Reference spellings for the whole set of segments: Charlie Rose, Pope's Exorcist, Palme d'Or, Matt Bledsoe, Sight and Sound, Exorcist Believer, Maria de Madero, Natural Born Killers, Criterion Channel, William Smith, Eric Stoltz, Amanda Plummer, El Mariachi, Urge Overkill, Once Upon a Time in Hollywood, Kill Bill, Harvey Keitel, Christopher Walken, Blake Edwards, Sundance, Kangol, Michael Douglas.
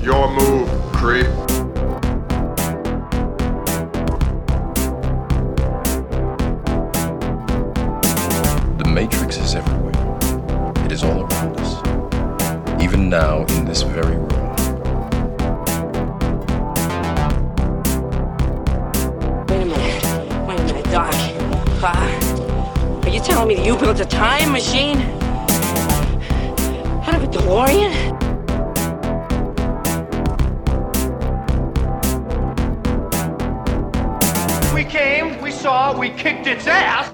Your move, creep. The Matrix is everywhere. It is all around us. Even now, in this very room. Wait a minute, Doc. Pa, are you telling me that you built a time machine? Out of a DeLorean? We came, we saw, we kicked its ass!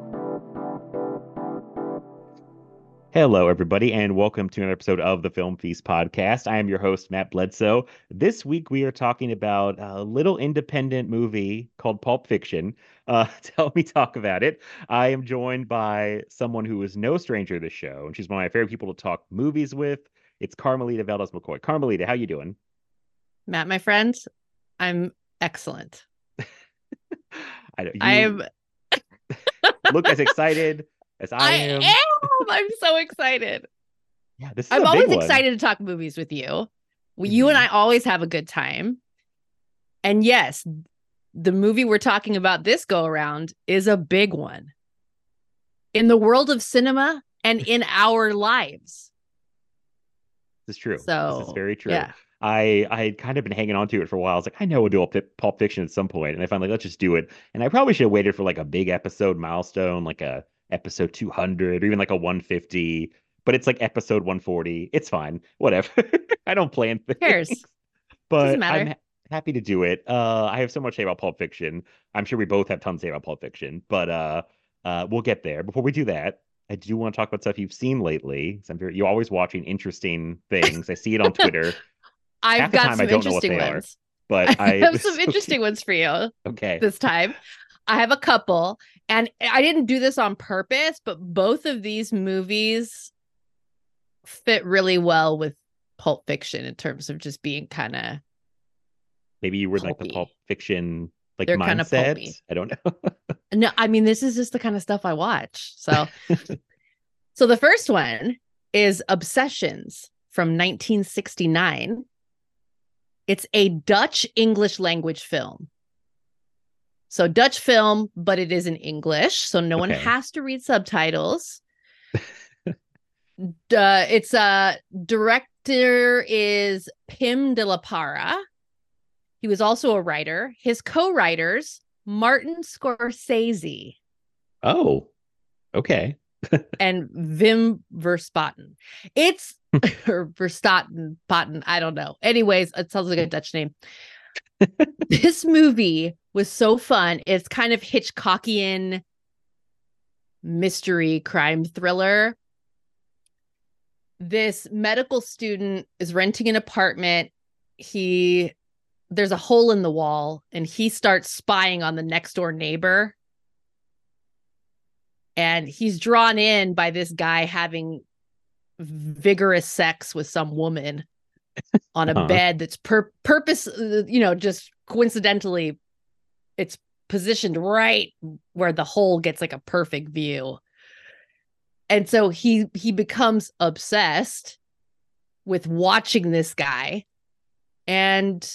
Hello, everybody, and welcome to another episode of the Film Feast podcast. I am your host, Matt Bledsoe. This week, we are talking about a little independent movie called Pulp Fiction. To help me talk about it, I am joined by someone who is no stranger to the show, and she's one of my favorite people to talk movies with. It's Carmelita Valdez-McCoy. Carmelita, how you doing? Matt, my friend, I'm excellent. I am. Look as excited as I am. I'm so excited. Yeah, this is I'm always one. Excited to talk movies with you. Mm-hmm. You and I always have a good time. And yes, the movie we're talking about this go around is a big one in the world of cinema and in our lives. This is true. So, this is very true. Yeah. I had kind of been hanging on to it for a while. I was like, I know we'll do a Pulp Fiction at some point. And I finally, let's just do it. And I probably should have waited for like a big episode milestone, like a episode 200 or even like a 150, but it's like episode 140. It's fine, whatever. I don't plan things. Who cares? But I'm happy to do it. I have so much to say about Pulp Fiction. I'm sure we both have tons to say about Pulp Fiction, but we'll get there. Before we do that, I do want to talk about stuff you've seen lately. You're always watching interesting things. I see it on Twitter. I've got some interesting ones. But I have some interesting ones for you. Okay. This time. I have a couple, and I didn't do this on purpose, but both of these movies fit really well with Pulp Fiction in terms of just being kind of maybe you were pulpy. Like the Pulp Fiction like they're mindset. I don't know. No, I mean, this is just the kind of stuff I watch. So, so the first one is Obsessions from 1969. It's a Dutch English language film. So Dutch film, but it is in English. So no one has to read subtitles. It's director is Pim de la Parra. He was also a writer. His co-writers, Martin Scorsese. Oh, okay. And Wim Verstraeten. It's Verstraeten, Potten. I don't know. Anyways, it sounds like a Dutch name. This movie was so fun. It's kind of Hitchcockian mystery crime thriller. This medical student is renting an apartment. There's a hole in the wall, and he starts spying on the next door neighbor. And he's drawn in by this guy having vigorous sex with some woman on a bed that's purpose, you know, just coincidentally, it's positioned right where the hole gets like a perfect view. And so he becomes obsessed with watching this guy and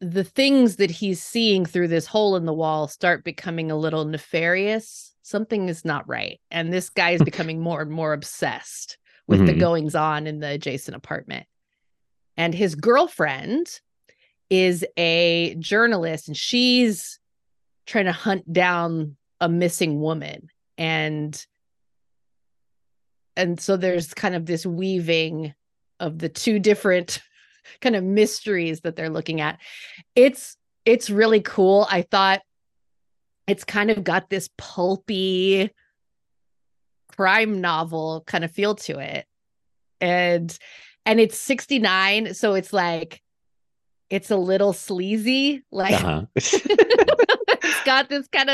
the things that he's seeing through this hole in the wall start becoming a little nefarious. Something is not right. And this guy is becoming more and more obsessed with the goings on in the adjacent apartment. And his girlfriend is a journalist, and she's trying to hunt down a missing woman. And so there's kind of this weaving of the two different kind of mysteries that they're looking at. It's really cool. I thought it's kind of got this pulpy crime novel kind of feel to it. And it's 69, so it's like, it's a little sleazy. Like it's got this kind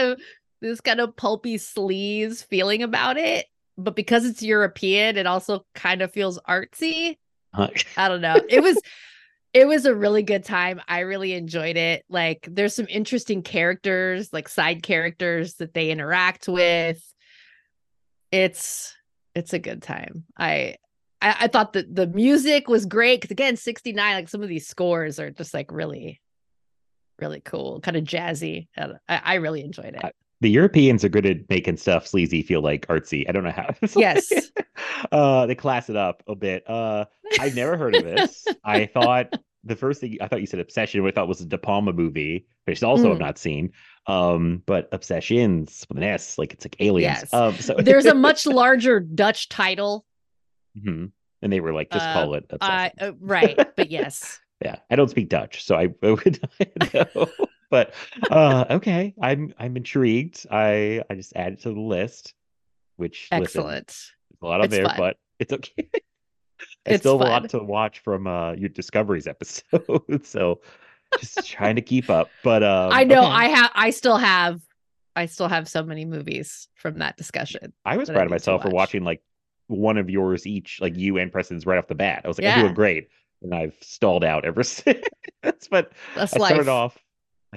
of pulpy sleaze feeling about it. But because it's European, it also kind of feels artsy. I don't know. It was a really good time. I really enjoyed it. Like, there's some interesting characters, like side characters that they interact with. It's a good time. I thought that the music was great. 'Cause again, 69, like some of these scores are just like really, really cool, kind of jazzy. I really enjoyed it. The Europeans are good at making stuff sleazy feel like artsy. I don't know how. Yes. They class it up a bit. I've never heard of this. I thought the first thing, I thought you said Obsession, what I thought was a De Palma movie, which also I've not seen. But Obsessions with an S, like it's like Aliens. Yes. There's a much larger Dutch title. Mm-hmm. And they were like, just call it Obsession. Right. But yes. Yeah. I don't speak Dutch, so I would know. But okay, I'm intrigued. I just added it to the list, which excellent. Listen, there's a lot on it's there, fun. But it's okay. I still have a lot to watch from your Discoveries episode, so just trying to keep up. But I know okay. I still have so many movies from that discussion. I was proud of myself for watching like one of yours each, like you and Preston's right off the bat. I was like, yeah. I'm doing great, and I've stalled out ever since. But that's I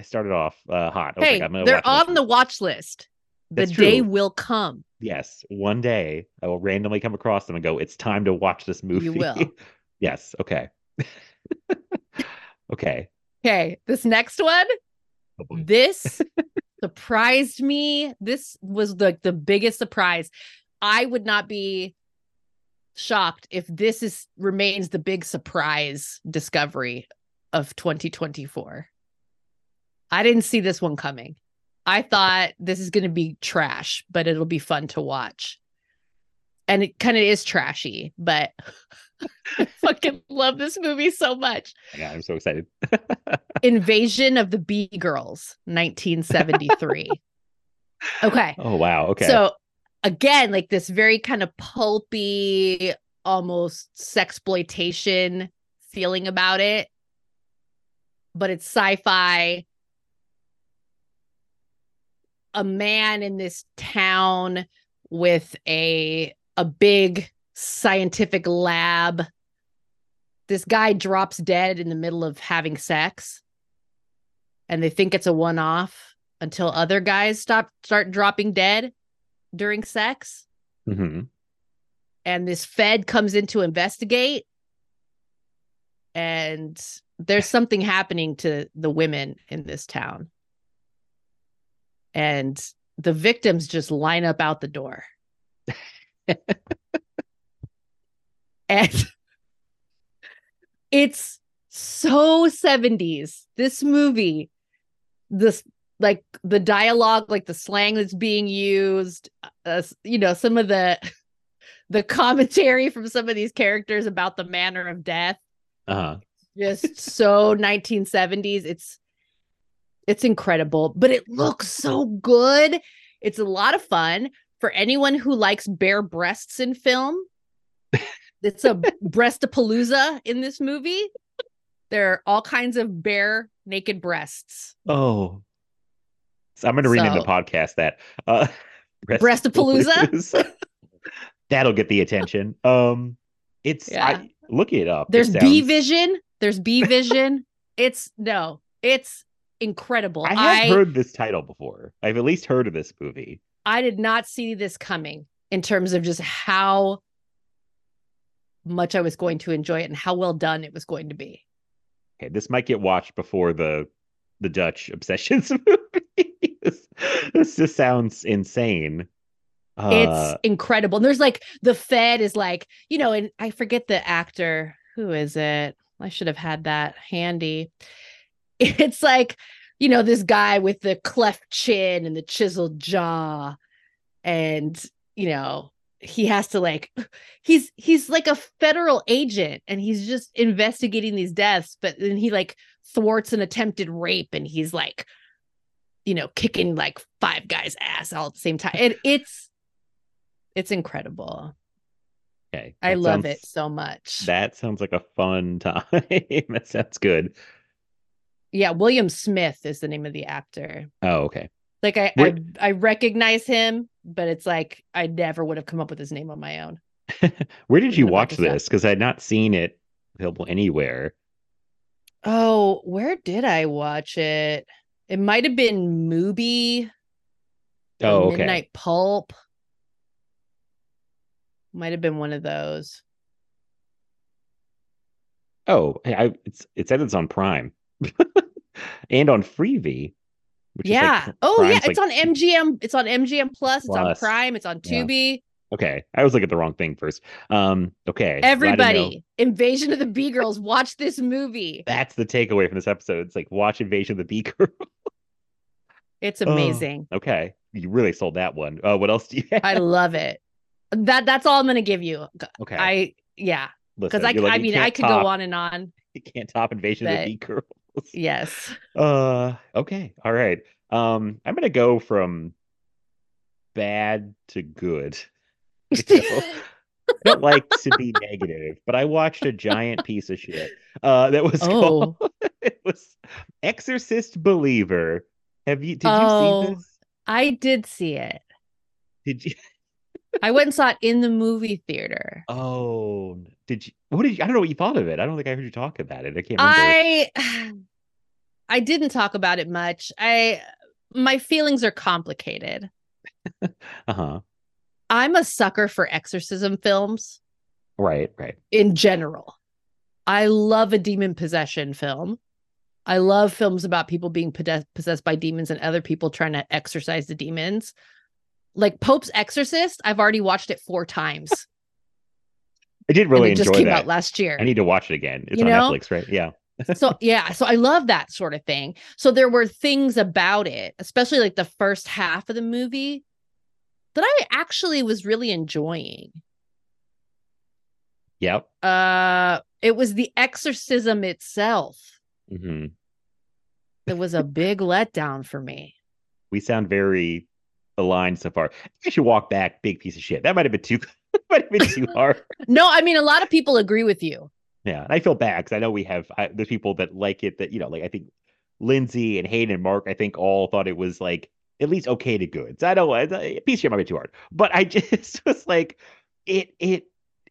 started off hot. Hey, like, they're on the watch list. The day will come. Yes. One day I will randomly come across them and go, it's time to watch this movie. You will. Yes. Okay. Okay. Okay. This next one. Oh, this surprised me. This was the biggest surprise. I would not be shocked if this remains the big surprise discovery of 2024. I didn't see this one coming. I thought this is going to be trash, but it'll be fun to watch. And it kind of is trashy, but I fucking love this movie so much. Yeah, I'm so excited. Invasion of the Bee Girls, 1973. Okay. Oh, wow. Okay. So again, like this very kind of pulpy, almost sexploitation feeling about it. But it's sci-fi. A man in this town with a big scientific lab. This guy drops dead in the middle of having sex. And they think it's a one-off until other guys start dropping dead during sex. Mm-hmm. And this Fed comes in to investigate. And there's something happening to the women in this town. And the victims just line up out the door. And it's so 70s. This movie, this like the dialogue, like the slang that's being used, you know, some of the commentary from some of these characters about the manner of death. Uh-huh. Just so 1970s. It's incredible, but it looks so good. It's a lot of fun for anyone who likes bare breasts in film. It's a breastapalooza in this movie. There are all kinds of bare naked breasts. Oh, so I'm going to rename the podcast that breastapalooza. That'll get the attention. It's yeah. I, look it up. There's B vision. There's B vision. It's incredible. I have heard this title before. I've at least heard of this movie. I did not see this coming in terms of just how much I was going to enjoy it and how well done it was going to be. Okay, this might get watched before the Dutch Obsessions movie. This just sounds insane. It's incredible. And there's like the Fed is like, you know, and I forget the actor. Who is it? I should have had that handy. It's like, you know, this guy with the cleft chin and the chiseled jaw, and you know, he has to like, he's like a federal agent, and he's just investigating these deaths. But then he like thwarts an attempted rape, and he's like, you know, kicking like five guys' ass all at the same time. And it's incredible. Okay, I love it so much. That sounds like a fun time. That sounds good. Yeah, William Smith is the name of the actor. Oh, okay. Like I recognize him, but it's like I never would have come up with his name on my own. Where did you watch this? Because I had not seen it available anywhere. Oh, where did I watch it? It might have been Mubi. Oh, okay. Midnight Pulp. Might have been one of those. Oh, it said it's on Prime and on Freevee. Which yeah. Is like, oh, Prime's yeah. It's like, on MGM. It's on MGM Plus. It's on Prime. It's on Tubi. Yeah. Okay, I was looking at the wrong thing first. Okay, everybody, Invasion of the Bee Girls. Watch this movie. That's the takeaway from this episode. It's like watch Invasion of the Bee Girls. It's amazing. Oh, okay, you really sold that one. What else do you have? I love it. That's all I'm gonna give you. Okay. Because I could go on and on. You can't top Invasion of the Bee Girls. Yes. Okay. All right. I'm gonna go from bad to good. So, I don't like to be negative, but I watched a giant piece of shit that was called it was Exorcist Believer. Did you see this? I did see it. Did you? I went and saw it in the movie theater. Oh, did you? What did you? I don't know what you thought of it. I don't think I heard you talk about it. I can't remember. I didn't talk about it much. My feelings are complicated. I'm a sucker for exorcism films. Right. In general, I love a demon possession film. I love films about people being possessed by demons and other people trying to exorcise the demons. Like Pope's Exorcist, I've already watched it 4 times. I did really enjoy that. It just came out last year. I need to watch it again. It's on Netflix, right? Yeah. So I love that sort of thing. So there were things about it, especially like the first half of the movie, that I actually was really enjoying. Yep. It was the exorcism itself. Mm-hmm. It was a big letdown for me. We sound very aligned so far. I should walk back. Big piece of shit. That might have been too hard. No, I mean, a lot of people agree with you. Yeah, and I feel bad because I know there's people that like it that, you know, like I think Lindsay and Hayden and Mark, I think all thought it was like at least okay to good. So I don't know, a piece of shit might be too hard. But I just was like, and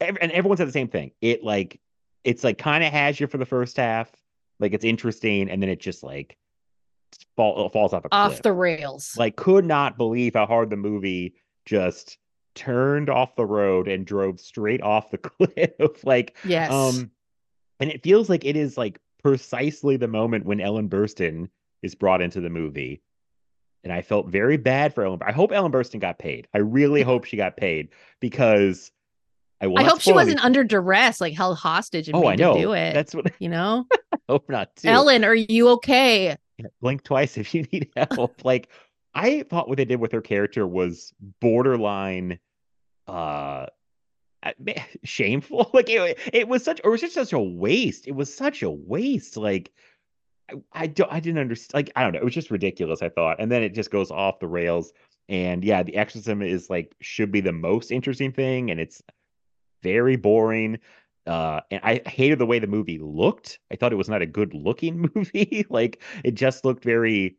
everyone said the same thing. It's like kind of has you for the first half. Like it's interesting. And then it just like falls off a cliff. Off the rails. Like could not believe how hard the movie just turned off the road and drove straight off the cliff. Like, yes. And it feels like it is like precisely the moment when Ellen Burstyn is brought into the movie. And I felt very bad for Ellen. I hope Ellen Burstyn got paid. I really hope she got paid because I hope she wasn't under duress, like held hostage and made to do it. That's what, you know? I hope not too. Ellen, are you okay? Blink twice if you need help. Like, I thought what they did with her character was borderline shameful. Like it was such a waste. Like I didn't understand. Like, I don't know. It was just ridiculous, I thought. And then it just goes off the rails. And yeah, the exorcism is like, should be the most interesting thing. And it's very boring. And I hated the way the movie looked. I thought it was not a good looking movie. Like it just looked very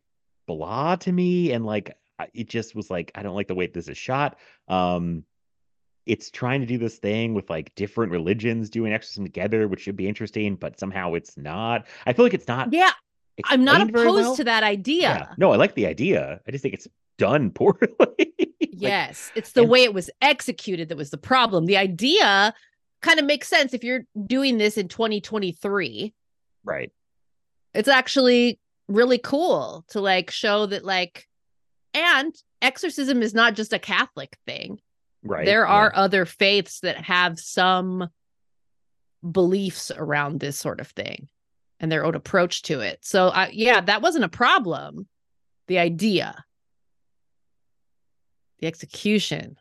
blah to me. And like, it just was like, I don't like the way this is shot. It's trying to do this thing with like different religions doing exorcism together, which should be interesting, but somehow it's not. I feel like it's not. Yeah, I'm not opposed to that idea. Yeah. No, I like the idea. I just think it's done poorly. Yes, it's the way it was executed that was the problem. The idea kind of makes sense if you're doing this in 2023. Right. It's actually really cool to like show that like, and exorcism is not just a Catholic thing. Right. There are other faiths that have some beliefs around this sort of thing and their own approach to it. So, that wasn't a problem. The idea, the execution,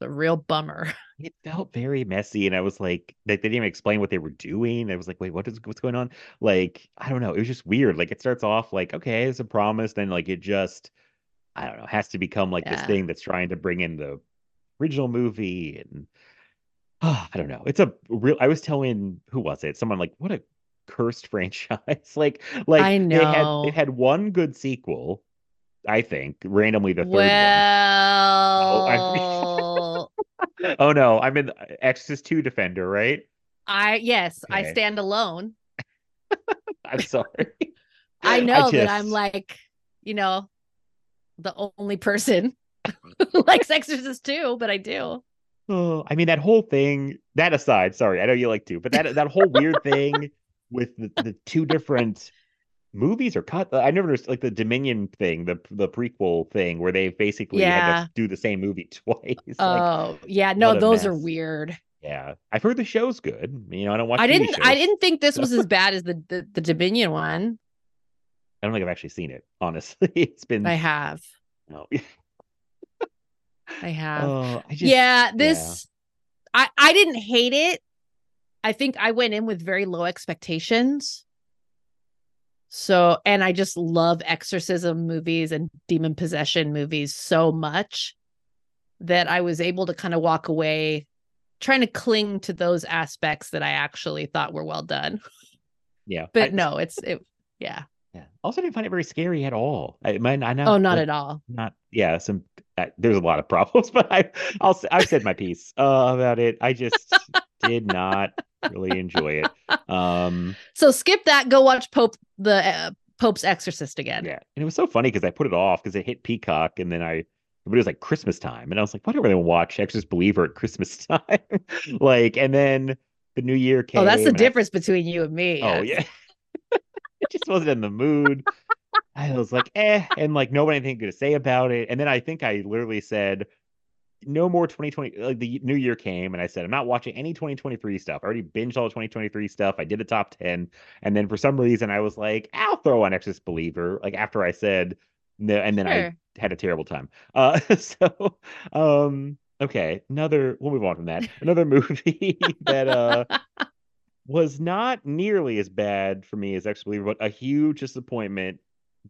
the real bummer. It felt very messy. And I was like, they didn't even explain what they were doing. I was like, wait, what's going on? Like, I don't know. It was just weird. Like, it starts off like, okay, it's a promise. Then, like, it just, I don't know, has to become like this thing that's trying to bring in the original movie, and I don't know. It's a real. I was telling who was it? Someone like, what a cursed franchise! like I know it had one good sequel, I think. Randomly, the third one. Oh no, I'm in Exorcist 2 Defender, right? I stand alone. I'm sorry. I know that I'm like, you know, the only person who likes Exorcist too, but I do. Oh, I mean, that whole thing, that aside, sorry, I know you like to, but that whole weird thing with the two different movies or cut. I never understood, like, the Dominion thing, the prequel thing where they basically had to do the same movie twice. Oh, like, yeah. No, those are weird. Yeah. I've heard the show's good. You know, I don't watch TV shows. I didn't think this was as bad as the Dominion one. I don't think I've actually seen it, honestly. It's been... I have. No. I have. Oh, I didn't hate it. I think I went in with very low expectations. So, and I just love exorcism movies and demon possession movies so much that I was able to kind of walk away trying to cling to those aspects that I actually thought were well done. Yeah. But Yeah. Also, didn't find it very scary at all. Not at all. Not, yeah. Some, there's a lot of problems, but I've said my piece about it. I just did not really enjoy it. So skip that. Go watch Pope's Exorcist again. Yeah. And it was so funny because I put it off because it hit Peacock, and then but it was like Christmas time, and I was like, why don't we watch Exorcist Believer at Christmas time? Like, and then the new year came. Oh, that's the difference between you and me. Oh, yeah. I just wasn't in the mood. I was like, eh, and like nobody had anything to say about it. And then I think I literally said, no more 2020. Like, the new year came, and I said, I'm not watching any 2023 stuff. I already binged all the 2023 stuff. I did the top 10. And then for some reason, I was like, I'll throw on Exorcist Believer. Like, after I said no, and then sure. I had a terrible time. Okay, we'll move on from that. Another movie that, was not nearly as bad for me as Exorcist Believer, but a huge disappointment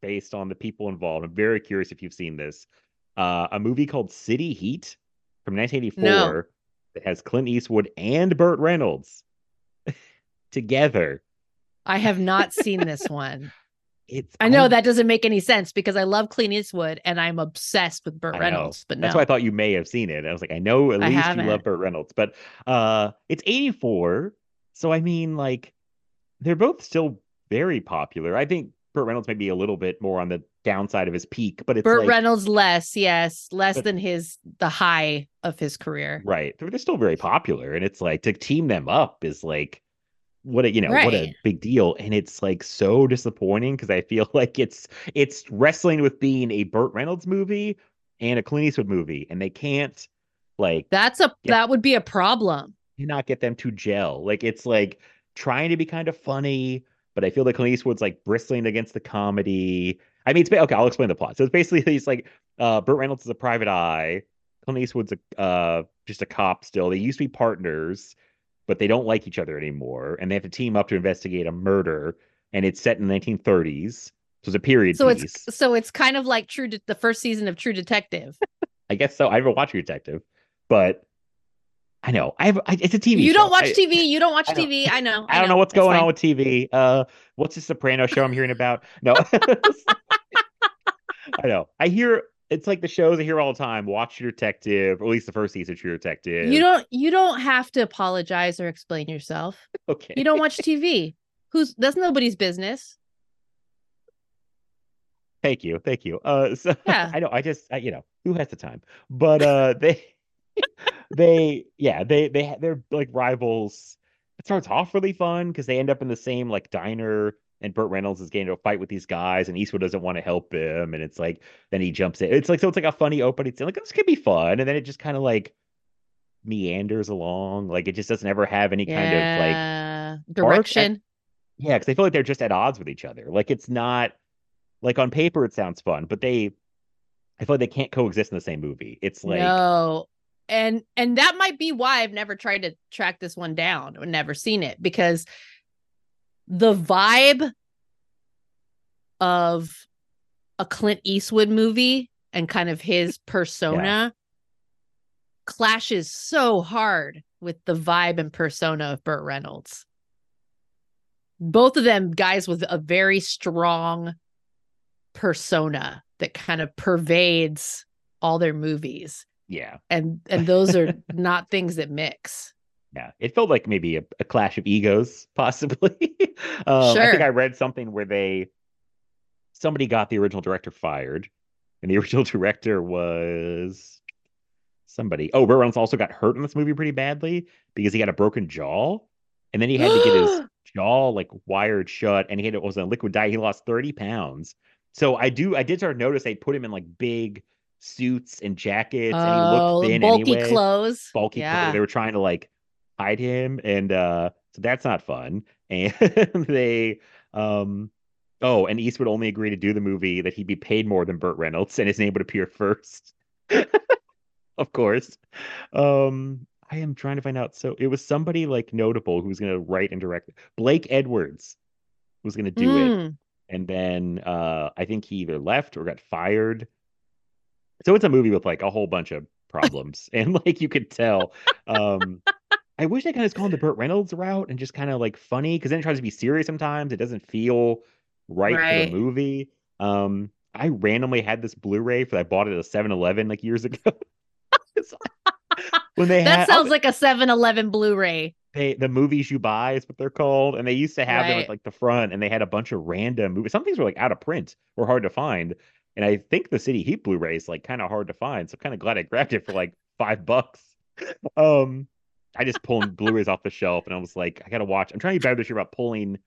based on the people involved. I'm very curious if you've seen this. A movie called City Heat from 1984 that has Clint Eastwood and Burt Reynolds together. I have not seen this one. I know that doesn't make any sense because I love Clint Eastwood and I'm obsessed with Burt Reynolds. But no. That's why I thought you may have seen it. I was like, I know at least you love Burt Reynolds. But it's 84. So, I mean, like, they're both still very popular. I think Burt Reynolds may be a little bit more on the downside of his peak, but it's Burt Reynolds less than the high of his career. Right. They're still very popular. And it's like, to team them up is like, what a big deal. And it's like so disappointing because I feel like it's wrestling with being a Burt Reynolds movie and a Clint Eastwood movie. And they can't that would be a problem. Not get them to gel. Like, it's like trying to be kind of funny, but I feel like Clint Eastwood's like bristling against the comedy. I mean, I'll explain the plot. So it's basically he's like Burt Reynolds is a private eye. Clint Eastwood's just a cop still. They used to be partners, but they don't like each other anymore, and they have to team up to investigate a murder. And it's set in the 1930s, so it's a period piece. It's kind of like the first season of True Detective. I guess so. I haven't watched True Detective, but. I know. It's a TV show. You don't watch TV. You don't watch TV. I know. I don't know what's going on with TV. What's the Soprano show I'm hearing about? No. I know. I hear it's like the shows I hear all the time. Watch True Detective, or at least the first season of True Detective. You don't have to apologize or explain yourself. Okay. You don't watch TV. That's nobody's business. Thank you. I know. I just who has the time? But they they're like rivals. It starts off really fun because they end up in the same like diner, and Burt Reynolds is getting into a fight with these guys, and Eastwood doesn't want to help him, and it's like then he jumps in. It's like so it's like a funny opening. It's like this could be fun, and then it just kind of like meanders along. Like it just doesn't ever have any kind of like direction. Because they feel like they're just at odds with each other. Like it's not like on paper it sounds fun, but I feel like they can't coexist in the same movie. It's like no. And that might be why I've never tried to track this one down or never seen it, because the vibe of a Clint Eastwood movie and kind of his persona clashes so hard with the vibe and persona of Burt Reynolds. Both of them guys with a very strong persona that kind of pervades all their movies. Yeah. And those are not things that mix. Yeah, it felt like maybe a clash of egos, possibly. Sure. I think I read something where somebody got the original director fired, and the original director was somebody. Oh, Burt Reynolds also got hurt in this movie pretty badly because he had a broken jaw, and then he had to get his jaw like wired shut, and it was on liquid diet. He lost 30 pounds. So I did sort of notice they put him in like big suits and jackets, and he looked thin anyway. Bulky clothes. They were trying to like hide him, and so that's not fun. And they and Eastwood only agreed to do the movie that he'd be paid more than Burt Reynolds and his name would appear first. Of course. I am trying to find out. So it was somebody like notable who was going to write and direct. Blake Edwards was going to do it, and then I think he either left or got fired. So it's a movie with like a whole bunch of problems, and like you could tell. I wish they kind of just gone the Burt Reynolds route and just kind of like funny, because then it tries to be serious sometimes. It doesn't feel right for the movie. I randomly had this Blu-ray I bought it at a 7-Eleven like years ago. That sounds like a 7-Eleven Blu-ray. The movies you buy is what they're called, and they used to have them at like the front, and they had a bunch of random movies. Some things were like out of print or hard to find. And I think the City Heat Blu-ray is like kind of hard to find, so I'm kind of glad I grabbed it for like $5. I just pulled Blu-rays off the shelf, and I was like, I gotta watch. I'm trying to be better this year about pulling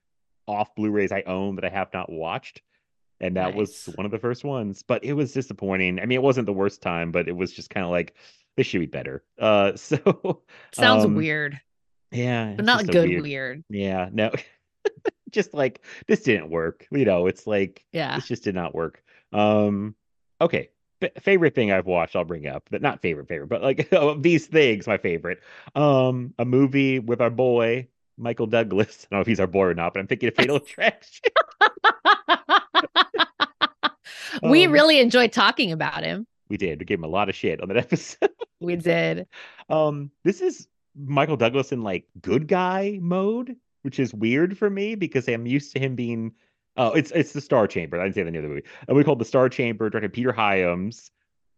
off Blu-rays I own that I have not watched, and that was one of the first ones. But it was disappointing. I mean, it wasn't the worst time, but it was just kind of like this should be better. So sounds weird. Yeah, but not good weird. Yeah, no, just like this didn't work. You know, it's like this just did not work. Okay. Favorite thing I've watched, I'll bring up, but not favorite, but like these things, my favorite. A movie with our boy Michael Douglas. I don't know if he's our boy or not, but I'm thinking of Fatal Attraction. We really enjoyed talking about him. We did. We gave him a lot of shit on that episode. We did. This is Michael Douglas in like good guy mode, which is weird for me because I'm used to him being. Oh, it's The Star Chamber. I didn't say the name of the movie. And we called The Star Chamber, directed Peter Hyams.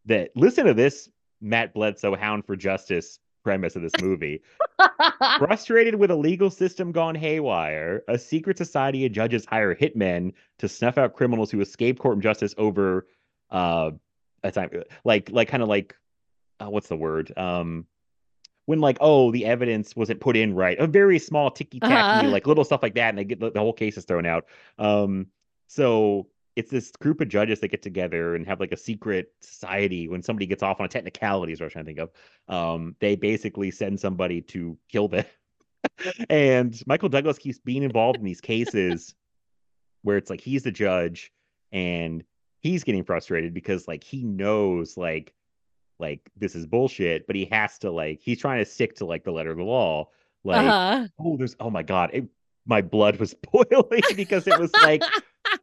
That listen to this Matt Bledsoe hound for justice premise of this movie. Frustrated with a legal system gone haywire, a secret society of judges hire hitmen to snuff out criminals who escape court injustice over a time what's the word? When like, oh, the evidence wasn't put in right. A very small ticky-tacky, like little stuff like that. And they get the whole case is thrown out. So it's this group of judges that get together and have like a secret society. When somebody gets off on a technicality is what I was trying to think of. They basically send somebody to kill them. And Michael Douglas keeps being involved in these cases where it's like, he's the judge and he's getting frustrated because like, he knows like this is bullshit, but he has to like, he's trying to stick to like the letter of the law. Like, oh my God, my blood was boiling because it was like,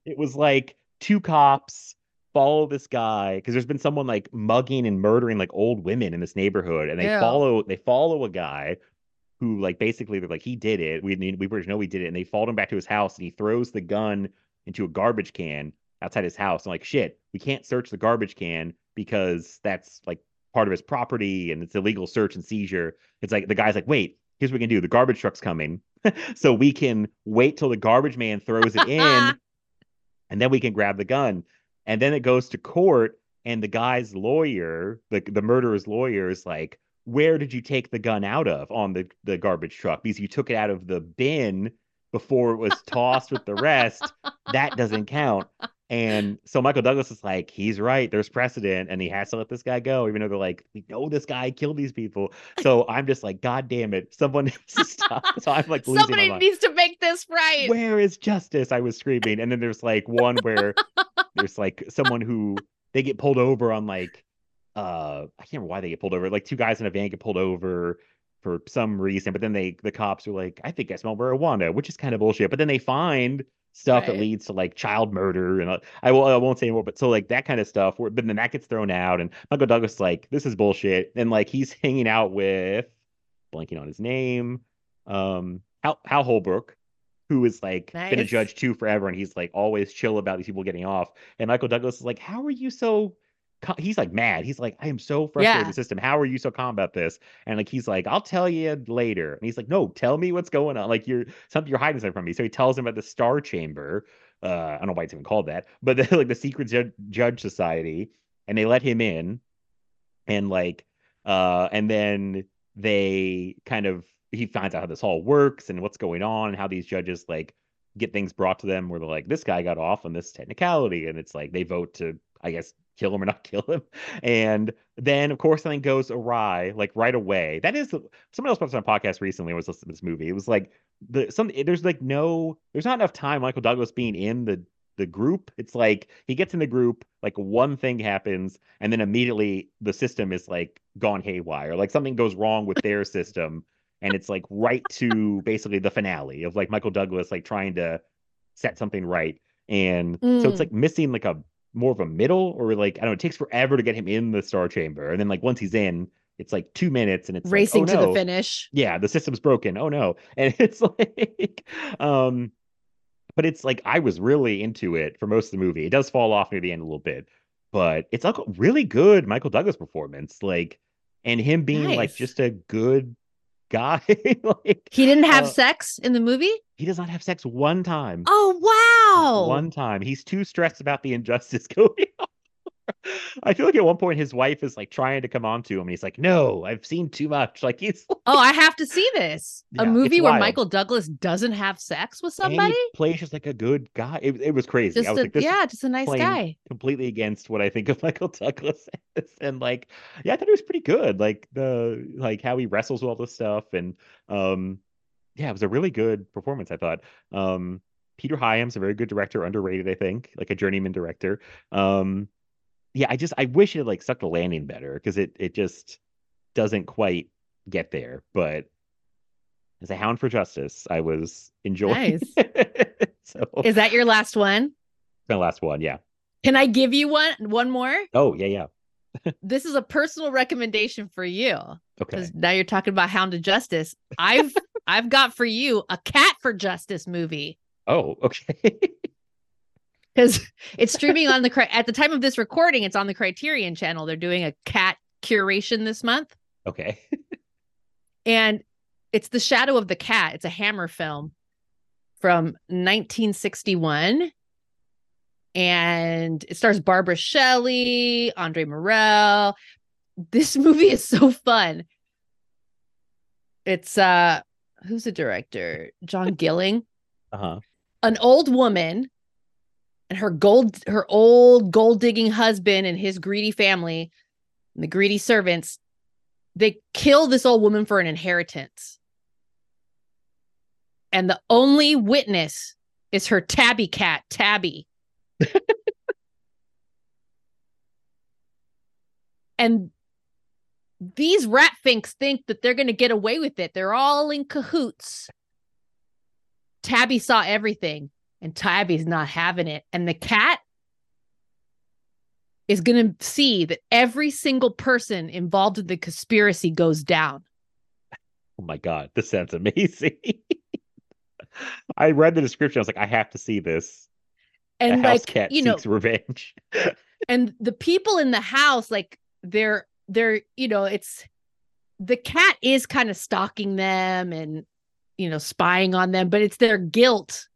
it was like two cops follow this guy. Cause there's been someone like mugging and murdering like old women in this neighborhood. And they follow a guy who like, basically they're like, he did it. We pretty much know he did it. And they followed him back to his house and he throws the gun into a garbage can outside his house. I'm like, shit, we can't search the garbage can because that's like part of his property and it's illegal search and seizure. It's like, the guy's like, wait, here's what we can do. The garbage truck's coming. So we can wait till the garbage man throws it in and then we can grab the gun. And then it goes to court and the guy's lawyer, the murderer's lawyer is like, where did you take the gun out of on the garbage truck? Because you took it out of the bin before it was tossed with the rest. That doesn't count. And so Michael Douglas is like, he's right. There's precedent. And he has to let this guy go, even though they're like, we know this guy killed these people. So I'm just like, God damn it. Someone needs to stop. So I'm like, somebody needs to make this right. Where is justice? I was screaming. And then there's like one where there's like someone who they get pulled over on like, I can't remember why they get pulled over. Like two guys in a van get pulled over for some reason. But then the cops are like, I think I smell marijuana, which is kind of bullshit. But then they find stuff that leads to like child murder and I won't say more, but so like that kind of stuff where then that gets thrown out and Michael Douglas like, this is bullshit, and like he's hanging out with blanking on his name, Hal Holbrook, who is like been a judge too forever, and he's like always chill about these people getting off, and Michael Douglas is like, how are you so he's like mad. He's like, I am so frustrated with the system. How are you so calm about this? And like, he's like, I'll tell you later. And he's like, no, tell me what's going on. Like you're hiding something from me. So he tells him about the Star Chamber. I don't know why it's even called that, but like the secret judge society, and they let him in, and like, and then they kind of, he finds out how this all works and what's going on and how these judges like get things brought to them where they're like, this guy got off on this technicality. And it's like, they vote to, I guess, kill him or not kill him. And then of course something goes awry, like right away. That is, somebody else put on a podcast recently was listening to this movie. It was like there's not enough time Michael Douglas being in the group. It's like he gets in the group, like one thing happens, and then immediately the system is like gone haywire. Like something goes wrong with their system. And it's like right to basically the finale of like Michael Douglas, like trying to set something right. And so it's like missing like a more of a middle, or like, I don't know, it takes forever to get him in the Star Chamber. And then like once he's in, it's like 2 minutes and it's racing to the finish. Yeah. The system's broken. Oh no. And it's like, but it's like, I was really into it for most of the movie. It does fall off near the end a little bit, but it's like a really good Michael Douglas performance. Like, and him being nice, like just a good guy. Like, he didn't have sex in the movie? He does not have sex one time. Oh, wow. One time. He's too stressed about the injustice going on. I feel like at one point his wife is like trying to come on to him, and he's like, no, I've seen too much. Like he's like, oh, I have to see this. Yeah, a movie where Michael Douglas doesn't have sex with somebody? And he plays just like a good guy. It was crazy. Just I was like, this just a nice guy. Completely against what I think of Michael Douglas as. And like, yeah, I thought it was pretty good. Like the how he wrestles with all this stuff, and it was a really good performance, I thought. Peter Hyams, a very good director, underrated, I think, like a journeyman director. Yeah, I wish it had like stuck the landing better, because it just doesn't quite get there. But as a hound for justice, I was enjoying it. So, is that your last one? My last one, yeah. Can I give you one more? Oh, yeah. This is a personal recommendation for you. Okay. Because now you're talking about hound to justice. I've got for you a cat for justice movie. Oh, okay. Because it's streaming on at the time of this recording, it's on the Criterion Channel. They're doing a cat curation this month. Okay. And it's The Shadow of the Cat. It's a Hammer film from 1961. And it stars Barbara Shelley, Andre Morel. This movie is so fun. It's, who's the director? John Gilling. Uh-huh. An old woman and her old gold digging husband and his greedy family, and the greedy servants, they kill this old woman for an inheritance. And the only witness is her tabby cat, Tabby. And these ratfinks think that they're going to get away with it. They're all in cahoots. Tabby saw everything. And Tabby's not having it. And the cat is going to see that every single person involved in the conspiracy goes down. Oh my God, this sounds amazing. I read the description. I was like, I have to see this. And the house cat seeks revenge. And the people in the house, like they're, it's the cat is kind of stalking them and, spying on them, but it's their guilt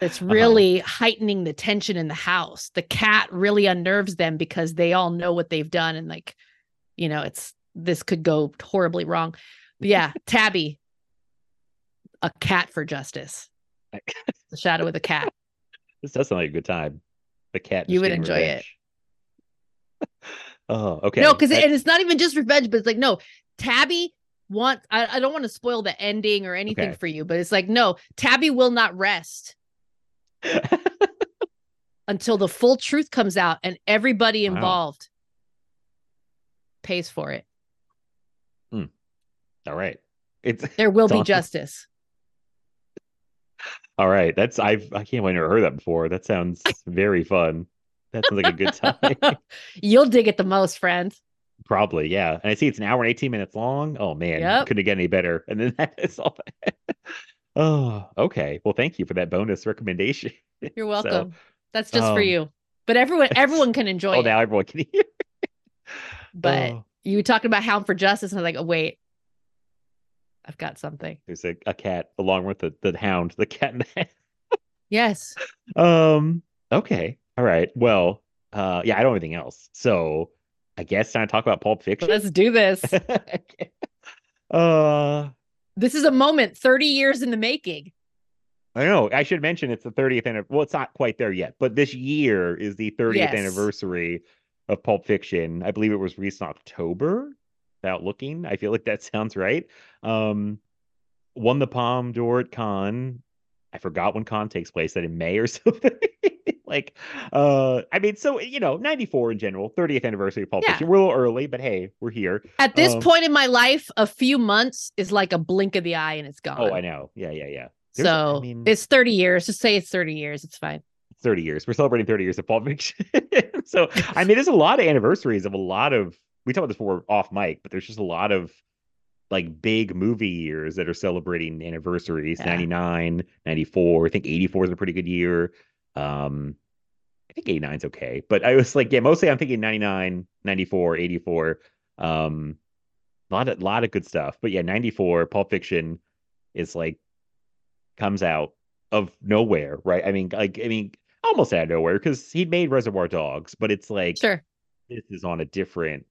that's really heightening the tension in the house. The cat really unnerves them because they all know what they've done. And this could go horribly wrong. But yeah. Tabby, a cat for justice. The Shadow of the Cat. This does sound like a good time. The cat. You would enjoy revenge. It. Oh, okay. No, because it's not even just revenge, but it's like, no, Tabby wants, I don't want to spoil the ending or anything for you, but it's like, no, Tabby will not rest until the full truth comes out, and everybody involved pays for it. All right. There will be justice. All right. That's I can't wait. I never heard that before. That sounds very fun. That sounds like a good time. You'll dig it the most, friend. Probably, yeah. And I see it's an hour and 18 minutes long. Oh man, couldn't get any better. And then that is all. Oh, okay. Well, thank you for that bonus recommendation. You're welcome. So, that's just for you. But everyone can enjoy it. Now everyone can hear. But you were talking about Hound for Justice, and I was like, oh, wait. I've got something. There's a cat along with the hound, the cat and the hound. Yes. Okay. All right. Well, yeah, I don't have anything else. So I guess time to talk about Pulp Fiction. Let's do this. Okay. This is a moment 30 years in the making. I know. I should mention it's the 30th anniversary. Well, it's not quite there yet, but this year is the 30th anniversary of Pulp Fiction. I believe it was released in October. Without looking, I feel like that sounds right. Won the Palme d'Or at Cannes. I forgot when Cannes takes place, that in May or something. Like, I mean, so, you know, 94 in general, 30th anniversary of Pulp Fiction. We're a little early, but hey, we're here. At this point in my life, a few months is like a blink of the eye and it's gone. Oh, I know. Yeah. So it's 30 years. Just say it's 30 years. It's fine. 30 years. We're celebrating 30 years of Pulp Fiction. So, I mean, there's a lot of anniversaries of a lot of, we talked about this before off mic, but there's just a lot of like big movie years that are celebrating anniversaries. 99, 94. I think 84 is a pretty good year. I think 89 is okay, but I was like, yeah, mostly I'm thinking 99, 94, 84. A lot of good stuff, but yeah, 94 Pulp Fiction is like, comes out of nowhere, right? I mean, almost out of nowhere, because he made Reservoir Dogs, but it's like, sure, this is on a different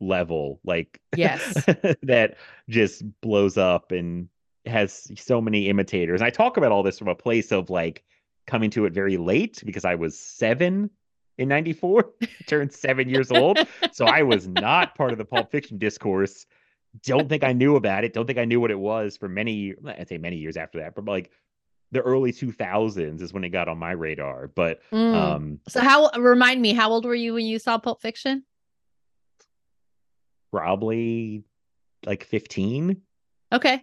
level, like, yes, that just blows up and has so many imitators. And I talk about all this from a place of like coming to it very late, because I was 7 in 94, turned 7 years old. So I was not part of the Pulp Fiction discourse. Don't think I knew about it. Don't think I knew what it was for many, I'd say many years after that, but like the early 2000s is when it got on my radar. But so remind me, how old were you when you saw Pulp Fiction? Probably like 15. Okay.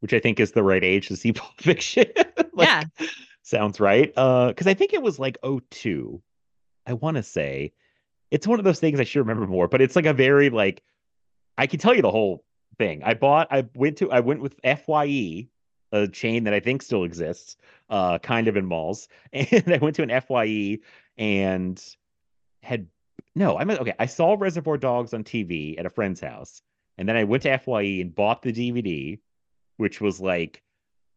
Which I think is the right age to see Pulp Fiction. Like, yeah. Sounds right. Because I think it was like 02. I want to say. It's one of those things I should remember more, but it's like a very like, I can tell you the whole thing. I went with FYE, a chain that I think still exists, kind of in malls. And I went to an FYE and I saw Reservoir Dogs on TV at a friend's house. And then I went to FYE and bought the DVD, which was like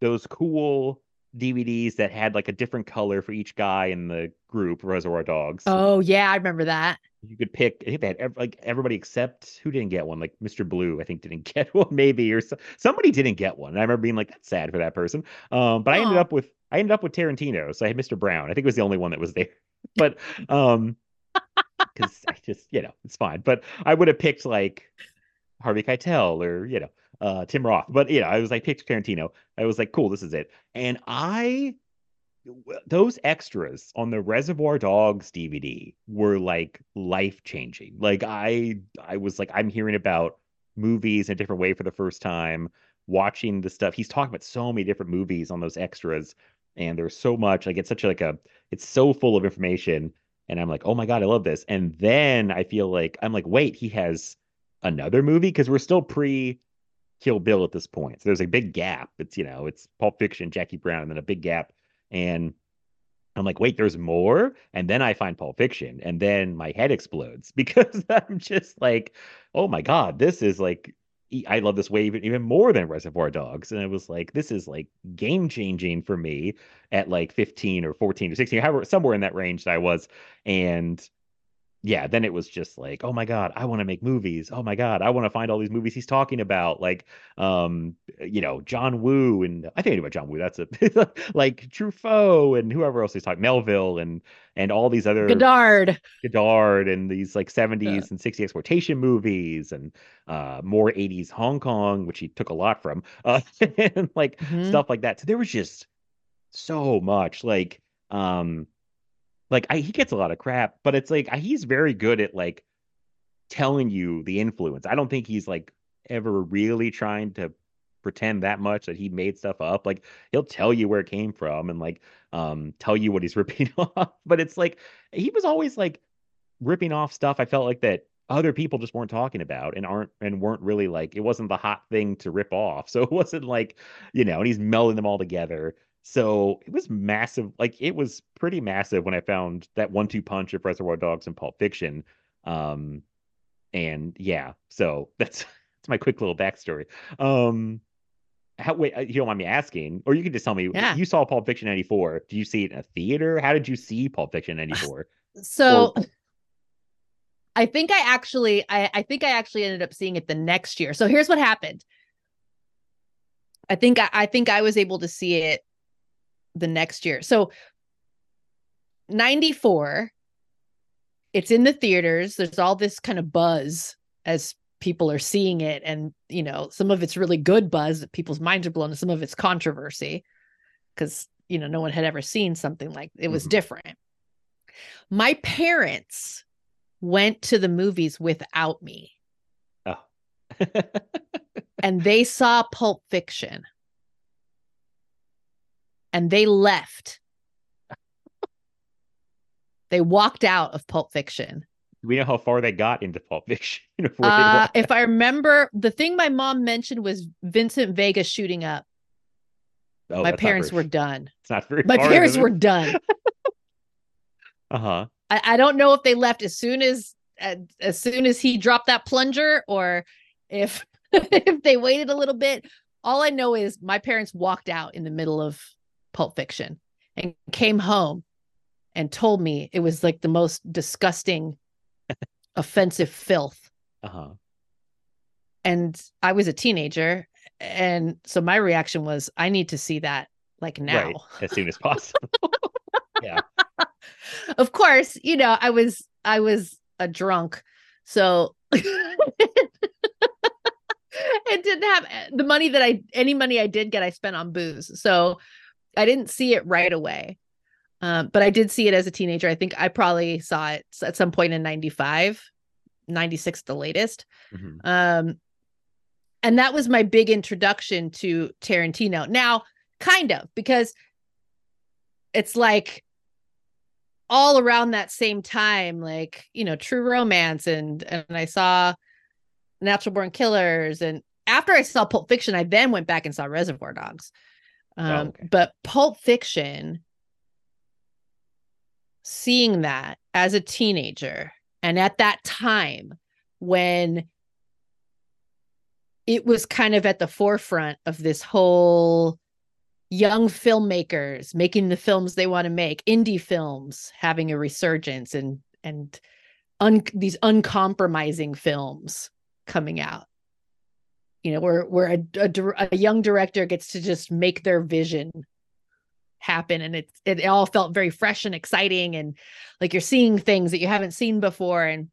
those cool DVDs that had like a different color for each guy in the group, Reservoir Dogs. Oh, yeah, I remember that. You could pick, I think they had like everybody except who didn't get one, like Mr. Blue, I think didn't get one, maybe, or somebody didn't get one. And I remember being like, that's sad for that person. But I ended up with Tarantino. So I had Mr. Brown. I think it was the only one that was there. But because I just, you know, it's fine. But I would have picked like Harvey Keitel or, you know, Tim Roth. But, you know, I was like, picked Tarantino. I was like, cool, this is it. And those extras on the Reservoir Dogs DVD were like life-changing. Like I was like, I'm hearing about movies in a different way for the first time, watching the stuff. He's talking about so many different movies on those extras. And there's so much, like, it's so full of information. And I'm like, oh my God, I love this. And then I feel like, I'm like, wait, he has another movie? Because we're still Kill Bill at this point. So there's a big gap. It's, you know, it's Pulp Fiction, Jackie Brown, and then a big gap. And I'm like, wait, there's more? And then I find Pulp Fiction. And then my head explodes, because I'm just like, oh my God, this is like, I love this way even more than Reservoir Dogs. And I was like, this is like game changing for me at like 15 or 14 or 16, however, somewhere in that range that I was. And yeah, then it was just like, oh my God, I want to make movies. Oh my God, I want to find all these movies he's talking about. Like, you know, John Woo, and I think about John Woo, that's a like Truffaut and whoever else he's talking, Melville and all these other Godard and these like 70s and 60s exploitation movies, and more 80s Hong Kong, which he took a lot from, and like stuff like that. So there was just so much like, he gets a lot of crap, but it's like, he's very good at like telling you the influence. I don't think he's like ever really trying to pretend that much that he made stuff up. Like, he'll tell you where it came from and like tell you what he's ripping off. But it's like, he was always like ripping off stuff, I felt like, that other people just weren't talking about and weren't really like, it wasn't the hot thing to rip off. So it wasn't like, you know, and he's melding them all together. So it was massive. Like, it was pretty massive when I found that 1-2 punch of Reservoir Dogs and Pulp Fiction. And yeah, so that's my quick little backstory. Wait, you don't mind me asking, or you can just tell me. Yeah. You saw Pulp Fiction '94. Do you see it in a theater? How did you see Pulp Fiction '94? So, or... I think I actually ended up seeing it the next year. So here's what happened. I think I was able to see it the next year. So '94, it's in the theaters. There's all this kind of buzz as people are seeing it, and you know, some of it's really good buzz that people's minds are blown, and some of it's controversy because, you know, no one had ever seen something like it. Was different. My parents went to the movies without me. Oh. And they saw Pulp Fiction and they left. They walked out of Pulp Fiction. We know how far they got into Pulp Fiction. If I remember, the thing my mom mentioned was Vincent Vega shooting up. Oh, my parents were done. It's not very. My parents were done. Uh-huh. I don't know if they left as soon as he dropped that plunger, or if if they waited a little bit. All I know is my parents walked out in the middle of Pulp Fiction and came home and told me it was like the most disgusting, offensive filth. Uh-huh. And I was a teenager, and so my reaction was, I need to see that, like, now. Right. As soon as possible. Yeah. Of course, you know, I was a drunk, so it didn't have the money that any money I did get, I spent on booze. So I didn't see it right away. But I did see it as a teenager. I think I probably saw it at some point in 95, 96, the latest. Mm-hmm. And that was my big introduction to Tarantino. Now, kind of, because it's like all around that same time, like, you know, True Romance, and I saw Natural Born Killers. And after I saw Pulp Fiction, I then went back and saw Reservoir Dogs. But Pulp Fiction... seeing that as a teenager, and at that time when it was kind of at the forefront of this whole young filmmakers making the films they want to make, indie films having a resurgence, and these uncompromising films coming out, you know, where a young director gets to just make their vision happen, and it all felt very fresh and exciting, and like you're seeing things that you haven't seen before. And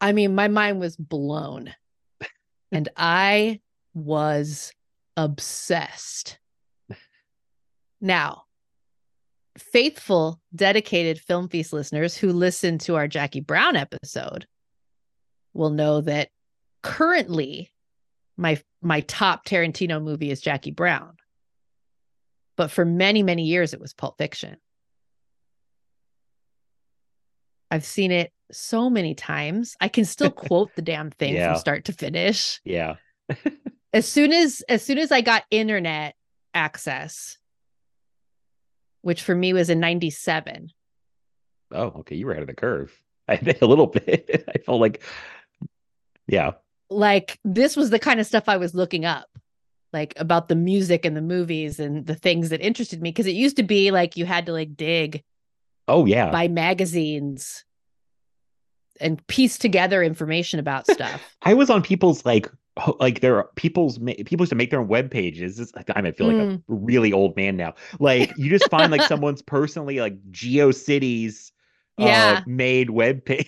I mean, my mind was blown, and I was obsessed. Now, faithful, dedicated Film Feast listeners who listen to our Jackie Brown episode will know that currently my top Tarantino movie is Jackie Brown. But for many, many years, it was Pulp Fiction. I've seen it so many times. I can still quote the damn thing from start to finish. Yeah. As soon as I got internet access, which for me was in 97. Oh, okay. You were ahead of the curve. A little bit. I felt like, yeah. Like, this was the kind of stuff I was looking up, like about the music and the movies and the things that interested me. Cause it used to be like, you had to like dig. Oh yeah. Buy magazines and piece together information about stuff. I was on people's like there are people used to make their own web pages. It's, I feel like a really old man now. Like, you just find like someone's personally like GeoCities made web page.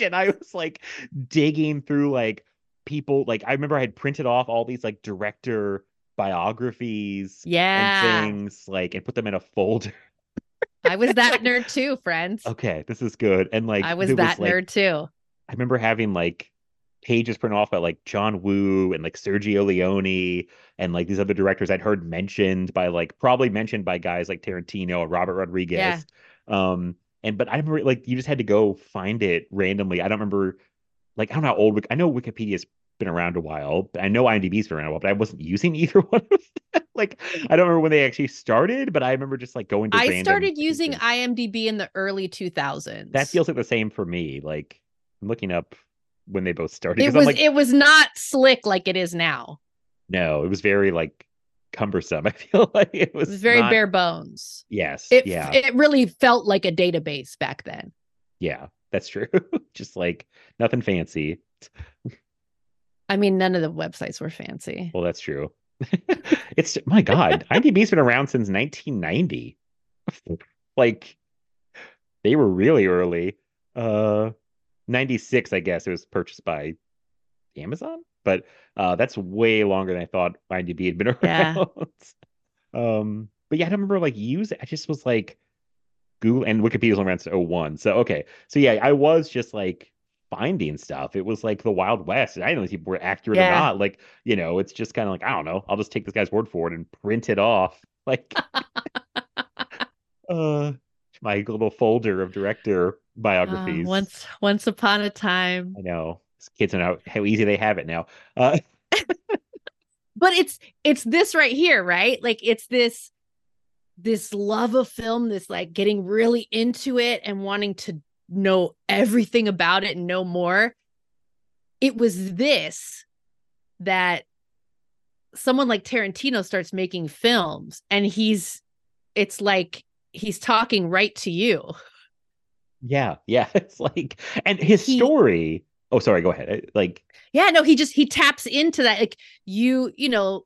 And I was like digging through like, people, like, I remember I had printed off all these like director biographies and things, like, and put them in a folder. I was that nerd too, friends. Okay, this is good. And like, I was that nerd too. I remember having like pages printed off by like John Woo and like Sergio Leone and like these other directors I'd heard mentioned by like guys like Tarantino or Robert Rodriguez. Yeah. But I remember like you just had to go find it randomly. I don't know how old. I know Wikipedia is been around a while. I know IMDb's been around a while, but I wasn't using either one of them. Like, I don't remember when they actually started, but I remember just like going to I started using IMDb in the early 2000s. That feels like the same for me. Like, I'm looking up when they both started. It was like, it was not slick like it is now. No, it was very like cumbersome. I feel like it was very bare bones. Yes. It really felt like a database back then. Yeah, that's true. Just like nothing fancy. I mean, none of the websites were fancy. Well, that's true. It's my God. IMDb's been around since 1990. Like, they were really early. 96, I guess it was purchased by Amazon, but that's way longer than I thought IMDb had been around. Yeah. But yeah, I don't remember like using. I just was like Google, and Wikipedia's around 01. So okay, so yeah, I was just like finding stuff. It was like the Wild West, and I don't know if people were accurate or not. Like, you know, it's just kind of like, I don't know. I'll just take this guy's word for it and print it off, like my little folder of director biographies. Once upon a time. I know. These kids know how easy they have it now. But it's this right here, right? Like, it's this love of film, this like getting really into it and wanting to know everything about it and know more. It was this that someone like Tarantino starts making films, and it's like he's talking right to you. Yeah. It's like, and his story. Oh, sorry. Go ahead. Like, yeah, no, he taps into that. Like, you know,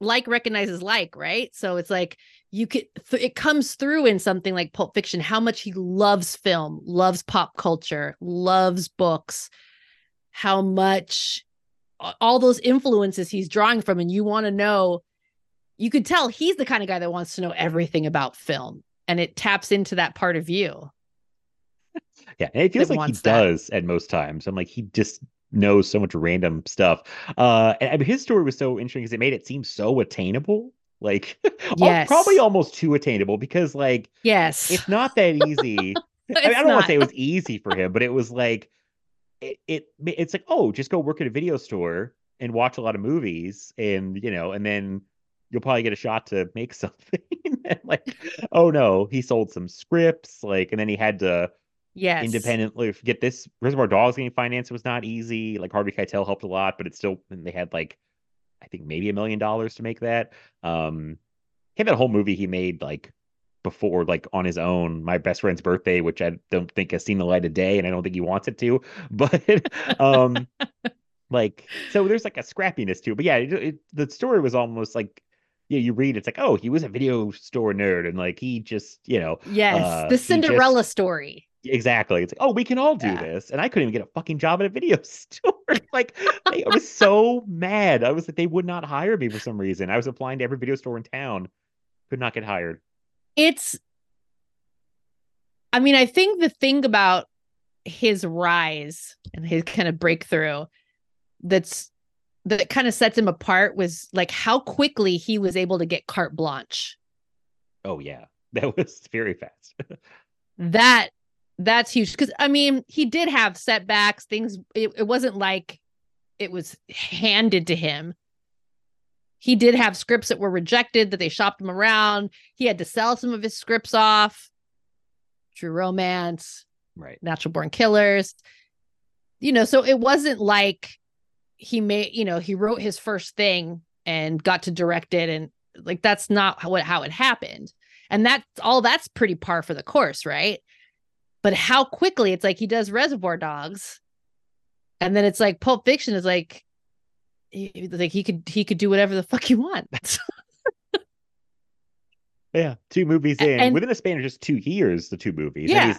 like recognizes like, right? So it's like it comes through in something like Pulp Fiction, how much he loves film, loves pop culture, loves books, how much all those influences he's drawing from. And you want to know, you could tell he's the kind of guy that wants to know everything about film, and it taps into that part of you. Yeah, and it feels like he does at most times. I'm like, he just knows so much random stuff. And his story was so interesting because it made it seem so attainable. Like, yes. Probably almost too attainable, because like, yes, it's not that easy. I mean, I don't want to say it was easy for him, but it was like, it's like, oh, just go work at a video store and watch a lot of movies, and you know, and then you'll probably get a shot to make something. And like, oh no, he sold some scripts, like, and then he had to independently get this. Reservoir Dogs getting financed was not easy. Like, Harvey Keitel helped a lot, but it's still, and they had like, I think maybe $1 million to make that. He had that whole movie he made like before, like on his own, My Best Friend's Birthday, which I don't think has seen the light of day, and I don't think he wants it to, but like, so there's like a scrappiness to it. But yeah, the story was almost like, yeah, you read, it's like, oh, he was a video store nerd, and like, he just, you know. Yes, the Cinderella story. Exactly. It's like, oh, we can all do this. And I couldn't even get a fucking job at a video store. Like, I was so mad. I was like, they would not hire me for some reason. I was applying to every video store in town. Could not get hired. I mean, I think the thing about his rise and his kind of breakthrough that kind of sets him apart was like how quickly he was able to get carte blanche. Oh yeah, that was very fast. That's huge, because I mean, he did have setbacks, things. It wasn't like it was handed to him. He did have scripts that were rejected, that they shopped him around. He had to sell some of his scripts off. True Romance, right? Natural Born Killers. You know, so it wasn't like he wrote his first thing and got to direct it, and like, that's not how it happened. And that's pretty par for the course, right? But how quickly, it's like he does Reservoir Dogs, and then it's like Pulp Fiction is like, he could do whatever the fuck you want. Yeah, two movies in, and within a span of just 2 years, the two movies. Yeah, and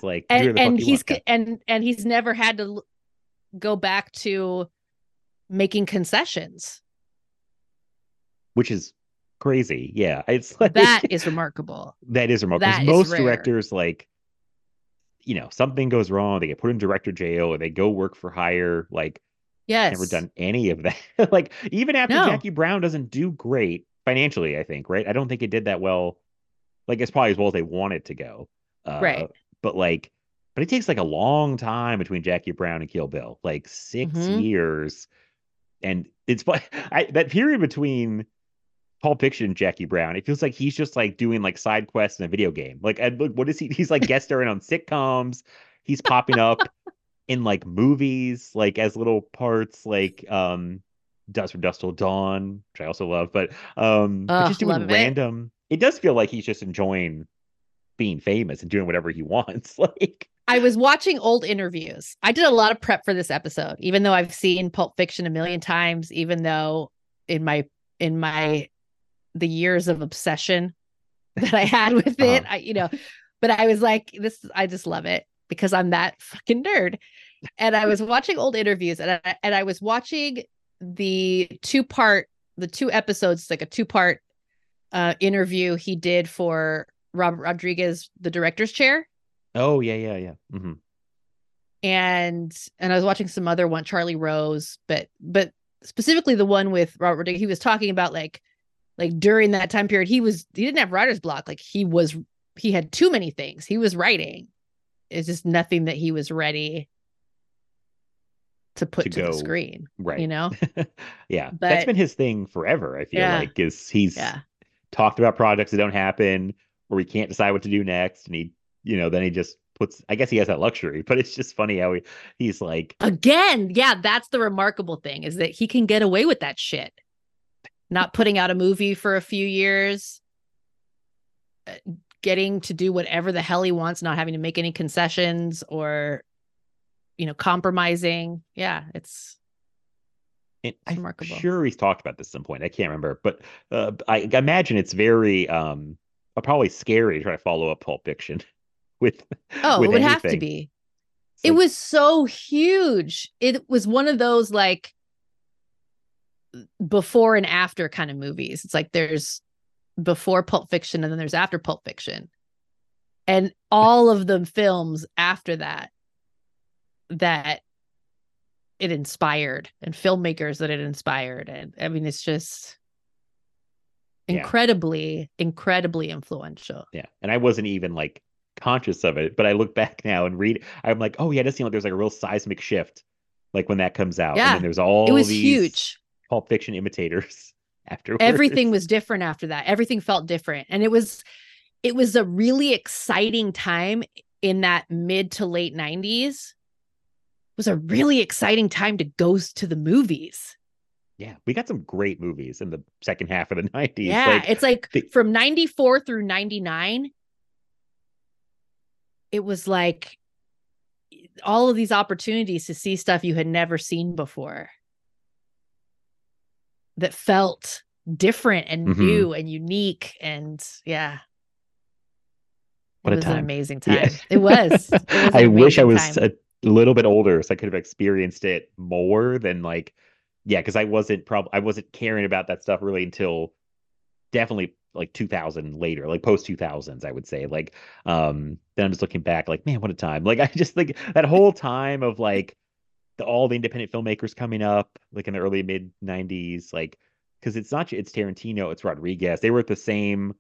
he's like, and he's never had to go back to making concessions, which is crazy. Yeah, it's like, that is remarkable. Most directors, like, you know, something goes wrong, they get put in director jail, or they go work for hire. Like, yes, never done any of that. Like, even after Jackie Brown doesn't do great financially, I think, right? I don't think it did that well. Like, it's probably as well as they wanted to go, right? But like, But it takes like a long time between Jackie Brown and Kill Bill, like 6 years. And it's that period between Pulp Fiction and Jackie Brown, it feels like he's just like doing like side quests in a video game. Like, what is he? He's like guest starring on sitcoms. He's popping up in like movies, like as little parts, like Dust from Dusk Till Dawn, which I also love, but just doing random. It does feel like he's just enjoying being famous and doing whatever he wants. Like, I was watching old interviews. I did a lot of prep for this episode, even though I've seen Pulp Fiction a million times, even though in the years of obsession that I had with it, but I was like, this, I just love it because I'm that fucking nerd. And I was watching old interviews, and I was watching the two episodes, like a two part interview he did for Robert Rodriguez, the director's chair. Oh yeah. Mm-hmm. And I was watching some other one, Charlie Rose, but specifically the one with Robert Rodriguez. He was talking about like during that time period, he didn't have writer's block. Like he had too many things he was writing. It's just nothing that he was ready to put to the screen, right? You know, yeah. But that's been his thing forever. I feel like is he's talked about projects that don't happen, or he can't decide what to do next, and he. Then he just puts, I guess he has that luxury, but it's just funny how he's like. Again, yeah, that's the remarkable thing is that he can get away with that shit. Not putting out a movie for a few years, getting to do whatever the hell he wants, not having to make any concessions or, compromising. Yeah, it's remarkable. I'm sure he's talked about this at some point. I can't remember, but I imagine it's very, probably scary to try to follow up Pulp Fiction. It would have to be. It was so huge. It was one of those like before and after kind of movies. It's like there's before Pulp Fiction and then there's after Pulp Fiction, and all of the films after that it inspired and filmmakers that it inspired, and I mean it's just. Incredibly influential. Yeah, and I wasn't even like conscious of it, but I look back now and read. I'm like, oh yeah, it does seem like there's like a real seismic shift, like when that comes out. Yeah, and then there's all these huge Pulp Fiction imitators afterwards. Everything was different after that. Everything felt different, and it was a really exciting time in that mid to late 90s. It was a really exciting time to go to the movies. Yeah, we got some great movies in the second half of the 90s. Yeah, it's like from 94 through 99, it was like all of these opportunities to see stuff you had never seen before that felt different and new and unique. And yeah, what it was an amazing time. Yeah. It was. I wish I was a little bit older so I could have experienced it more than like. Yeah, because I wasn't caring about that stuff really until definitely like 2000 later, like post 2000s, I would say. Like, then I'm just looking back, like, man, what a time! Like, I just think that whole time of like all the independent filmmakers coming up, like in the early mid 90s, like because it's Tarantino, it's Rodriguez. They were at the same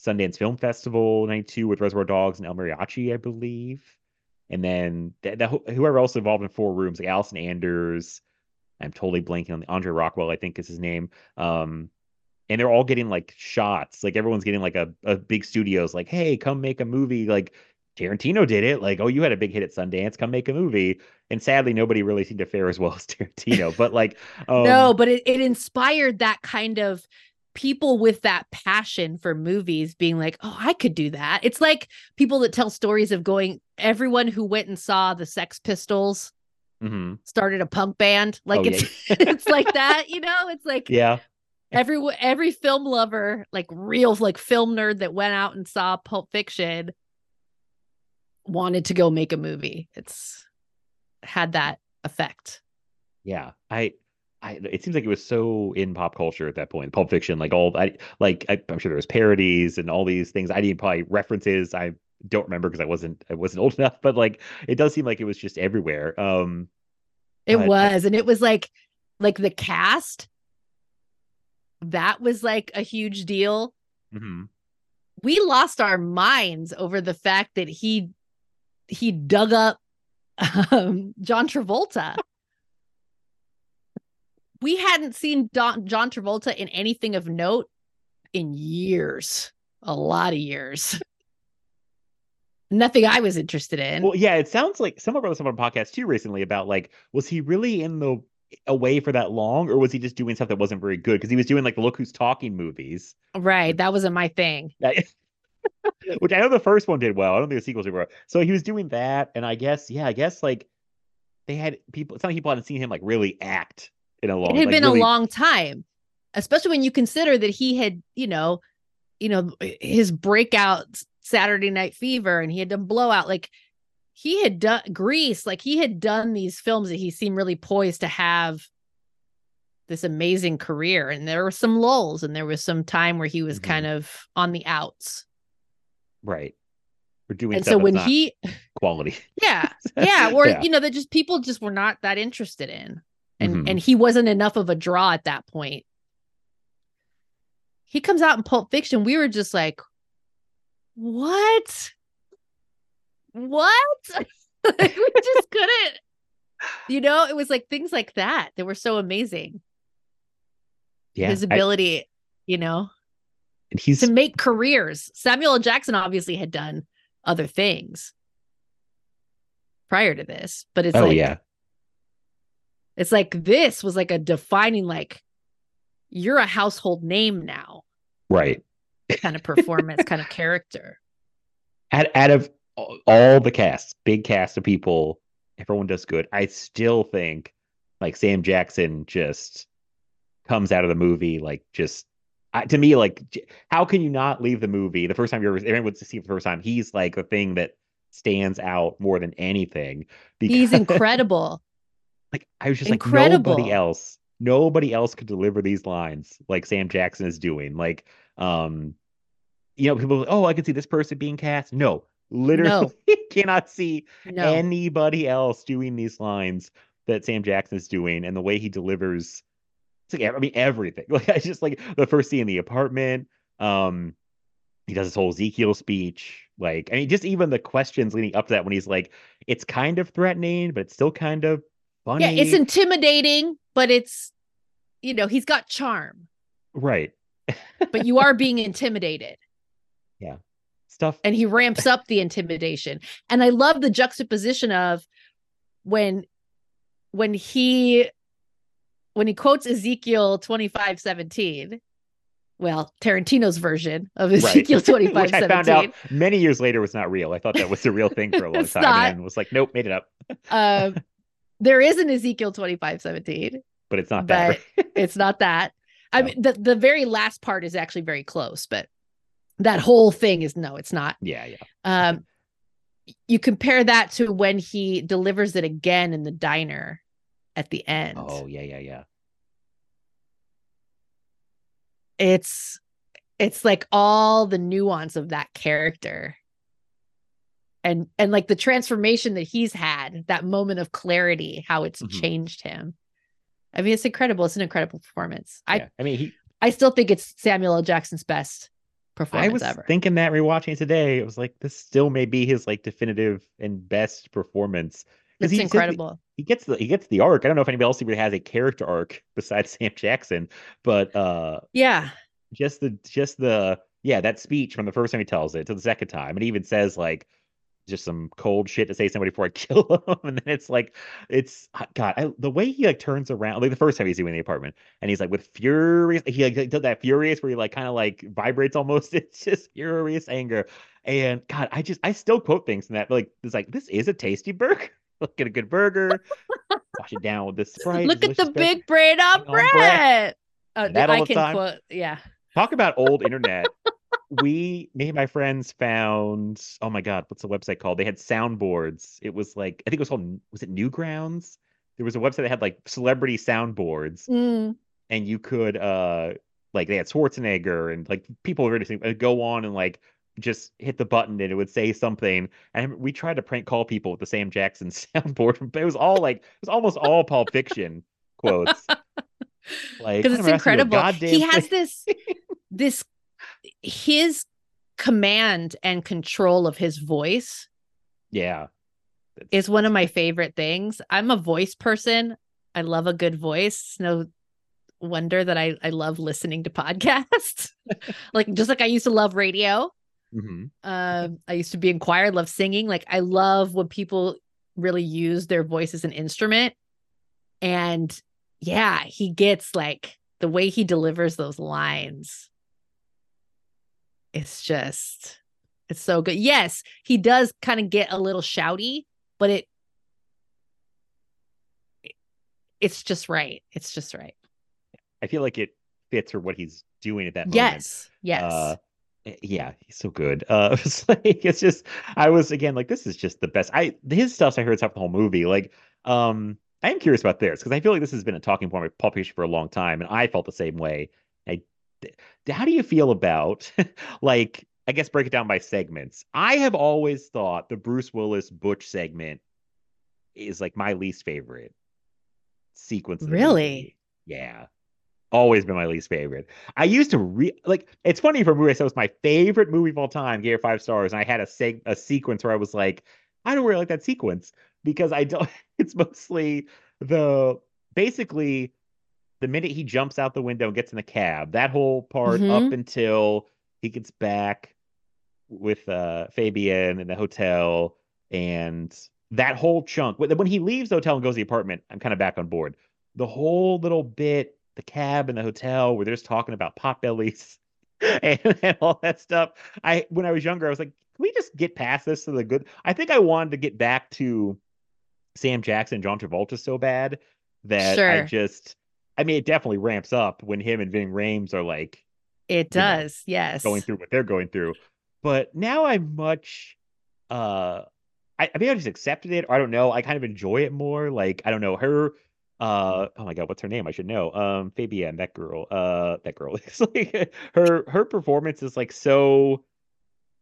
Sundance Film Festival '92 with Reservoir Dogs and El Mariachi, I believe, and then whoever else involved in Four Rooms, like Allison Anders. I'm totally blanking on Andre Rockwell, I think is his name. And they're all getting like shots. Like everyone's getting like a big studios like, hey, come make a movie. Like Tarantino did it. Like, oh, you had a big hit at Sundance. Come make a movie. And sadly, nobody really seemed to fare as well as Tarantino. But like. No, but it inspired that kind of people with that passion for movies being like, oh, I could do that. It's like people that tell stories of everyone who went and saw the Sex Pistols. Mm-hmm. Started a punk band, like it's like that, it's like every film lover, like real like film nerd that went out and saw Pulp Fiction wanted to go make a movie. It's had that effect. Yeah, I it seems like it was so in pop culture at that point. Pulp Fiction, like I'm sure there was parodies and all these things. I didn't probably references. I don't remember because I wasn't old enough, but like it does seem like it was just everywhere. And it was like the cast that was like a huge deal. Mm-hmm. We lost our minds over the fact that he he dug up John Travolta. We hadn't seen John Travolta in anything of note in years, a lot of years. Nothing I was interested in. Well, yeah, it sounds like someone wrote something on a podcast too recently about, like, was he really in the away for that long, or was he just doing stuff that wasn't very good? Because he was doing, like, the Look Who's Talking movies. Right, that wasn't my thing. Which I know the first one did well. I don't think the sequels were. So he was doing that, and I guess like they had people. Some people hadn't seen him, like, really act in a long. It had been a long time, especially when you consider that he had, you know, his breakout Saturday Night Fever, and he had done Blowout. Like, he had done Grease. Like, he had done these films that he seemed really poised to have this amazing career. And there were some lulls, and there was some time where he was kind of on the outs. Right. We're doing. And so when he quality. Yeah. Yeah. Or, yeah, you know, that just people just were not that interested in. And and he wasn't enough of a draw at that point. He comes out in Pulp Fiction. We were just like, what? Like, we just couldn't. You know, it was like things like that that were so amazing. Yeah. His ability, you know. He's to make careers. Samuel L. Jackson obviously had done other things prior to this, but it's it's like this was like a defining, like, you're a household name now, right? Kind of performance, kind of character. Out of all the casts, big cast of people, everyone does good. I still think, like, Sam Jackson just comes out of the movie like just. To me, like, how can you not leave the movie the first time you're everyone to see it for the first time? He's like the thing that stands out more than anything. Because, he's incredible. Like, I was just incredible. Like, nobody else could deliver these lines like Sam Jackson is doing. Like, you know, people, oh, I can see this person being cast. No, literally cannot see anybody else doing these lines that Sam Jackson is doing, and the way he delivers. It's like, I mean, everything. Like, I just, like, the first scene in the apartment. He does his whole Ezekiel speech. Like, I mean, just even the questions leading up to that when he's like, it's kind of threatening, but it's still kind of funny. Yeah, it's intimidating, but it's, you know, he's got charm. Right. But you are being intimidated. Yeah. Stuff. And he ramps up the intimidation. And I love the juxtaposition of when he quotes Ezekiel 25:17, well, Tarantino's version of Ezekiel 25:17, I found out many years later was not real. I thought that was the real thing for a long time, and was like, nope, made it up. There is an Ezekiel 25:17, but it's not that. Right? It's not that. I mean, the very last part is actually very close, but that whole thing is no, it's not. Yeah. You compare that to when he delivers it again in the diner. At the end. Oh, yeah. It's like all the nuance of that character. And like the transformation that he's had, that moment of clarity, how it's changed him. I mean, it's incredible. It's an incredible performance. Yeah. I still think it's Samuel L. Jackson's best performance ever. I was thinking that rewatching it today, it was like, this still may be his, like, definitive and best performance. It's incredible. He gets the arc. I don't know if anybody else even has a character arc besides Sam Jackson, but just the that speech from the first time he tells it to the second time, and he even says, like, just some cold shit to say to somebody before I kill him, and then it's like, it's God. The way he, like, turns around, like the first time he's doing the apartment, and he's like with furious. He, like, does that furious where he, like, kind of, like, vibrates almost. It's just furious anger, and God, I still quote things from that. Like, it's like, this is a tasty burger. Look at a good burger. Wash it down with this Sprite. Look at the big brain on bread. Oh, that I can quote. Yeah. Talk about old internet. Me and my friends found, oh my God, what's the website called? They had soundboards. It was like, I think it was called, was it Newgrounds? There was a website that had, like, celebrity soundboards. And you could, like, they had Schwarzenegger and, like, people were go on and, like, just hit the button and it would say something, and we tried to prank call people with the Sam Jackson soundboard, but it was almost all Pulp Fiction quotes, like, because it's incredible. He has this his command and control of his voice, yeah, is one of my favorite things. I'm a voice person. I love a good voice. No wonder that I love listening to podcasts. Just like I used to love radio. Mm-hmm. I used to be in choir, love singing. Like, I love when people really use their voice as an instrument. And yeah, he gets like the way he delivers those lines. It's just, it's so good. Yes, he does kind of get a little shouty, but it's just right. It's just right. I feel like it fits for what he's doing at that moment. Yes. Yeah, he's so good. This is just the best. His stuff I heard throughout the whole movie. I am curious about theirs because I feel like this has been a talking point with Pulp Fiction for a long time, and I felt the same way. How do you feel about I guess break it down by segments? I have always thought the Bruce Willis Butch segment is like my least favorite sequence. Really? Yeah. Always been my least favorite. I used to it's funny for a movie I said it was my favorite movie of all time, gave it 5 stars, and I had a sequence where I was like, I don't really like that sequence because I don't. It's mostly the minute he jumps out the window and gets in the cab, that whole part mm-hmm. up until he gets back with Fabian in the hotel, and that whole chunk when he leaves the hotel and goes to the apartment, I'm kind of back on board. The whole little bit. The cab and the hotel where they're just talking about potbellies and all that stuff. When I was younger, I was like, can we just get past this to the good? I think I wanted to get back to Sam Jackson and John Travolta so bad that sure. It definitely ramps up when him and Ving Rhames are like, it does. Yes. Going through what they're going through. But now I'm much, I just accepted it. Or I don't know. I kind of enjoy it more. I don't know her. Oh my God, what's her name? I should know. Fabienne, that girl is like her performance is like so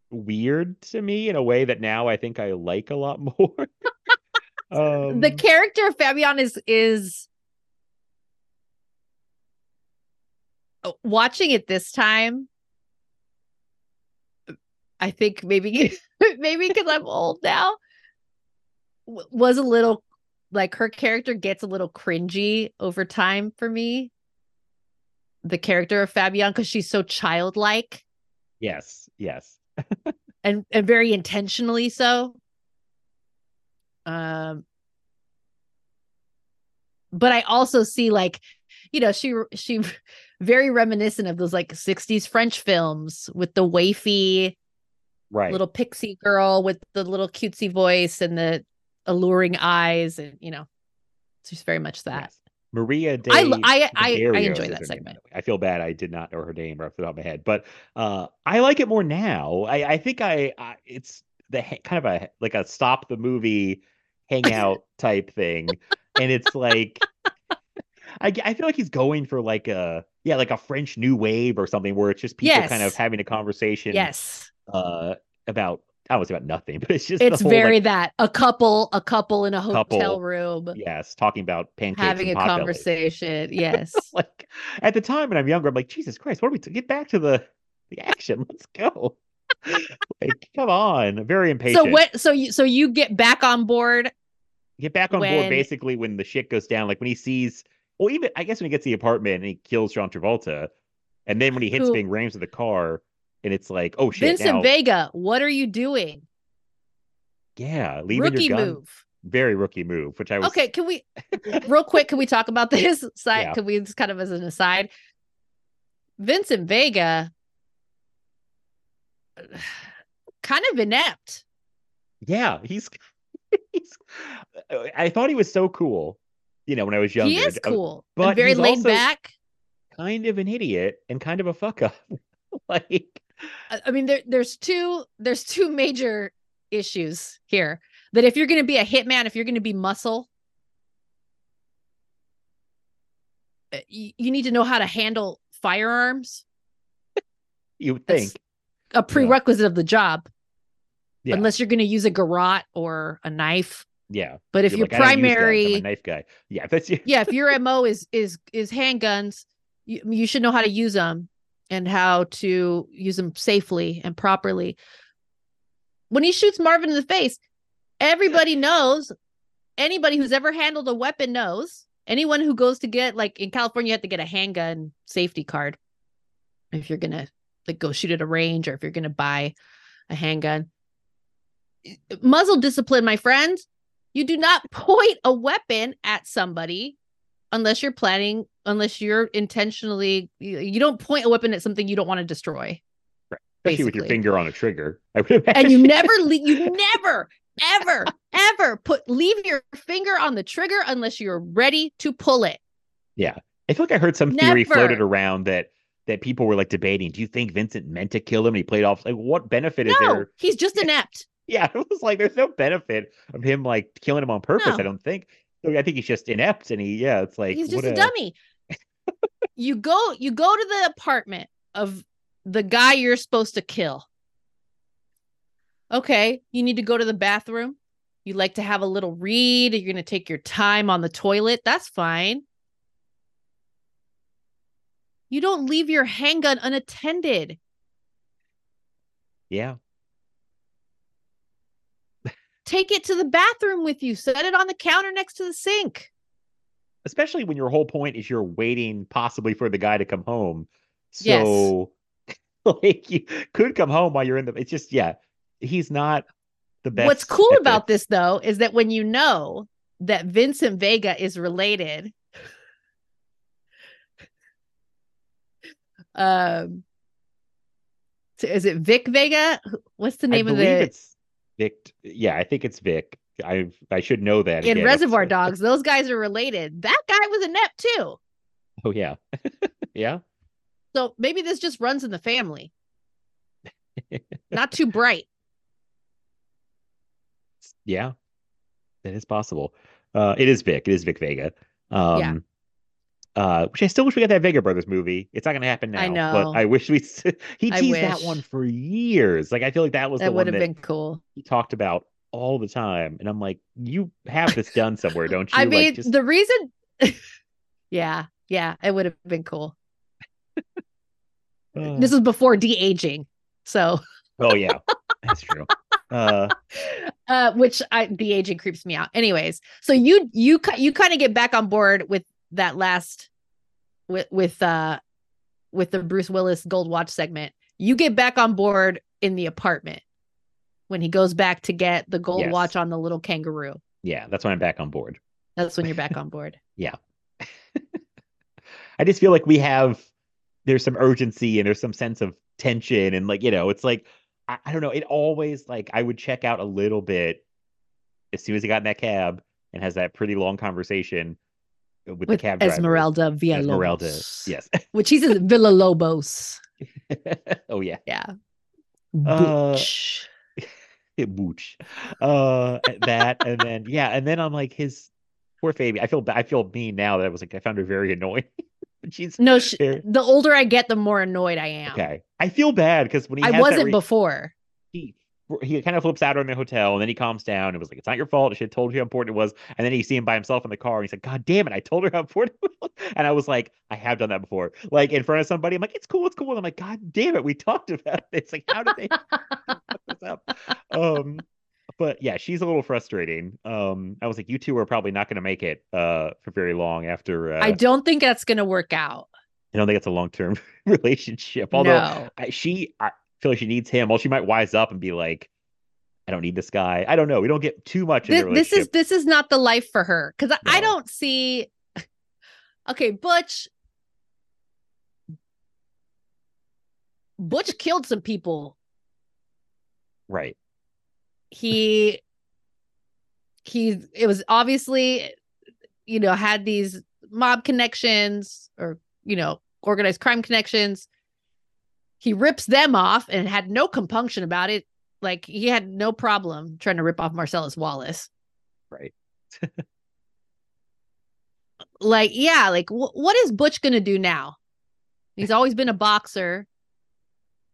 weird to me in a way that now I think I like a lot more. The character of Fabienne is watching it this time. I think maybe because I'm old now, was a little. Her character gets a little cringy over time for me. The character of Fabienne, because she's so childlike. Yes. and very intentionally so. But I also see she very reminiscent of those 60s French films with the wafy right. little pixie girl with the little cutesy voice and the alluring eyes, and it's just very much that. Yes. Maria de I enjoy that segment. I feel bad I did not know her name off the top of my head, but I like it more now. I think it's the kind of a stop the movie hangout type thing, and it's like I feel like he's going for a French New Wave or something where it's just people yes. kind of having a conversation yes about. I was about nothing, but it's whole, very that a couple in a hotel room. Yes. Talking about pancakes, having a conversation. Belly. Yes. At the time when I'm younger, I'm like, Jesus Christ, what are we to get back to the action? Let's go. Come on. Very impatient. So you get back on board. Get back on board. Basically when the shit goes down, when he sees, when he gets to the apartment and he kills John Travolta. And then when he hits Ving Rhames with the car, and it's like, oh shit! Vincent Vega, what are you doing? Yeah, leaving your gun. Move. Very rookie move. Which I was okay. Can we, real quick? Can we talk about this side? Yeah. Can we just kind of as an aside? Vincent Vega, kind of inept. Yeah, he's. I thought he was so cool, when I was younger. He is cool, but and very he's laid also back. Kind of an idiot and kind of a fuck up. There's two major issues here. That if you're going to be a hitman, if you're going to be muscle, you need to know how to handle firearms. You would think. That's a prerequisite of the job. Yeah. Unless you're going to use a garrote or a knife. Yeah. But if your primary I'm a knife guy. Yeah, that's you. Yeah, if your MO is handguns, you should know how to use them. And how to use them safely and properly. When he shoots Marvin in the face, Everybody knows. Anybody who's ever handled a weapon knows. Anyone who goes to get, like, in California, you have to get a handgun safety card if you're going to, like, go shoot at a range or if you're going to buy a handgun. Muzzle discipline, my friend. You do not point a weapon at somebody unless you're planning, unless you're intentionally, you don't point a weapon at something you don't want to destroy. Right. Especially with your finger on a trigger. And you never, ever leave your finger on the trigger unless you're ready to pull it. Yeah. I feel like I heard some theory floated around that people were, like, debating, do you think Vincent meant to kill him and he played off? Like, what benefit is there? He's just inept. Yeah, it was like, there's no benefit of him, like, killing him on purpose, I don't think. I think he's just inept, and it's like... He's just a dummy. You go to the apartment of the guy you're supposed to kill. Okay, you need to go to the bathroom. You like to have a little read. You're going to take your time on the toilet. That's fine. You don't leave your handgun unattended. Yeah. Take it to the bathroom with you. Set it on the counter next to the sink. Especially when your whole point is you're waiting possibly for the guy to come home. So, like, you could come home while you're in the... It's just, he's not the best. What's cool about this, though, is that when you know that Vincent Vega is related... is it Vic Vega? What's the name of it? Vic, I think it's Vic. I should know that. In Reservoir Dogs, those guys are related. That guy was inept too. Oh yeah, yeah. So maybe this just runs in the family. Not too bright. Yeah, that is possible. It is Vic. It is Vic Vega. Which I still wish we got that Vega Brothers movie. It's not going to happen now. I know. But I wish we... He teased that one for years. Like, I feel like that was the one that... That would have been cool. He talked about all the time. And I'm like, you have this done somewhere, don't you? I mean, the reason... Yeah, it would have been cool. This was before de-aging, so... Oh, yeah. That's true. Which de-aging creeps me out. Anyways, so you kind of get back on board with that last with the Bruce Willis gold watch segment. You get back on board in the apartment when he goes back to get the gold watch on the little kangaroo. Yeah, that's when I'm back on board. That's when you're back on board. Yeah. I just feel like there's some urgency and there's some sense of tension, and, like, it's like, I don't know. It always, like, I would check out a little bit as soon as he got in that cab and has that pretty long conversation with the cab driver. Esmeralda Villalobos. Yes. Which he says Villalobos. Oh, yeah. Yeah. Booch. Booch. That. And then, and then I'm like, his poor baby. I feel mean now that I was like, I found her very annoying. The older I get, the more annoyed I am. Okay. I feel bad because when before. He kind of flips out in the hotel, and then he calms down. It was like, it's not your fault. I should have told you how important it was. And then you see him by himself in the car, and he's like, God damn it, I told her how important it was. And I was like, I have done that before. Like, in front of somebody, I'm like, it's cool. And I'm like, God damn it, we talked about this. Like, how did they fuck this up? But yeah, she's a little frustrating. I was like, you two are probably not going to make it for very long after. I don't think that's going to work out. I don't think it's a long-term relationship. Although I feel like she needs him. Well, she might wise up and be like, I don't need this guy. I don't know. We don't get too much in the relationship. This is not the life for her. Because I don't see... Okay, Butch killed some people. Right. It was obviously, had these mob connections or, organized crime connections. He rips them off and had no compunction about it. Like, he had no problem trying to rip off Marcellus Wallace. Right. What is Butch going to do now? He's always been a boxer.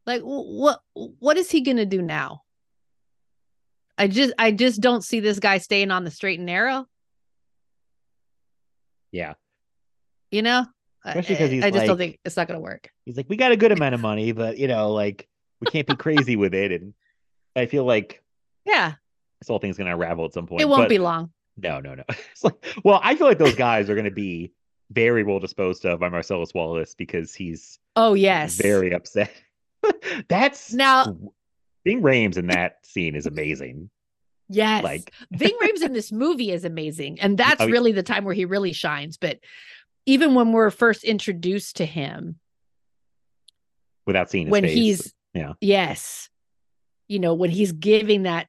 Like, what is he going to do now? I just don't see this guy staying on the straight and narrow. Yeah. Especially because I just don't think it's not going to work. He's like, we got a good amount of money, but, like, we can't be crazy with it. And I feel like, this whole thing's going to unravel at some point. It won't be long. No. It's like, well, I feel like those guys are going to be very well disposed of by Marcellus Wallace, because he's very upset. That's now Ving Rhames in that scene is amazing. Yes, like Ving Rhames in this movie is amazing, and that's really the time where he really shines. But even when we're first introduced to him, without seeing his face, when he's giving that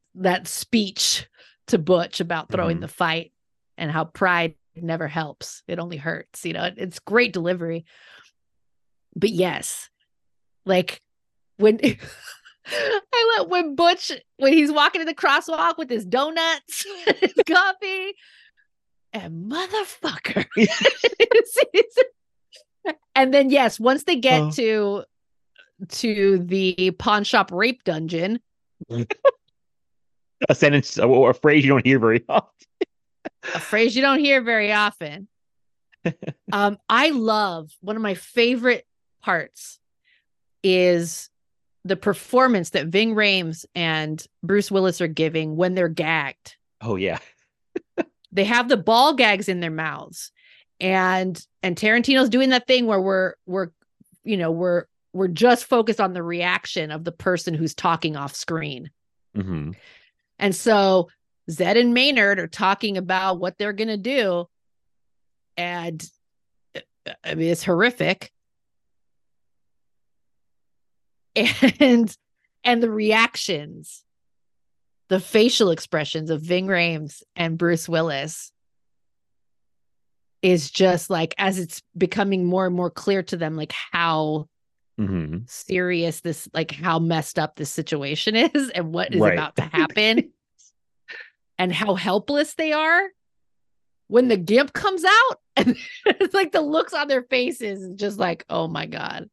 speech to Butch about throwing the fight and how pride never helps, it only hurts. It's great delivery. But yes, like when when he's walking in the crosswalk with his donuts, his coffee, and motherfucker. And then yes, once they get to the pawn shop rape dungeon, a sentence or a phrase you don't hear very often. I love, one of my favorite parts is the performance that Ving Rhames and Bruce Willis are giving when they're gagged. Oh yeah. They have the ball gags in their mouths, and Tarantino's doing that thing where we're just focused on the reaction of the person who's talking off screen. Mm-hmm. And so Zed and Maynard are talking about what they're going to do. And I mean, it's horrific. And the reactions, the facial expressions of Ving Rhames and Bruce Willis is just like, as it's becoming more and more clear to them, like how serious this, like how messed up this situation is and what is about to happen. And how helpless they are when the gimp comes out. And it's like the looks on their faces is just like, oh my God.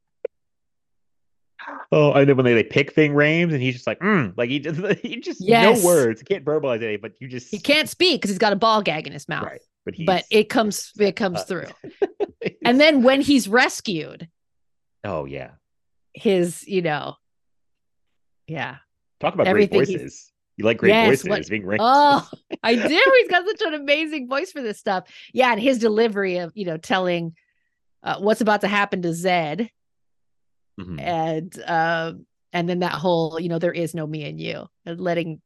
Oh, and then when they pick Ving Rhames and he's just like, he just no words. He can't verbalize anything, but he can't speak because he's got a ball gag in his mouth. Right. But it comes through. And then when he's rescued. Oh yeah. Talk about great voices. You like great voices. Ving Rhames. Oh, I do. He's got such an amazing voice for this stuff. Yeah. And his delivery of, telling what's about to happen to Zed. Mm-hmm. And then that whole, there is no me and you, and letting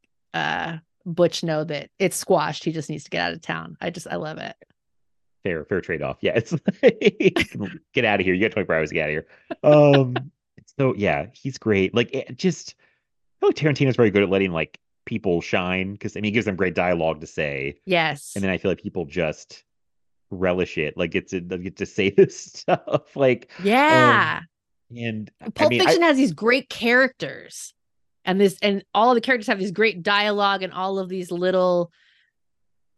Butch know that it's squashed. He just needs to get out of town. I love it. Fair trade-off. Yeah. It's like, get out of here. You got 24 hours to get out of here. So yeah, he's great. Like I feel like Tarantino's very good at letting people shine, because he gives them great dialogue to say. Yes. And then I feel like people just relish it. Like get to say this stuff. And Pulp Fiction has these great characters, and all the characters have these great dialogue and all of these little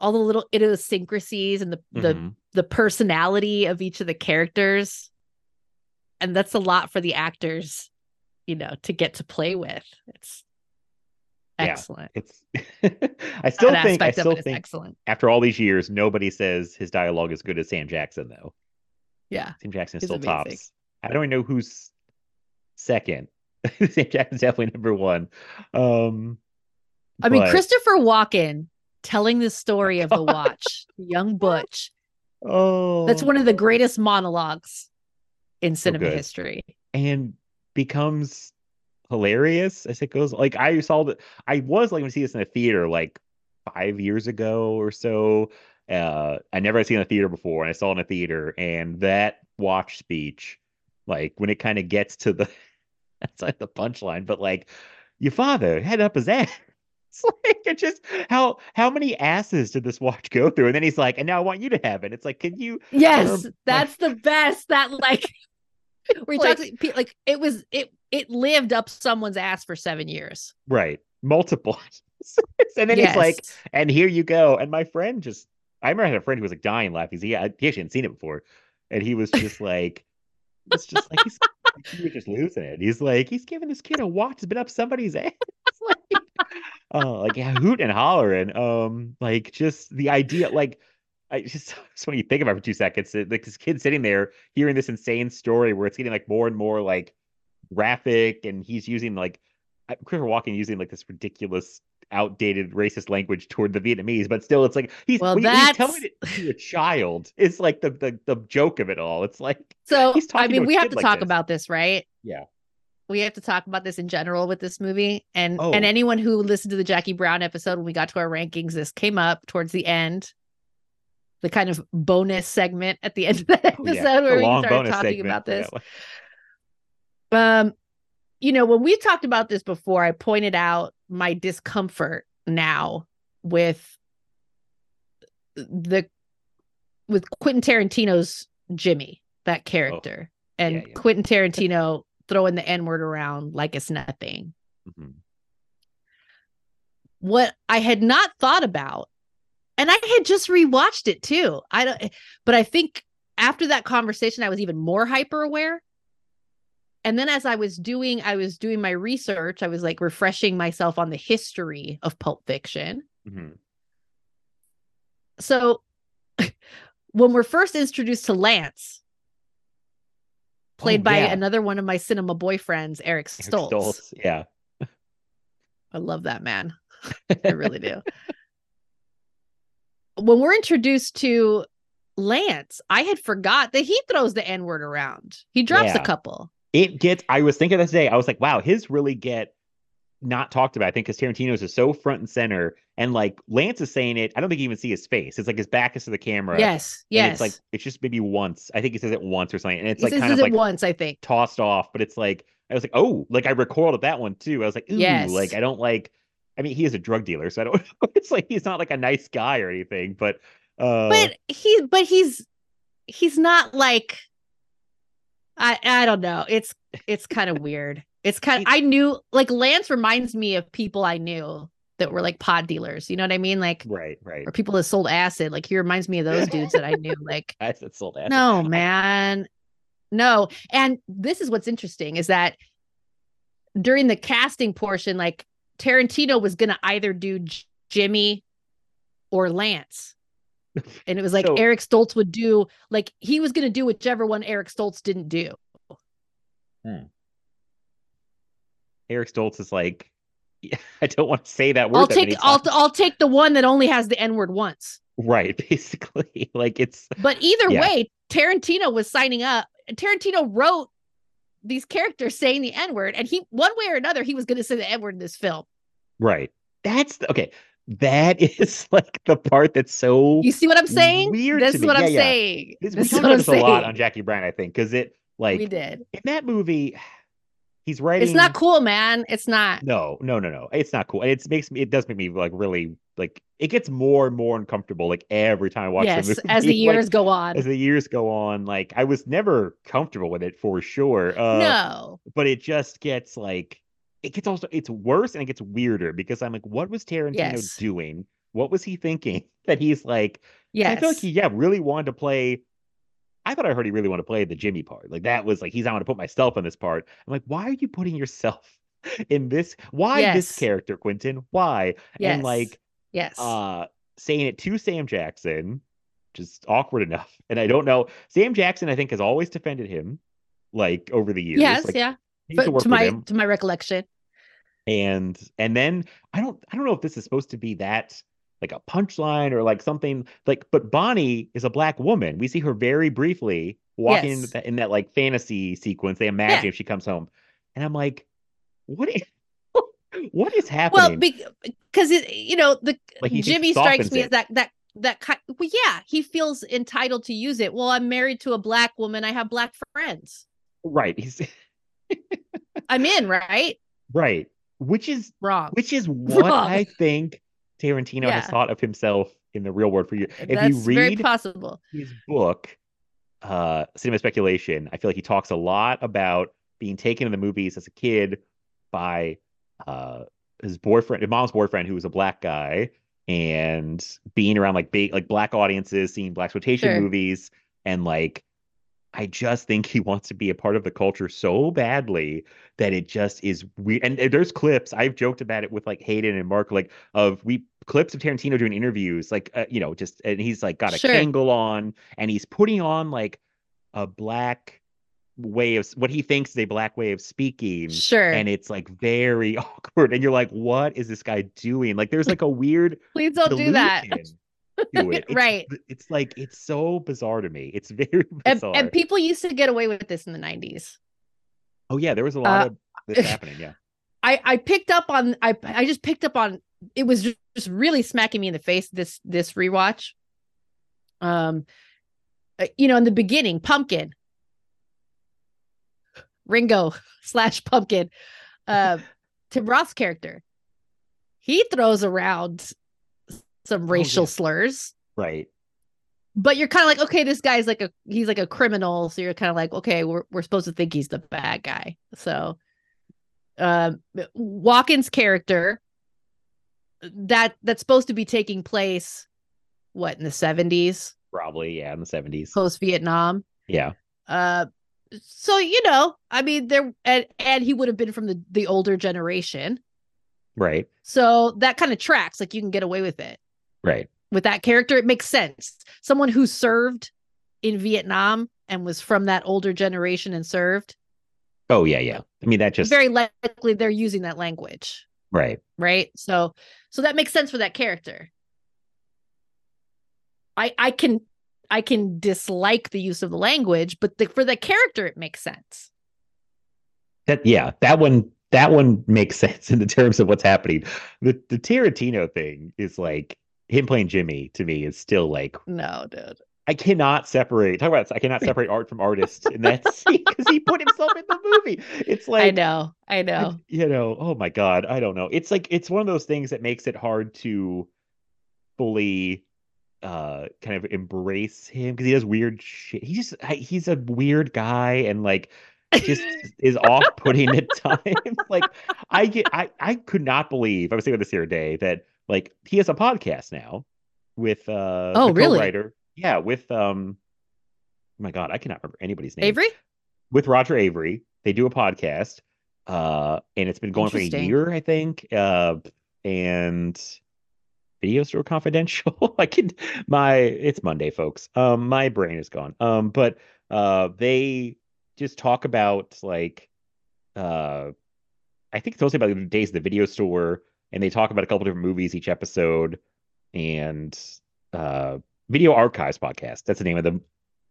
idiosyncrasies and the personality of each of the characters. And that's a lot for the actors, to get to play with. It's excellent. I still think excellent. After all these years, nobody says his dialogue is good as Sam Jackson, though. Yeah. Sam Jackson still tops. I don't even know who's second. Sam Jackson's definitely number one. Christopher Walken telling the story of the watch, young Butch. Oh, that's one of the greatest monologues in cinema history. And becomes hilarious as it goes. Like I was going to see this in a theater 5 years ago or so. I never had seen it in a theater before, and I saw it in a theater, and that watch speech, when it kind of gets to the that's like the punchline, but your father head up his ass. It's it's just how many asses did this watch go through? And then he's like, and now I want you to have it. It's like, can you? Yes, that's the best. That where he talks it lived up someone's ass for 7 years. Right. Multiple. And then he's like, and here you go. And my friend I remember I had a friend who was dying laughing. He actually hadn't seen it before. And he was just like, it's just like, he was just losing it. He's like, he's giving this kid a watch that's been up somebody's ass. Hoot and hollering. Just the idea, I just when you think about it for 2 seconds, this kid sitting there hearing this insane story where it's getting more and more graphic, and he's using Christopher Walken using this ridiculous outdated racist language toward the Vietnamese, but still, it's like he's, well, he's telling it to a child. It's like the joke of it all. It's like, so he's talking, I mean, we have to like talk about this, right? Yeah, we have to talk about this in general with this movie, and anyone who listened to the Jackie Brown episode when we got to our rankings, this came up towards the end, the kind of bonus segment at the end of that episode where we started talking about this. Yeah. You know, when we talked about this before, I pointed out my discomfort now with Quentin Tarantino's Jimmy, that character, Quentin Tarantino throwing the N-word around like it's nothing. Mm-hmm. What I had not thought about, and I had just rewatched it too. But I think after that conversation, I was even more hyper aware. And then as I was doing my research, I was like refreshing myself on the history of Pulp Fiction. Mm-hmm. So when we're first introduced to Lance, played by another one of my cinema boyfriends, Eric Stoltz. Yeah. I love that man. I really do. When we're introduced to Lance, I had forgot that he throws the N-word around. He drops a couple. I was thinking that today, I was like, wow, his really get not talked about, I think, because Tarantino's is so front and center. And like Lance is saying it, I don't think you even see his face. It's like his back is to the camera. Yes. And it's like, it's just maybe once. I think he says it once or something. And it's once, I think. Tossed off. But it's like, I was like, oh, like I recoiled at that one too. I was like, ooh, like I don't like, I mean, he is a drug dealer, so I don't, it's like, he's not like a nice guy or anything, but he's not like, I don't know. It's kind of weird. It's kind of, I knew, like Lance reminds me of people I knew that were like pod dealers. You know what I mean? Like, right. Or people that sold acid. Like he reminds me of those dudes that I knew, like that sold acid. No, man. No. And this is what's interesting is that during the casting portion, like Tarantino was going to either do Jimmy or Lance. And it was like Eric Stoltz would do, like he was going to do whichever one Eric Stoltz didn't do. Eric Stoltz is like, I don't want to say that word. I'll take the one that only has the N-word once. Right, basically, like it's. But either way, Tarantino was signing up. Tarantino wrote these characters saying the N-word, and he, one way or another, he was going to say the N-word in this film. Right. Okay. That is like the part that's so, you see what I'm saying? Weird. This is what I'm saying. This is what I'm saying. A lot on Jackie Brown, I think, because it like we did in that movie. He's writing. It's not cool, man. It's not. No. It's not cool. It does make me like really like. It gets more and more uncomfortable like every time I watch the movie. As the years go on. As the years go on, like I was never comfortable with it for sure. No. But it just gets like. It gets also, it's worse and it gets weirder because I'm like, what was Tarantino doing? What was he thinking that he's like, I feel like he really wanted to play. I thought I heard he really wanted to play the Jimmy part. Like that was like, he's, I want to put myself in this part. I'm like, why are you putting yourself in this? Why this character, Quentin? Why? Yes. And like, saying it to Sam Jackson, just awkward enough. And I don't know. Sam Jackson, I think, has always defended him like over the years. Yes. Like, but to my recollection, and then I don't know if this is supposed to be that like a punchline or like something like. But Bonnie is a black woman. We see her very briefly walking in that like fantasy sequence. They imagine if she comes home, and I'm like, what is happening? Well, because Jimmy strikes me as that kind. Well, he feels entitled to use it. Well, I'm married to a black woman. I have black friends. Right. He's. I'm in, right, which is wrong, which is what I think Tarantino has thought of himself in the real world for you. If you read his book Cinema Speculation, I feel like he talks a lot about being taken to the movies as a kid by his mom's boyfriend who was a black guy, and being around like black audiences, seeing black exploitation movies, and like I just think he wants to be a part of the culture so badly that it just is weird. And there's clips. I've joked about it with like Hayden and Mark, like clips of Tarantino doing interviews, like, just, and he's like got a Kangol on, and he's putting on like a black way of what he thinks is a black way of speaking. Sure. And it's like very awkward. And you're like, what is this guy doing? Like, there's like a weird. Please don't do that. Do it. It's, right. It's like, it's so bizarre to me. It's very bizarre. And people used to get away with this in the 90s. Oh, yeah. There was a lot of this happening. Yeah. I just picked up on it was just really smacking me in the face. This rewatch. You know, in the beginning, Pumpkin. Ringo / Pumpkin, Tim Roth's character, he throws around some racial slurs, right? But you're kind of like, okay, this guy's like he's like a criminal, so you're kind of like, okay, we're supposed to think he's the bad guy. So, Walken's character that's supposed to be taking place, what, in the 70s? Probably, yeah, in the 70s, post Vietnam, yeah. So, you know, I mean, there and he would have been from the older generation. Right. So that kind of tracks, like you can get away with it. Right. With that character, it makes sense. Someone who served in Vietnam and was from that older generation and served. Oh, yeah. Yeah. I mean, that just very likely they're using that language. Right. Right. So that makes sense for that character. I can dislike the use of the language, but for the character, it makes sense. That one makes sense in the terms of what's happening. The Tarantino thing is like him playing Jimmy to me is still like, no, dude. I cannot separate art from artist in that scene because he put himself in the movie. It's like, I know. Like, you know, oh my God, I don't know. It's like, it's one of those things that makes it hard to fully kind of embrace him because he does weird shit. He's a weird guy and like just is off-putting at times. Like I could not believe, I was thinking of this the other day, that like he has a podcast now with really? Co-writer. Yeah, with oh my God, I cannot remember anybody's name. Avery? With Roger Avery. They do a podcast. And it's been going for a year, I think. And Video Store Confidential. It's Monday, folks. My brain is gone. But they just talk about like, I think it's mostly about the days of the video store, and they talk about a couple different movies each episode, and Video Archives Podcast. That's the name of the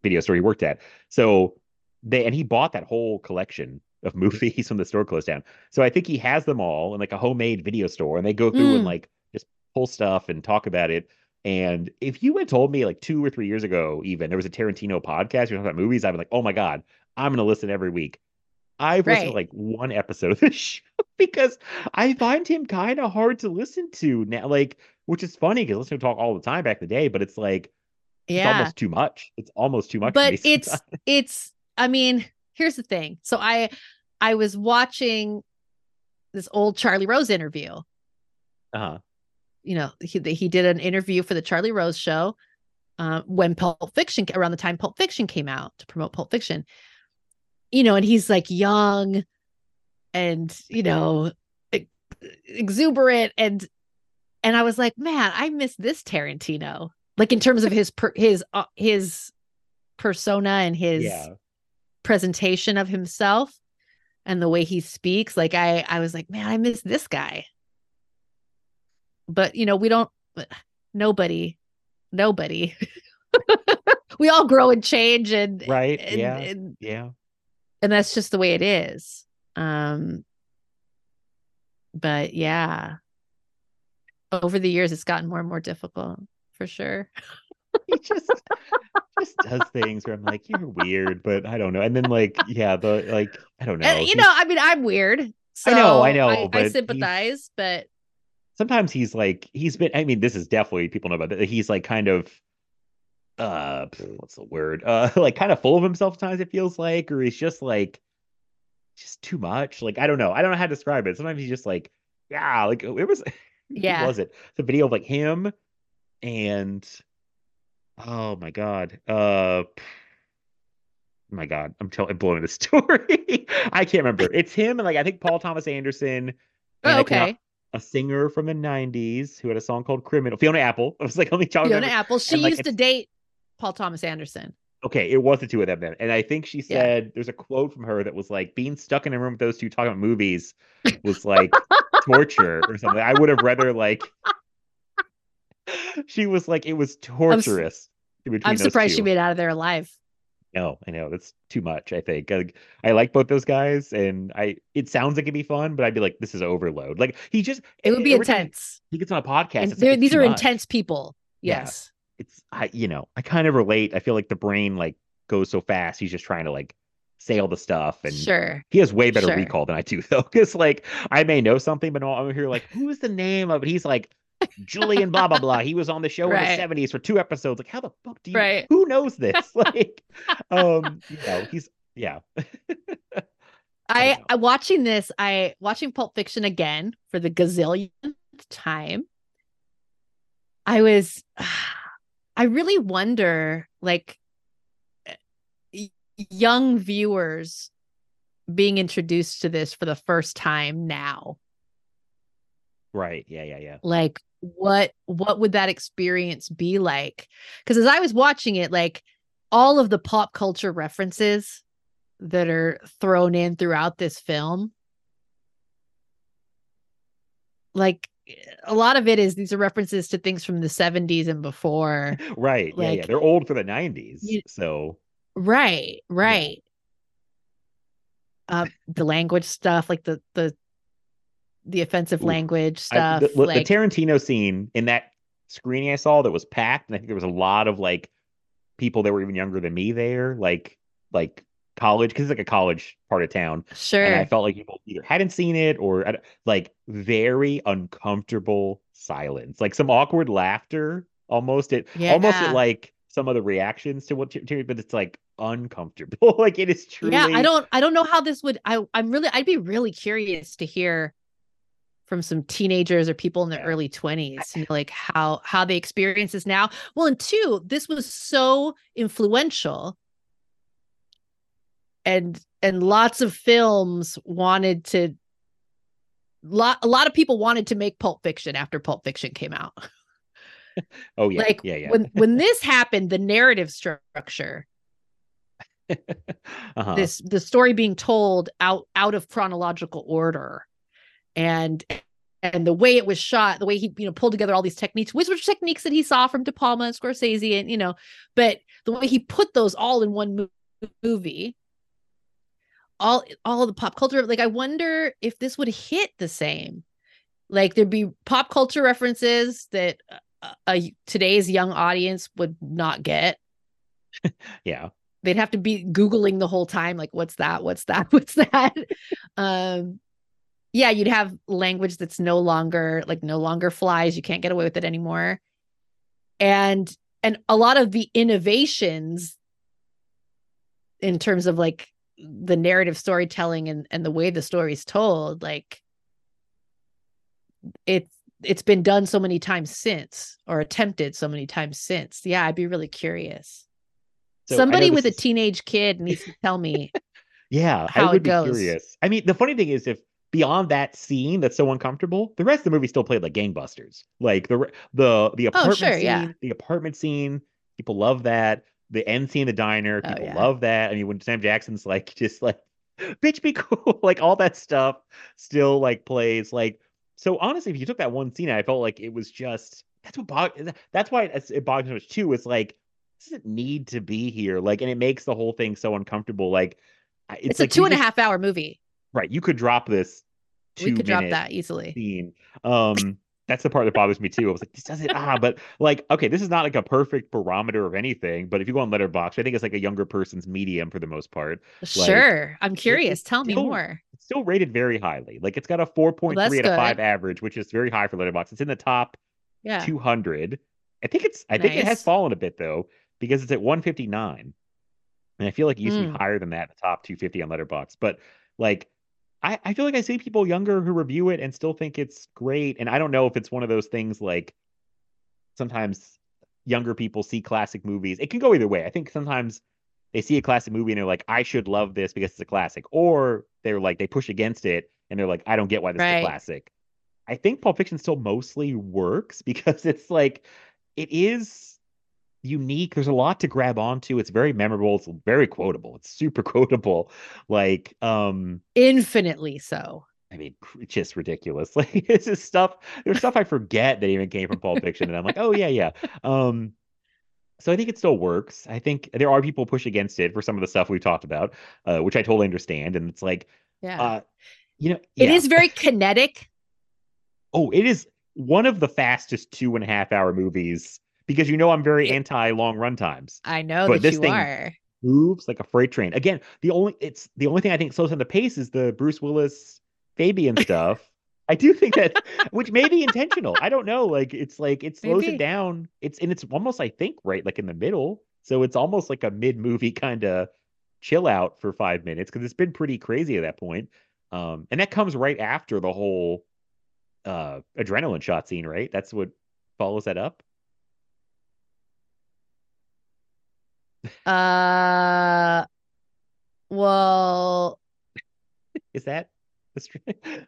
video store he worked at. So he bought that whole collection of movies when the store closed down. So I think he has them all in like a homemade video store, and they go through and like pull stuff and talk about it. And if you had told me like 2 or 3 years ago, even there was a Tarantino podcast, you're talking about movies, I'd be like, oh my God, I'm going to listen every week. I've listened to like one episode of this show because I find him kind of hard to listen to now, like, which is funny because I listen to him talk all the time back in the day, but it's like, yeah, it's almost too much. But I mean, here's the thing. So I was watching this old Charlie Rose interview. Uh-huh. You know, he did an interview for the Charlie Rose show when Pulp Fiction came out, to promote Pulp Fiction, you know, and he's like young and, you know, exuberant. And I was like, man, I miss this Tarantino, like in terms of his persona and his presentation of himself and the way he speaks. Like I was like, man, I miss this guy. But, you know, nobody, we all grow and change and. Right. Yeah. And that's just the way it is. But yeah. Over the years, it's gotten more and more difficult for sure. He just does things where I'm like, you're weird, but I don't know. And then like, yeah, I don't know. And, you know, I mean, I'm weird. So I know. I sympathize, but. Sometimes he's like, this is definitely, people know about that. He's like kind of, what's the word? Like kind of full of himself at times, it feels like, or he's just like, just too much. Like, I don't know. I don't know how to describe it. Sometimes he's just like, yeah, like it was, what was it? It's a video of like him and, oh my God. My God, I'm blowing the story. I can't remember. It's him and like, I think Paul Thomas Anderson. And a singer from the 90s who had a song called Criminal. Fiona Apple. I was like, Fiona Apple. She used to date Paul Thomas Anderson. Okay, it was the two of them then. And I think she said, there's a quote from her that was like, being stuck in a room with those two talking about movies was like torture or something. I would have rather like, she was like, it was torturous. I'm surprised she made it out of there alive. No, I know. That's too much, I think. I like both those guys, and it sounds like it'd be fun, but I'd be like, this is overload. Like, it would be intense. He gets on a podcast. These are intense people. Yes. Yeah. I kind of relate. I feel like the brain like goes so fast. He's just trying to like say all the stuff. And sure, he has way better recall than I do, though. Because like, I may know something, but I'm here like, who is the name of it? He's like, Julian blah blah blah, he was on the show in the 70s for 2 episodes. Like, how the fuck do you who knows this? Like he's watching Pulp Fiction again for the gazillionth time, I really wonder, like, young viewers being introduced to this for the first time now. Right. Yeah. Like, what would that experience be like? Because as I was watching it, like, all of the pop culture references that are thrown in throughout this film, like, a lot of it is, these are references to things from the 70s and before. Right. Like, yeah. They're old for the 90s. So. Right. Yeah. The language stuff, like the offensive language stuff. The Tarantino scene in that screening I saw that was packed, and I think there was a lot of like people that were even younger than me there, like college, because it's like a college part of town. Sure. And I felt like people either hadn't seen it or like very uncomfortable silence, like some awkward laughter almost. Almost like some of the reactions to but it's like uncomfortable. Like, it is truly. Yeah, I don't know how this would. I'd be really curious to hear from some teenagers or people in their early 20s, you know, like how they experience this now. Well, and two, this was so influential, and lots of films a lot of people wanted to make Pulp Fiction after Pulp Fiction came out. Oh yeah. Like, yeah. when this happened, the narrative structure, the story being told out of chronological order, and the way it was shot, the way he pulled together all these techniques, which were techniques that he saw from De Palma and Scorsese, and but the way he put those all in one movie, all of the pop culture, like, I wonder if this would hit the same. Like, there'd be pop culture references that today's young audience would not get. Yeah, they'd have to be Googling the whole time, like, what's that. Yeah, you'd have language that's no longer flies. You can't get away with it anymore. And a lot of the innovations in terms of like the narrative storytelling and the way the story's told, like, it's been done so many times since, or attempted so many times since. Yeah, I'd be really curious. So somebody with a teenage kid needs to tell me. Yeah, how I would it goes. Be curious. I mean, the funny thing is, if beyond that scene that's so uncomfortable, the rest of the movie still played like gangbusters. Like the apartment scene, the apartment scene, people love that. The end scene in the diner, people love that. I mean, when Sam Jackson's like, just like, bitch, be cool, like, all that stuff still like plays. Like, so honestly, if you took that one scene, I felt like it was just, that's why it bogged me so much too. It's like, does it need to be here? Like, and it makes the whole thing so uncomfortable. Like, it's like a 2.5 hour movie. Right, you could drop this. We could drop that easily. Scene. That's the part that bothers me too. I was like, this doesn't. But like, okay, this is not like a perfect barometer of anything. But if you go on Letterboxd, I think it's like a younger person's medium for the most part. Sure, like, I'm curious. Tell me more. It's still rated very highly. Like, it's got a 4.3 out of 5 average, which is very high for Letterboxd. It's in the top 200. I think it's. I think it has fallen a bit though, because it's at 159, and I feel like it used to be higher than that, the top 250 on Letterboxd. But like, I feel like I see people younger who review it and still think it's great. And I don't know if it's one of those things, like, sometimes younger people see classic movies. It can go either way. I think sometimes they see a classic movie and they're like, I should love this because it's a classic. Or they're like, they push against it and they're like, I don't get why this is a classic. I think Pulp Fiction still mostly works because it's like, it is... unique. There's a lot to grab onto. It's very memorable. It's very quotable. It's super quotable. Like, infinitely so. I mean, it's just ridiculous. Like, it's just stuff. There's stuff I forget that even came from Pulp Fiction, and I'm like, oh yeah, yeah. So I think it still works. I think there are people push against it for some of the stuff we've talked about, which I totally understand. And it's like, yeah, it is very kinetic. Oh, it is one of the fastest 2.5 hour movies, because I'm very anti long run times. I know, but this thing moves like a freight train. Again, the only thing I think slows down the pace is the Bruce Willis Fabian stuff. I do think that, which may be intentional. I don't know. Like, it's like, it slows it down. It's almost, I think, right, like in the middle. So it's almost like a mid-movie kind of chill out for 5 minutes, because it's been pretty crazy at that point. And that comes right after the whole adrenaline shot scene, right? That's what follows that up. Well, is that?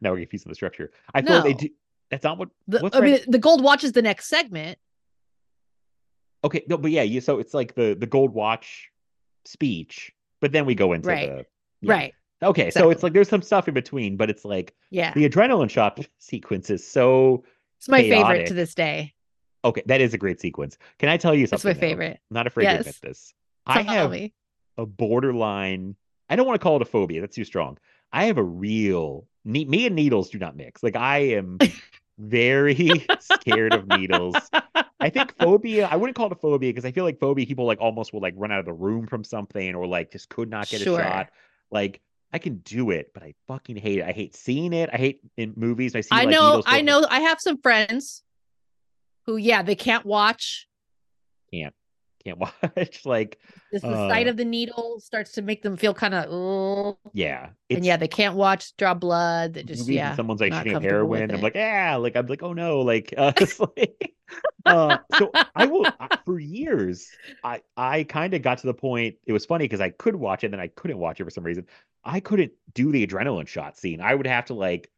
Now we're confusing the structure. I feel like they do. That's not what. The gold watch is the next segment. Okay, no, but yeah, so it's like the gold watch speech, but then we go into right. Okay, exactly. So it's like there's some stuff in between, but it's like the adrenaline shot sequence is so. It's my favorite to this day. Okay, that is a great sequence. Can I tell you something? That's my favorite. I'm not afraid to admit this. Tell me. A borderline. I don't want to call it a phobia. That's too strong. I have a real me and needles do not mix. Like, I am very scared of needles. I think phobia, I wouldn't call it a phobia, because I feel like phobia people like almost will like run out of the room from something, or like just could not get a shot. Like, I can do it, but I fucking hate it. I hate seeing it. I hate in movies. I know. I have some friends who, they can't watch. Can't watch. Like, just the sight of the needle starts to make them feel kind of they can't watch, draw blood. That just someone's like shooting heroin. I'm like I'm like, oh no, like so for years I kind of got to the point. It was funny because I could watch it and then I couldn't watch it for some reason. I couldn't do the adrenaline shot scene. I would have to like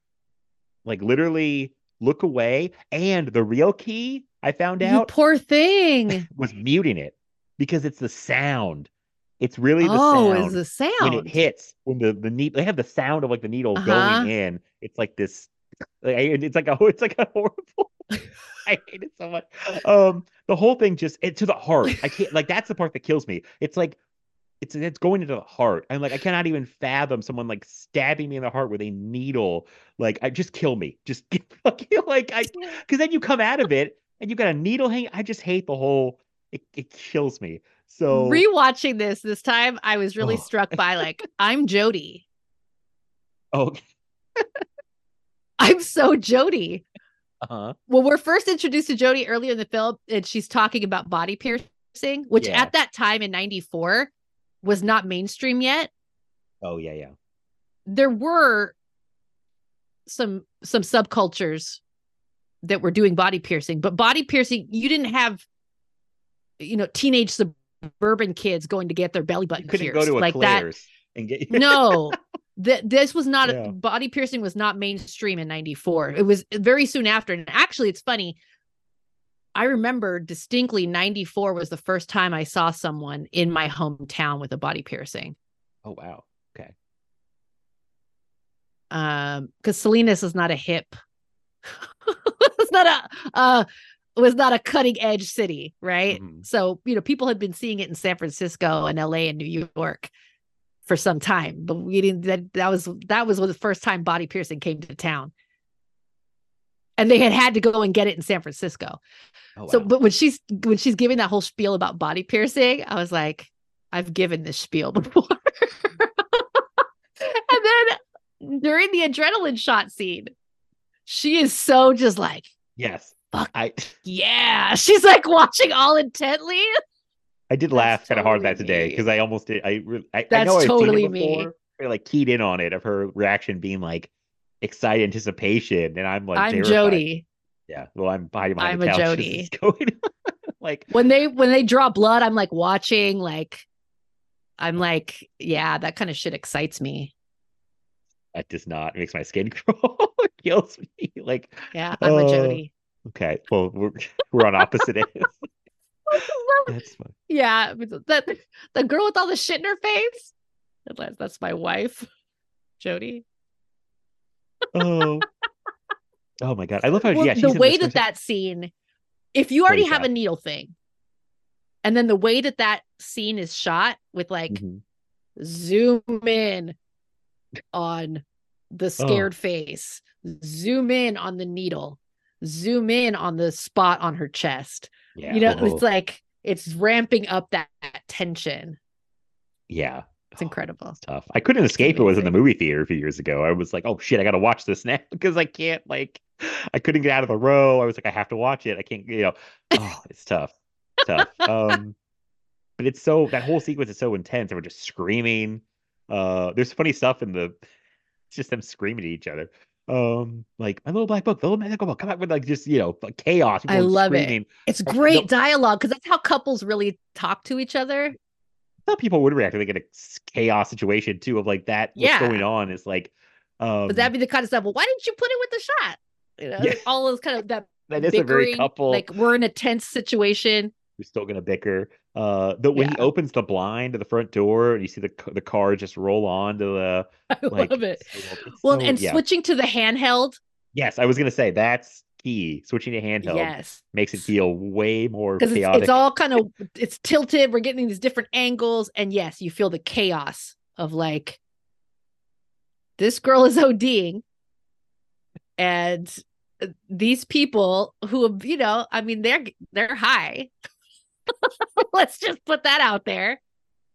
literally look away, and the real key, I found out, you poor thing, was muting it, because it's the sound. It's really the sound. Oh, it's the sound when it hits. When the needle, they have the sound of like the needle going in. It's like this. It's like a horrible. I hate it so much. The whole thing to the heart. I can't. Like, that's the part that kills me. It's like it's going into the heart. I'm like, I cannot even fathom someone like stabbing me in the heart with a needle. Like, I just kill me. Just because then you come out of it. And you've got a needle hanging. I just hate the whole. It kills me. So rewatching this time, I was really struck by I'm Jody. Oh, I'm so Jody. Well, we're first introduced to Jody earlier in the film, and she's talking about body piercing, which at that time in '94 was not mainstream yet. Oh yeah, yeah. There were some subcultures that were doing body piercing, but body piercing, you didn't have, teenage suburban kids going to get their belly button pierced. You couldn't go to a Claire's and get no. This was not body piercing was not mainstream in '94. It was very soon after, and actually, it's funny. I remember distinctly '94 was the first time I saw someone in my hometown with a body piercing. Oh wow, okay. Because Salinas is not a hip. was not a cutting edge city, right? Mm-hmm. So people had been seeing it in San Francisco and LA and New York for some time, but we didn't. That was the first time body piercing came to town, and they had to go and get it in San Francisco. Oh, wow. So, but when she's giving that whole spiel about body piercing, I was like, I've given this spiel before. And then during the adrenaline shot scene, she is so just like, yes, fuck, yeah. She's like watching all intently. I did laugh kind of hard that today, because I almost did. I know I've totally seen it before. I like keyed in on it, of her reaction being like excited anticipation, and I'm like, I'm terrified. Jody. Yeah, well, I'm behind my couch. I'm a Jody. Going like when they draw blood, I'm like watching, like I'm like, yeah, that kind of shit excites me. That does not. It makes my skin crawl. It kills me. Like, yeah, I'm a Jody. Okay, well, we're on opposite ends. That's funny. Yeah, that the girl with all the shit in her face. That's my wife, Jody. Oh my God! I love how the way that scene. If you already have a needle thing, and then the way that scene is shot with zoom in on the scared face, zoom in on the needle, zoom in on the spot on her chest. Yeah. You know, it's like it's ramping up that tension. Yeah. It's incredible. It's tough. I couldn't escape it. Was in the movie theater a few years ago. I was like, oh shit, I got to watch this now because I can't, I couldn't get out of the row. I was like, I have to watch it. I can't, it's tough. But it's so, that whole sequence is so intense. And we're just screaming. There's funny stuff in it's just them screaming at each other. My little black book, the little magical book, come out with just, chaos. I love screaming. It's great dialogue because that's how couples really talk to each other. I thought people would react if they get a chaos situation too of that. Yeah. What's going on is but that'd be the kind of stuff. Well, why didn't you put it with the shot? All those kind of that is a very couple. We're in a tense situation. We're still gonna bicker. When he opens the blind to the front door and you see the car just roll on to the. I love it. Switching to the handheld. Yes, I was gonna say that's key. Switching to handheld makes it feel way more chaotic. It's all kind of it's tilted. We're getting these different angles, and yes, you feel the chaos of this girl is ODing, and these people who have, they're high. Let's just put that out there.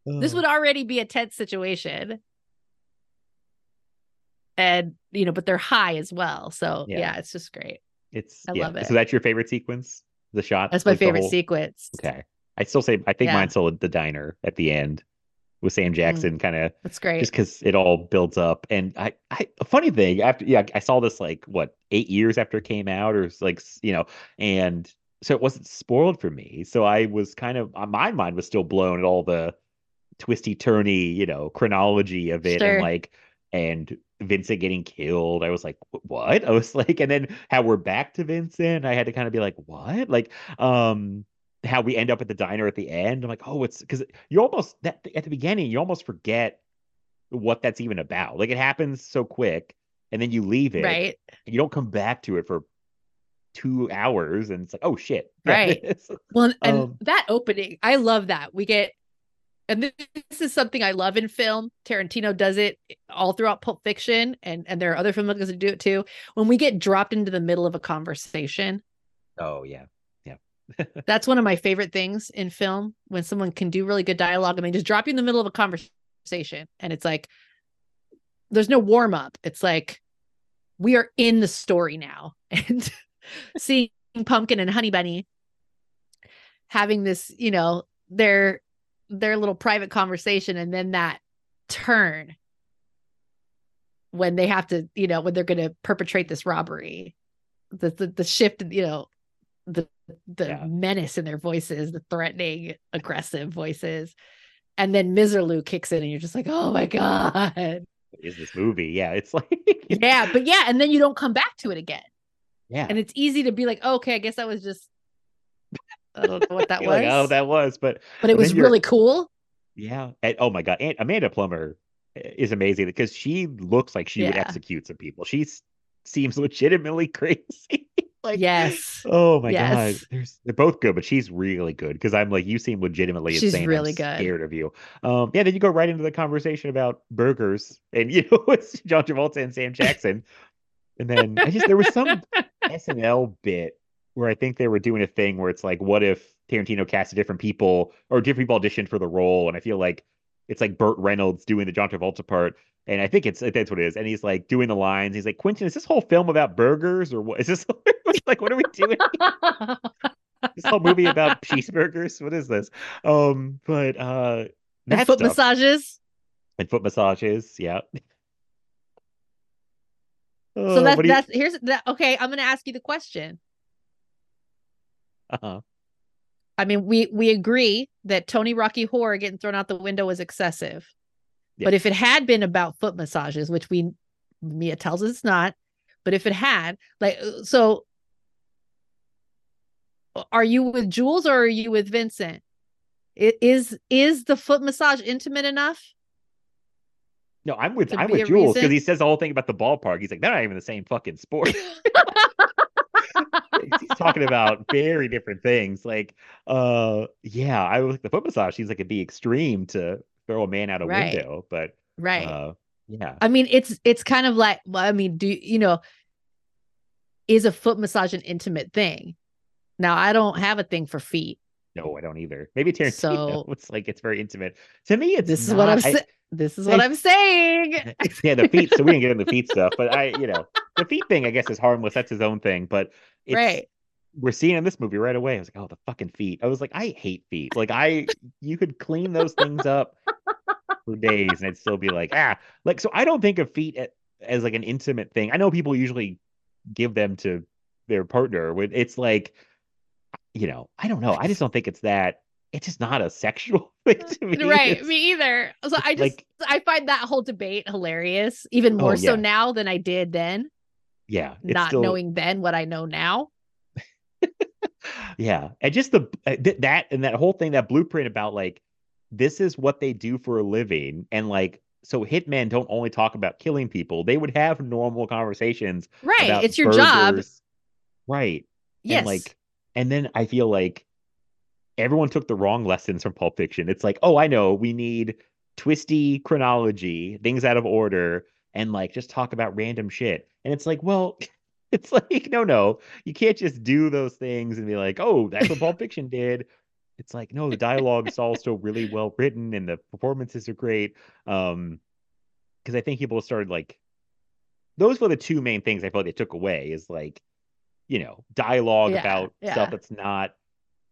This would already be a tense situation. And, but they're high as well. So yeah it's just great. I love it. So that's your favorite sequence? The shot? That's my favorite sequence. Okay. I think mine's still at the diner at the end with Sam Jackson kind of. That's great. Just because it all builds up. And a funny thing, I saw this 8 years after it came out and so it wasn't spoiled for me. So I was kind of, my mind was still blown at all the twisty turny, chronology of it. Sure. And and Vincent getting killed. I was like, what? I was like, and then how we're back to Vincent. I had to kind of be like, what? How we end up at the diner at the end. I'm like, oh, it's because you almost at the beginning, you almost forget what that's even about. It happens so quick and then you leave it. Right. And you don't come back to it for 2 hours and it's like, oh shit. Right. And that opening, I love that. We get, and this is something I love in film. Tarantino does it all throughout Pulp Fiction, and there are other filmmakers that do it too. When we get dropped into the middle of a conversation. Oh yeah. That's one of my favorite things in film, when someone can do really good dialogue and they just drop you in the middle of a conversation, and it's there's no warm up. It's we are in the story now, and seeing Pumpkin and Honey Bunny having this, their little private conversation, and then that turn when they have to, when they're going to perpetrate this robbery, the shift, the menace in their voices, the threatening, aggressive voices, and then Miserlou kicks in, and you're just like, oh my God, what is this movie? Yeah, it's and then you don't come back to it again. Yeah, and it's easy to be like, oh, okay, I guess that was just. I don't know what that was. But it was really cool. Yeah. Oh my God. And Amanda Plummer is amazing because she looks like she would execute some people. She seems legitimately crazy. Yes. Oh my God. They're both good, but she's really good because I'm like, you seem legitimately insane. She's really good. Scared of you. Then you go right into the conversation about burgers and it's John Travolta and Sam Jackson. And then there was some SNL bit where I think they were doing a thing where it's what if Tarantino casted different people or different people auditioned for the role? And I feel it's Burt Reynolds doing the John Travolta part. And I think that's what it is. And he's doing the lines. He's like, Quentin, is this whole film about burgers or what? Is this what are we doing? This whole movie about cheeseburgers? What is this? And foot massages. And foot massages. Yeah. So okay. I'm going to ask you the question. Uh-huh. I mean, we agree that Tony Rocky Horror getting thrown out the window was excessive. Yeah. But if it had been about foot massages, which Mia tells us it's not, but if it had, are you with Jules or are you with Vincent? Is the foot massage intimate enough? No, I'm with Jules, because he says the whole thing about the ballpark. He's like, they're not even the same fucking sport. He's talking about very different things. Like, yeah, I was like, the foot massage seems like it'd be extreme to throw a man out a window, but right, yeah. I mean, it's kind of like, well, I mean, do you know? Is a foot massage an intimate thing? Now, I don't have a thing for feet. No, I don't either. Maybe Tarantino. So, it's like it's very intimate. To me, it's this is what I'm saying. This is what I'm saying. Yeah, the feet. So we didn't get into the feet stuff, but the feet thing, I guess, is harmless. That's his own thing. But it's, we're seeing in this movie right away. I was like, oh, the fucking feet. I was like, I hate feet. Like you could clean those things up for days, and I'd still be like, ah. Like, so I don't think of feet as like an intimate thing. I know people usually give them to their partner. It's like, I don't know. I just don't think it's that. It's just not a sexual thing to me. Right. It's, me either. So I just, like, I find that whole debate hilarious, even more so now than I did then. Yeah. Not still, knowing then what I know now. Yeah. And just that whole thing, that blueprint about like, this is what they do for a living. And like, so hitmen don't only talk about killing people. They would have normal conversations. Right. About it's your burgers. Job. Right. Yes. And like, and then I feel like everyone took the wrong lessons from Pulp Fiction. It's like, oh, I know, we need twisty chronology, things out of order, and like just talk about random shit. And it's like, well, it's like, no, you can't just do those things and be like, oh, that's what Pulp Fiction did. It's like, no, the dialogue is all still really well written and the performances are great. Because I think people started like, those were the two main things I felt they took away is like, dialogue about stuff that's not,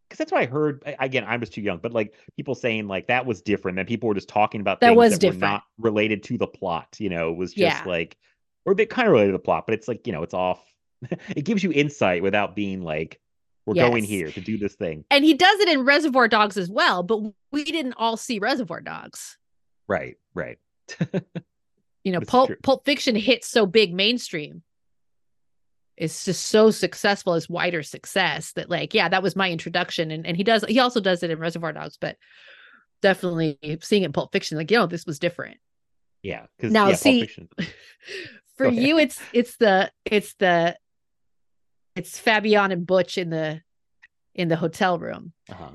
because that's what I heard. Again, I was too young, but like people saying like that was different. That people were just talking about that things was that different. Were not related to the plot. It was just like, or they kind of related to the plot, but it's like, it's off. It gives you insight without being like, we're going here to do this thing. And he does it in Reservoir Dogs as well, but we didn't all see Reservoir Dogs. Right. Pulp Fiction hits so big mainstream. It's just so successful, as wider success that like, yeah, that was my introduction. And he also does it in Reservoir Dogs, but definitely seeing it in Pulp Fiction, like, this was different. Yeah. Now see, for you, it's Fabian and Butch in the hotel room. Uh-huh.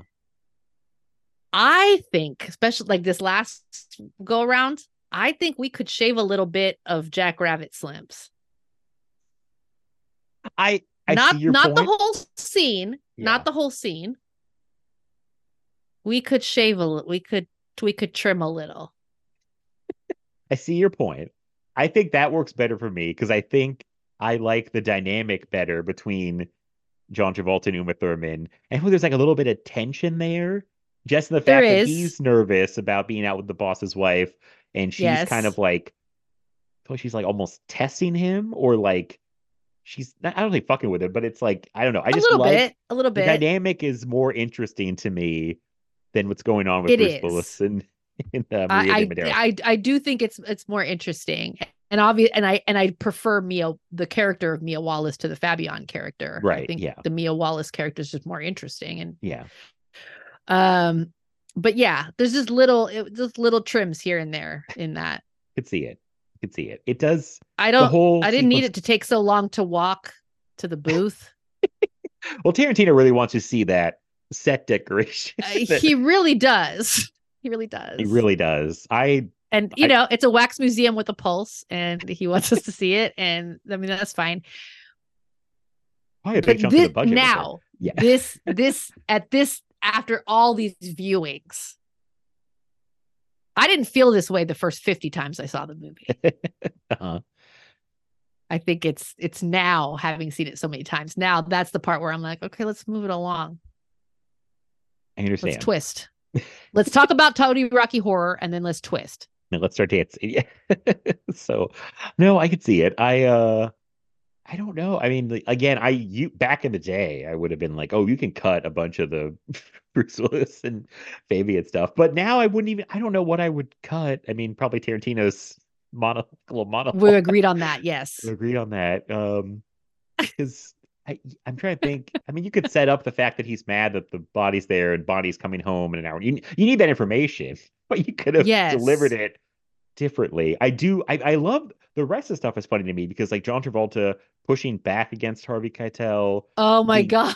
I think, especially like this last go around, I think we could shave a little bit of Jack Rabbit Slim's. I not the whole scene, not the whole scene. We could shave we could trim a little. I see your point. I think that works better for me because I think I like the dynamic better between John Travolta and Uma Thurman, and there's like a little bit of tension there, just in the fact that he's nervous about being out with the boss's wife, and she's kind of like, she's like almost testing him or like. She's not, I don't think fucking with it, but it's like, I don't know. I just a little bit. The dynamic is more interesting to me than what's going on with Bruce Willis and Maria de Madero. I do think it's more interesting, and obvious. And I prefer the character of Mia Wallace to the Fabian character. Right. I think the Mia Wallace character is just more interesting. And but there's just little trims here and there in that. Could see it. Could see it. It does. I didn't need it to take so long to walk to the booth. Well, Tarantino really wants to see that set decoration. He really does. I it's a wax museum with a pulse, and he wants us to see it. And I mean, that's fine. Probably a big chunk of the budget now. Yeah. This after all these viewings. I didn't feel this way the first 50 times I saw the movie. Uh-huh. I think it's now, having seen it so many times, now that's the part where I'm like, okay, let's move it along. I understand. Let's twist. Let's talk about Toddy Rocky Horror, and then let's twist. Now let's start dancing. Yeah. So, no, I could see it. I don't know. I mean, again, back in the day, I would have been like, oh, you can cut a bunch of the Bruce Willis and Fabian stuff. But now I wouldn't even, I don't know what I would cut. I mean, probably Tarantino's monologue. We agreed on that. Yes. We agreed on that. Because I'm trying to think. I mean, you could set up the fact that he's mad that the body's there and Bonnie's coming home in an hour. You need that information, but you could have delivered it differently. I love the rest of the stuff is funny to me because like John Travolta pushing back against Harvey Keitel. Oh my God.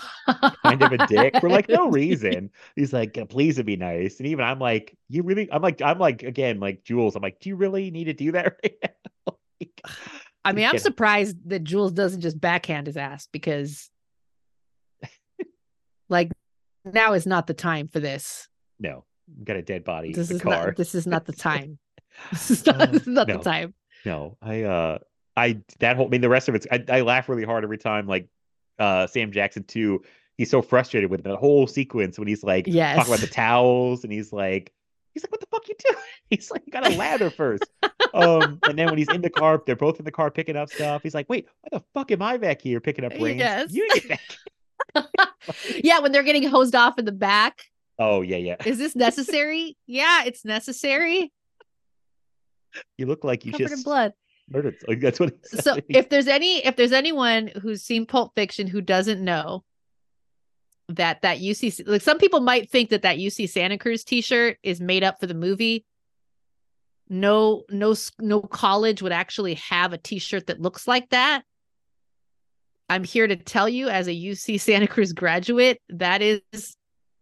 Kind of a dick for like no reason. He's like, please it'd be nice. And even I'm like, you really, I'm like, again, like Jules, I'm like, do you really need to do that right now? Like, I mean, I'm surprised that Jules doesn't just backhand his ass because like now is not the time for this. No, I've got a dead body in the car. This is not the time. This is not the time. No, I mean, the rest of it's, I laugh really hard every time, like Sam Jackson 2, he's so frustrated with the whole sequence when he's like, talking about the towels and he's like, what the fuck you doing? He's like, you got a lather first. And then when he's in the car, they're both in the car picking up stuff. He's like, wait, why the fuck am I back here picking up rings? Yes. You get back. Yeah, when they're getting hosed off in the back. Oh, yeah, yeah. Is this necessary? Yeah, it's necessary. You look like you covered just in blood. Murdered. Like, that's what. So if there's anyone who's seen Pulp Fiction who doesn't know that UC, like some people might think that UC Santa Cruz T-shirt is made up for the movie. No college would actually have a T-shirt that looks like that. I'm here to tell you, as a UC Santa Cruz graduate, that is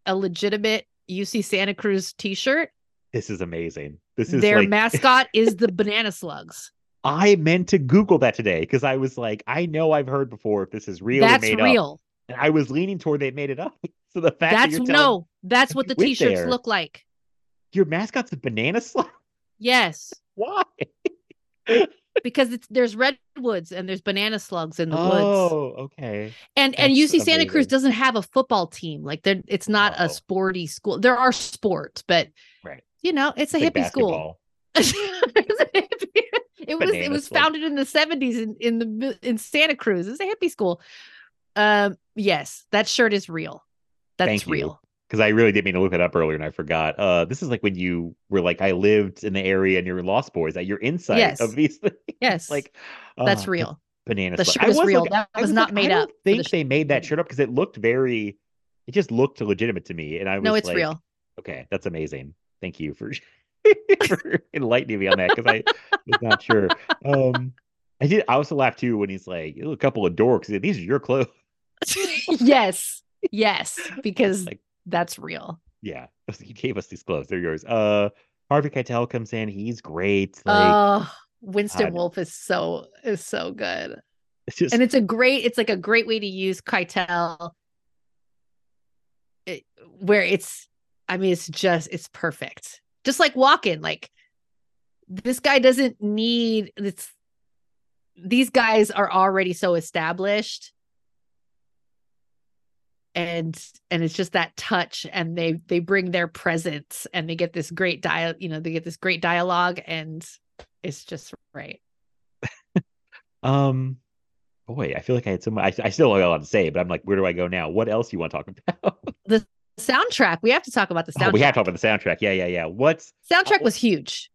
a legitimate UC Santa Cruz T-shirt. This is amazing. Their mascot is the banana slugs. I meant to Google that today because I was like, I know I've heard before if this is real. That's made real. Up. And I was leaning toward they made it up. So the fact that's what the T-shirts look like. Your mascot's a banana slug? Yes. Why? Because there's redwoods and there's banana slugs in the woods. Oh, okay. And UC amazing. Santa Cruz doesn't have a football team. Like it's not a sporty school. There are sports, but right. You know, it's a hippie basketball school. It was founded in the 70s in Santa Cruz. It's a hippie school. Yes, that shirt is real. That's real. Because I really did mean to look it up earlier and I forgot. This is like when you were like, I lived in the area and you're Lost Boys. That your insight of these things. Yes, like that's real. Banana. The shirt was real. Like, that was not made up. I think they made that shirt up because it looked very. It just looked legitimate to me, and I was it's like, real. Okay, that's amazing. Thank you for enlightening me on that because I was not sure. I did. I also laughed too when he's like, a couple of dorks. These are your clothes. Yes, because like, that's real. Yeah, he gave us these clothes. They're yours. Harvey Keitel comes in. He's great. Like, Winston Wolfe is so good. It's just, and it's like a great way to use Keitel. It's perfect. Just like Walken, like this guy doesn't need it's. These guys are already so established. And it's just that touch, and they bring their presence, and they get this great dialogue, and it's just right. Boy, I feel like I had so much. I still have a lot to say, but I'm like, where do I go now? What else you want to talk about? The soundtrack. We have to talk about the soundtrack. Yeah. Soundtrack was huge.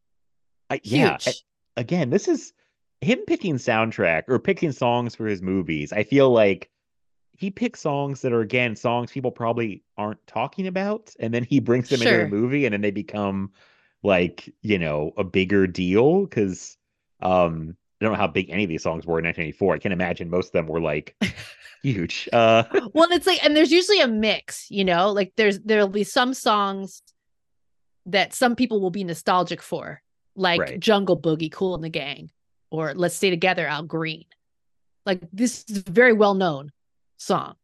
Huge. Again, this is him picking soundtrack or picking songs for his movies. I feel like. He picks songs that are, again, songs people probably aren't talking about. And then he brings them into the movie, and then they become like, you know, a bigger deal. Cause I don't know how big any of these songs were in 1984. I can't imagine most of them were like huge. Well, it's like, and there's usually a mix, you know, like there'll be some songs that some people will be nostalgic for, like Jungle Boogie, Kool and the Gang, or Let's Stay Together, Al Green. Like this is very well known song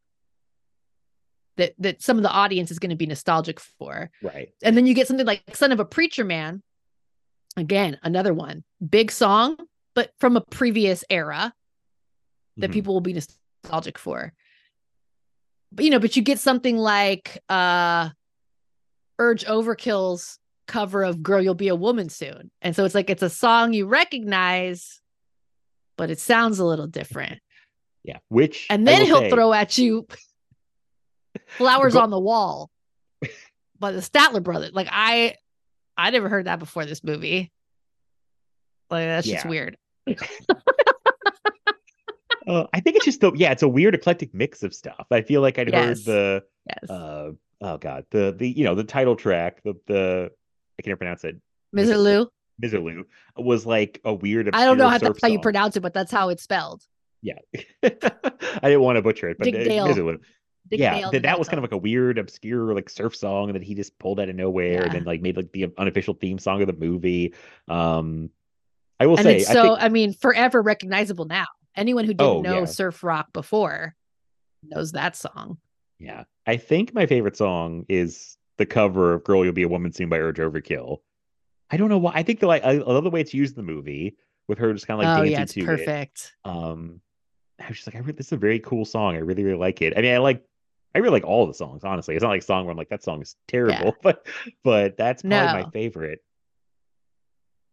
that some of the audience is going to be nostalgic for, right? And then you get something like Son of a Preacher Man, again another one, big song but from a previous era that people will be nostalgic for, but you know, but you get something like Urge Overkill's cover of Girl You'll Be a Woman Soon, and so it's like it's a song you recognize but it sounds a little different. Yeah, which and then he'll throw at you Flowers on the Wall by the Statler Brothers. Like I never heard that before this movie. Like that's just weird. I think it's just the it's a weird eclectic mix of stuff. I feel like I'd heard the the the title track, the I can't pronounce it. Miserlou. Miserlou was like a weird. I don't know how you pronounce it, but that's how it's spelled. Yeah, I didn't want to butcher it, but Miserlou. That was kind of like a weird, obscure, like surf song that he just pulled out of nowhere and then like made like the unofficial theme song of the movie. I will say, forever recognizable now. Anyone who didn't know surf rock before knows that song. Yeah, I think my favorite song is the cover of "Girl, You'll Be a Woman Soon" by Urge Overkill. I don't know why. I think I love the way it's used in the movie with her just kind of like dancing to it. Perfect. I was just like, this is a very cool song. I really, really like it. I mean, I really like all the songs. Honestly, it's not like a song where I'm like, that song is terrible, but that's probably my favorite.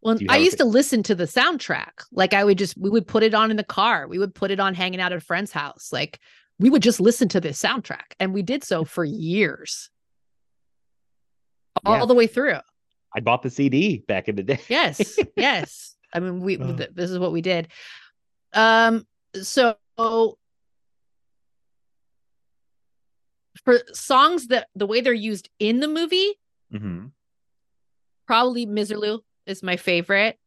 Well, I used to listen to the soundtrack. Like we would put it on in the car. We would put it on hanging out at a friend's house. Like we would just listen to this soundtrack, and we did so for years, all the way through. I bought the CD back in the day. Yes. I mean, this is what we did. So for songs that the way they're used in the movie, probably Miserlou is my favorite.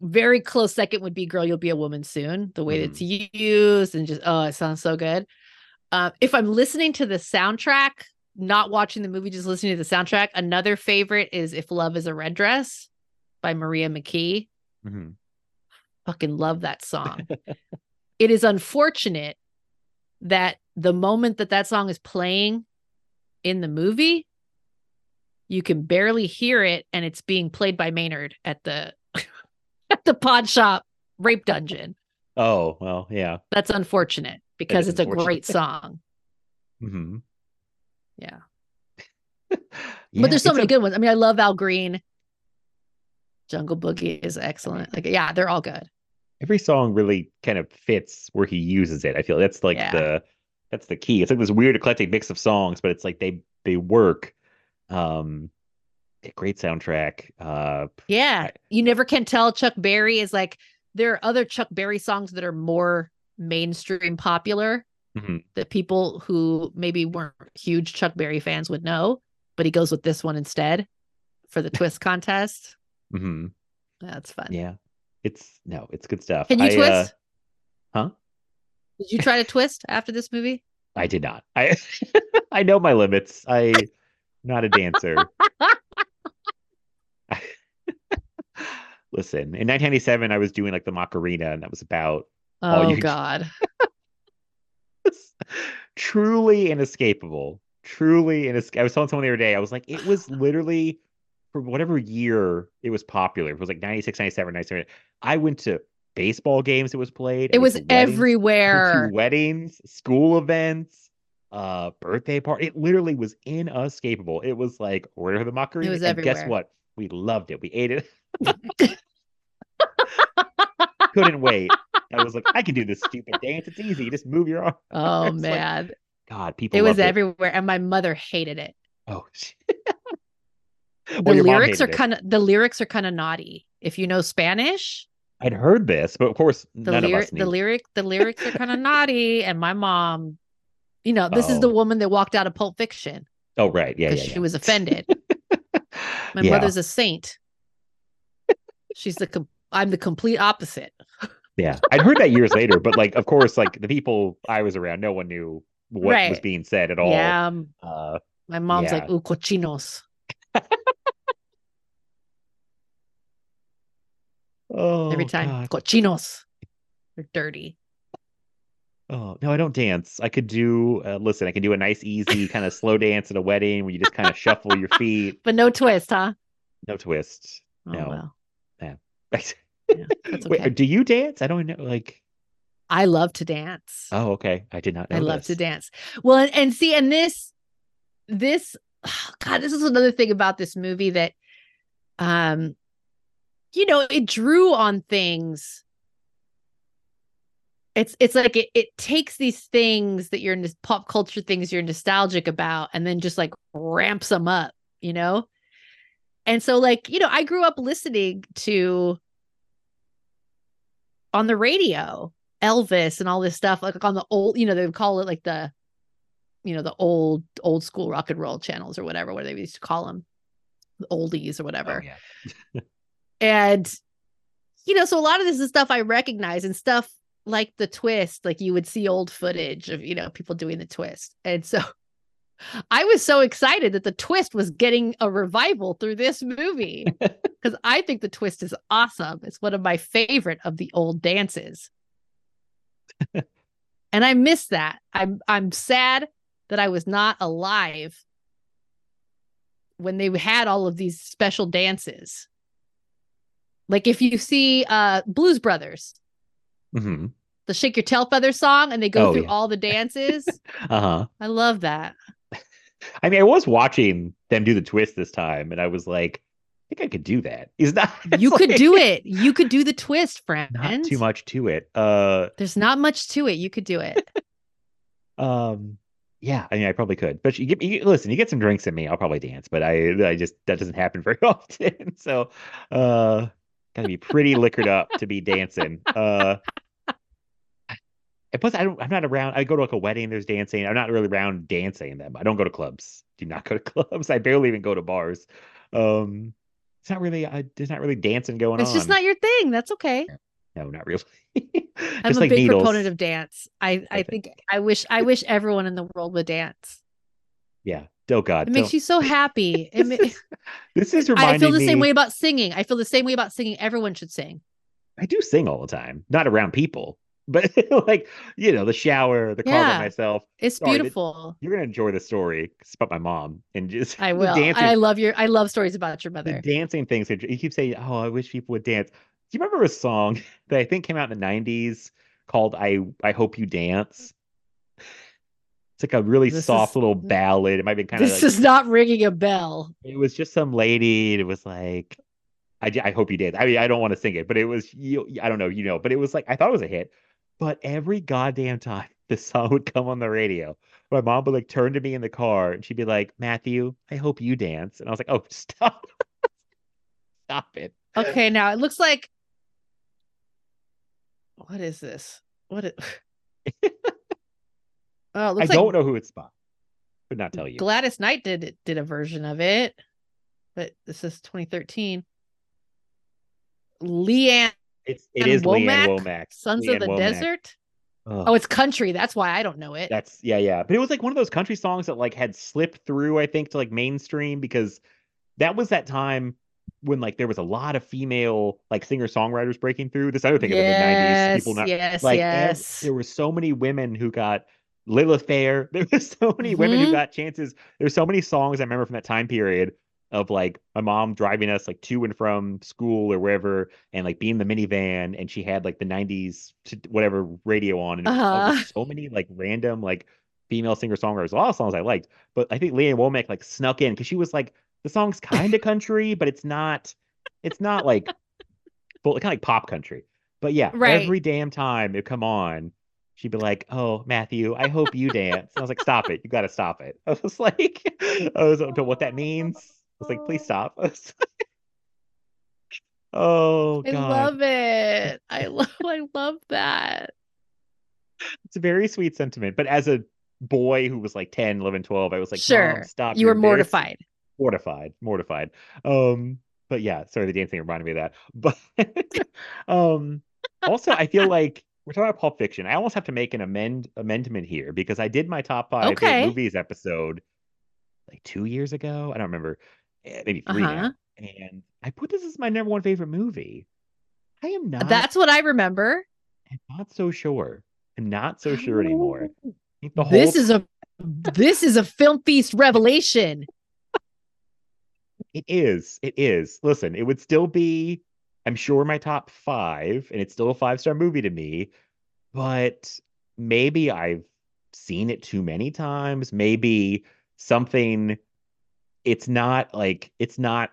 Very close second would be "Girl, You'll Be a Woman Soon." The way that's used and just it sounds so good. If I'm listening to the soundtrack, not watching the movie, just listening to the soundtrack, another favorite is "If Love Is a Red Dress" by Maria McKee. Fucking love that song. It is unfortunate that the moment that song is playing in the movie, you can barely hear it, and it's being played by Maynard at the pawn shop rape dungeon. Oh, well, yeah. That's unfortunate because it's a great song. Yeah. But there's so many good ones. I mean, I love Al Green. Jungle Boogie is excellent. Like, yeah, they're all good. Every song really kind of fits where he uses it. I feel that's like that's the key. It's like this weird eclectic mix of songs, but it's like they work. Great soundtrack. You never can tell. Chuck Berry is like, there are other Chuck Berry songs that are more mainstream popular that people who maybe weren't huge Chuck Berry fans would know, but he goes with this one instead for the twist contest. That's fun. Yeah, it's good stuff. Can you twist? Did you try to twist after this movie? I did not. I I know my limits. I'm not a dancer. Listen, in 1997, I was doing like the Macarena, and that was about all you God. Truly inescapable. I was telling someone the other day, I was like, it was literally for whatever year it was popular. It was like 96, 97, 97. I went to baseball games. It was played. It was everywhere. Weddings, school events, birthday party. It literally was inescapable. It was like, where are the Macarena? It was everywhere. And guess what? We loved it. We ate it. Couldn't wait. I was like, I can do this stupid dance. It's easy. You just move your arm. Oh, man. Like, God, people. It was everywhere. And my mother hated it. Oh, shit. The lyrics are kind of naughty. If you know Spanish, I'd heard this, but of course, the lyrics are kind of naughty. And my mom, this is the woman that walked out of Pulp Fiction. Oh, right. Yeah. She was offended. My mother's a saint. She's I'm the complete opposite. Yeah. I'd heard that years later, but like, of course, like the people I was around, no one knew what was being said at all. Yeah. My mom's like, ooh, cochinos. Every time, cochinos, they're dirty. Oh no, I don't dance. I could do. Listen, I can do a nice, easy kind of slow dance at a wedding where you just kind of shuffle your feet, but no twist, huh? No twist. Oh, no. Well. Yeah. Yeah, that's okay. Wait, do you dance? I don't know. Like, I love to dance. Oh, okay. I did not know. I love to dance. Well, and see, and this. Oh, God, this is another thing about this movie that, it drew on things. It's like it takes these things that pop culture things you're nostalgic about, and then just like ramps them up, And so, I grew up listening to on the radio, Elvis and all this stuff, like on the old, you know, they would call it like the, you know, the old school rock and roll channels or whatever, what they used to call them, the oldies or whatever. Oh, yeah. And, you know, so a lot of this is stuff I recognize, and stuff like the twist, like you would see old footage of, you know, people doing the twist. And so I was so excited that the twist was getting a revival through this movie, because I think the twist is awesome. It's one of my favorite of the old dances. And I miss that. I'm sad that I was not alive when they had all of these special dances. Like if you see Blues Brothers, mm-hmm. the Shake Your Tail Feather song, and they go through all the dances. Uh-huh. I love that. I mean, I was watching them do the twist this time, and I was like, I think I could do that. Could do it. You could do the twist, friend. Not too much to it. There's not much to it. You could do it. Yeah, I mean, I probably could. But you get some drinks in me, I'll probably dance. But I just, that doesn't happen very often. So, gotta be pretty liquored up to be dancing. And plus, I'm not around. I go to like a wedding, there's dancing. I'm not really around dancing them. I don't go to clubs. Do not go to clubs. I barely even go to bars. It's not really. There's not really dancing going on. It's just not your thing. That's okay. No, not really. I'm a big proponent of dance. I wish everyone in the world would dance. Yeah. Oh God. It makes you so happy. This is reminding me. I feel the same way about singing. Everyone should sing. I do sing all the time. Not around people, but like, you know, the shower, the car by myself. It's beautiful. You're going to enjoy the story. It's about my mom, and just I will. Dancing, I love stories about your mother. The dancing things. You keep saying, oh, I wish people would dance. Do you remember a song that I think came out in the 90s called I Hope You Dance? It's like a really soft little ballad. It might be kind of. This is not ringing a bell. It was just some lady. And it was like, I hope you dance. I mean, I don't want to sing it, but it was, I don't know, you know, but it was like, I thought it was a hit. But every goddamn time this song would come on the radio, my mom would like turn to me in the car and she'd be like, Matthew, I hope you dance. And I was like, oh, stop. Stop it. Okay, now it looks like. What is this? What is... Oh, it looks I don't know who it's by. Could not tell you. Gladys Knight did a version of it, but this is 2013. Leanne. It is Leanne Womack. Sons of the Desert. Ugh. Oh, it's country. That's why I don't know it. That's yeah. But it was like one of those country songs that like had slipped through, I think, to like mainstream, because that was that time when like there was a lot of female like singer-songwriters breaking through. This other thing of the 90s, people not like there were so many women who got Lilith Fair. There were so many women who got chances. There's so many songs I remember from that time period of like my mom driving us like to and from school or wherever, and like being in the minivan, and she had like the 90s whatever radio on, and so many like random like female singer-songwriters. A lot of songs I liked, but I think Leanne Womack like snuck in because she was like, the song's kind of country, but it's not like, well, kind of like pop country. But yeah, every damn time it come on, she'd be like, "Oh, Matthew, I hope you dance." And I was like, "Stop it! You got to stop it!" I was like, "I don't know what that means." I was like, "Please stop!" I was like, oh, God. I love it. I love that. It's a very sweet sentiment. But as a boy who was like 10, 11, 12, I was like, "Sure, Mom, stop!" You were mortified. Mortified. But yeah, sorry, the dancing reminded me of that. But also, I feel like we're talking about Pulp Fiction. I almost have to make an amendment here, because I did my top 5 favorite movies episode like 2 years ago. I don't remember, maybe 3 now. And I put this as my number 1 favorite movie. I am not. That's what I remember. I'm not so sure. I'm not so sure anymore. This is a Film Feast revelation. It is. Listen, it would still be, I'm sure, my top 5, and it's still a 5-star movie to me, but maybe I've seen it too many times. Maybe it's not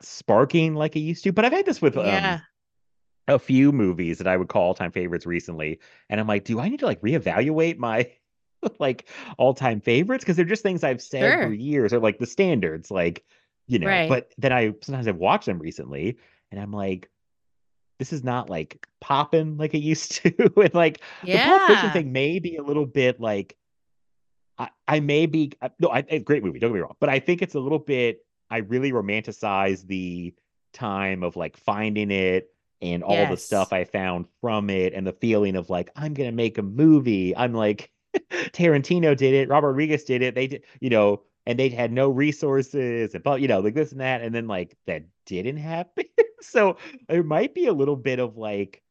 sparking like it used to, but I've had this with a few movies that I would call all-time favorites recently. And I'm like, do I need to like reevaluate my like all-time favorites? Because they're just things I've said for years, or like the standards, like, you know, but then I sometimes I've watched them recently, and I'm like, this is not like popping like it used to. And like the Pulp Fiction thing may be a little bit like, great movie, don't get me wrong, but I think it's a little bit, I really romanticize the time of like finding it and all the stuff I found from it and the feeling of like, I'm going to make a movie. I'm like, Tarantino did it, Robert Rodriguez did it, they did, you know, and they had no resources, and but you know, like this and that, and then like that didn't happen. So there might be a little bit of like,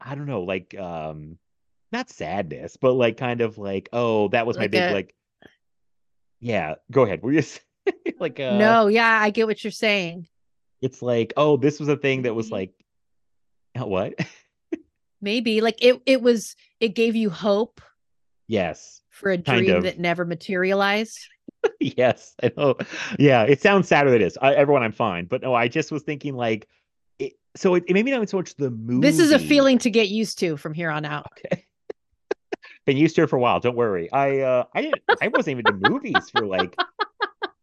I don't know, like not sadness, but like kind of like, oh, that was like my big like, yeah, go ahead. Were you like no, yeah, I get what you're saying. It's like, oh, this was a thing that was like, what? Maybe like it gave you hope. Yes. For a dream that never materialized. Yes. I know. Yeah. It sounds sadder than it is. Everyone, I'm fine. But no, I just was thinking like, it made me not so much the movie. This is a feeling to get used to from here on out. Okay. Been used to it for a while. Don't worry. I wasn't even to movies for like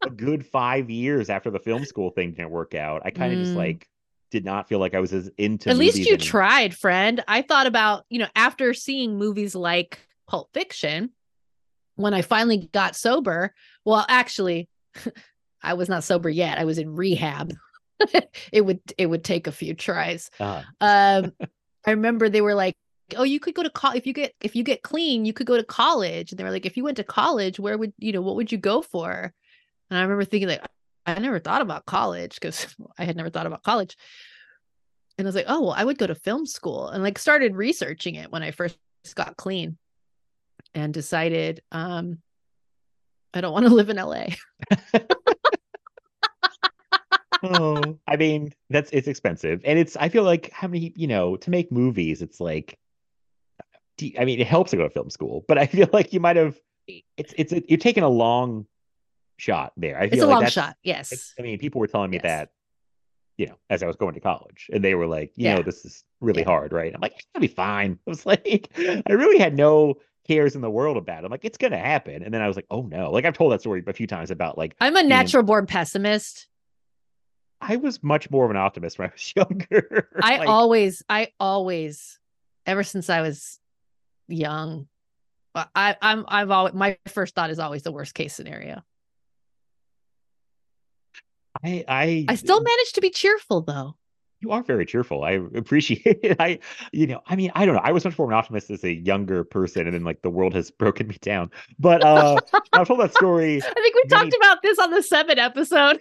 a good 5 years after the film school thing didn't work out. I kind of just like did not feel like I was as into movies. At least you tried, friend. I thought about, you know, after seeing movies like Pulp Fiction, when I finally got sober, well, actually, I was not sober yet. I was in rehab. It would take a few tries. I remember they were like, "Oh, you could go to college if you get clean, you could go to college." And they were like, "If you went to college, where would you know? What would you go for?" And I remember thinking like, "I never thought about college because I had never thought about college." And I was like, "Oh, well, I would go to film school," and like started researching it when I first got clean. And decided, I don't want to live in LA. Oh, I mean, it's expensive, and it's. I feel like how many, you know, to make movies, it's like, I mean, it helps to go to film school, but I feel like you might have. You're taking a long shot there. I feel it's a like long shot. Yes, I mean, people were telling me that, you know, as I was going to college, and they were like, you know, this is really hard, right? I'm like, it's gonna be fine. I was like, I really had no cares in the world about it. I'm like, it's gonna happen. And then I was like, oh no. Like I've told that story a few times about like I'm a natural born pessimist. I was much more of an optimist when I was younger. I always ever since I was young, I've always my first thought is always the worst case scenario. I still managed to be cheerful though. You are very cheerful. I appreciate it. I don't know. I was much more an optimist as a younger person, and then like the world has broken me down. But I've told that story. I think we talked about this on the 7 episode.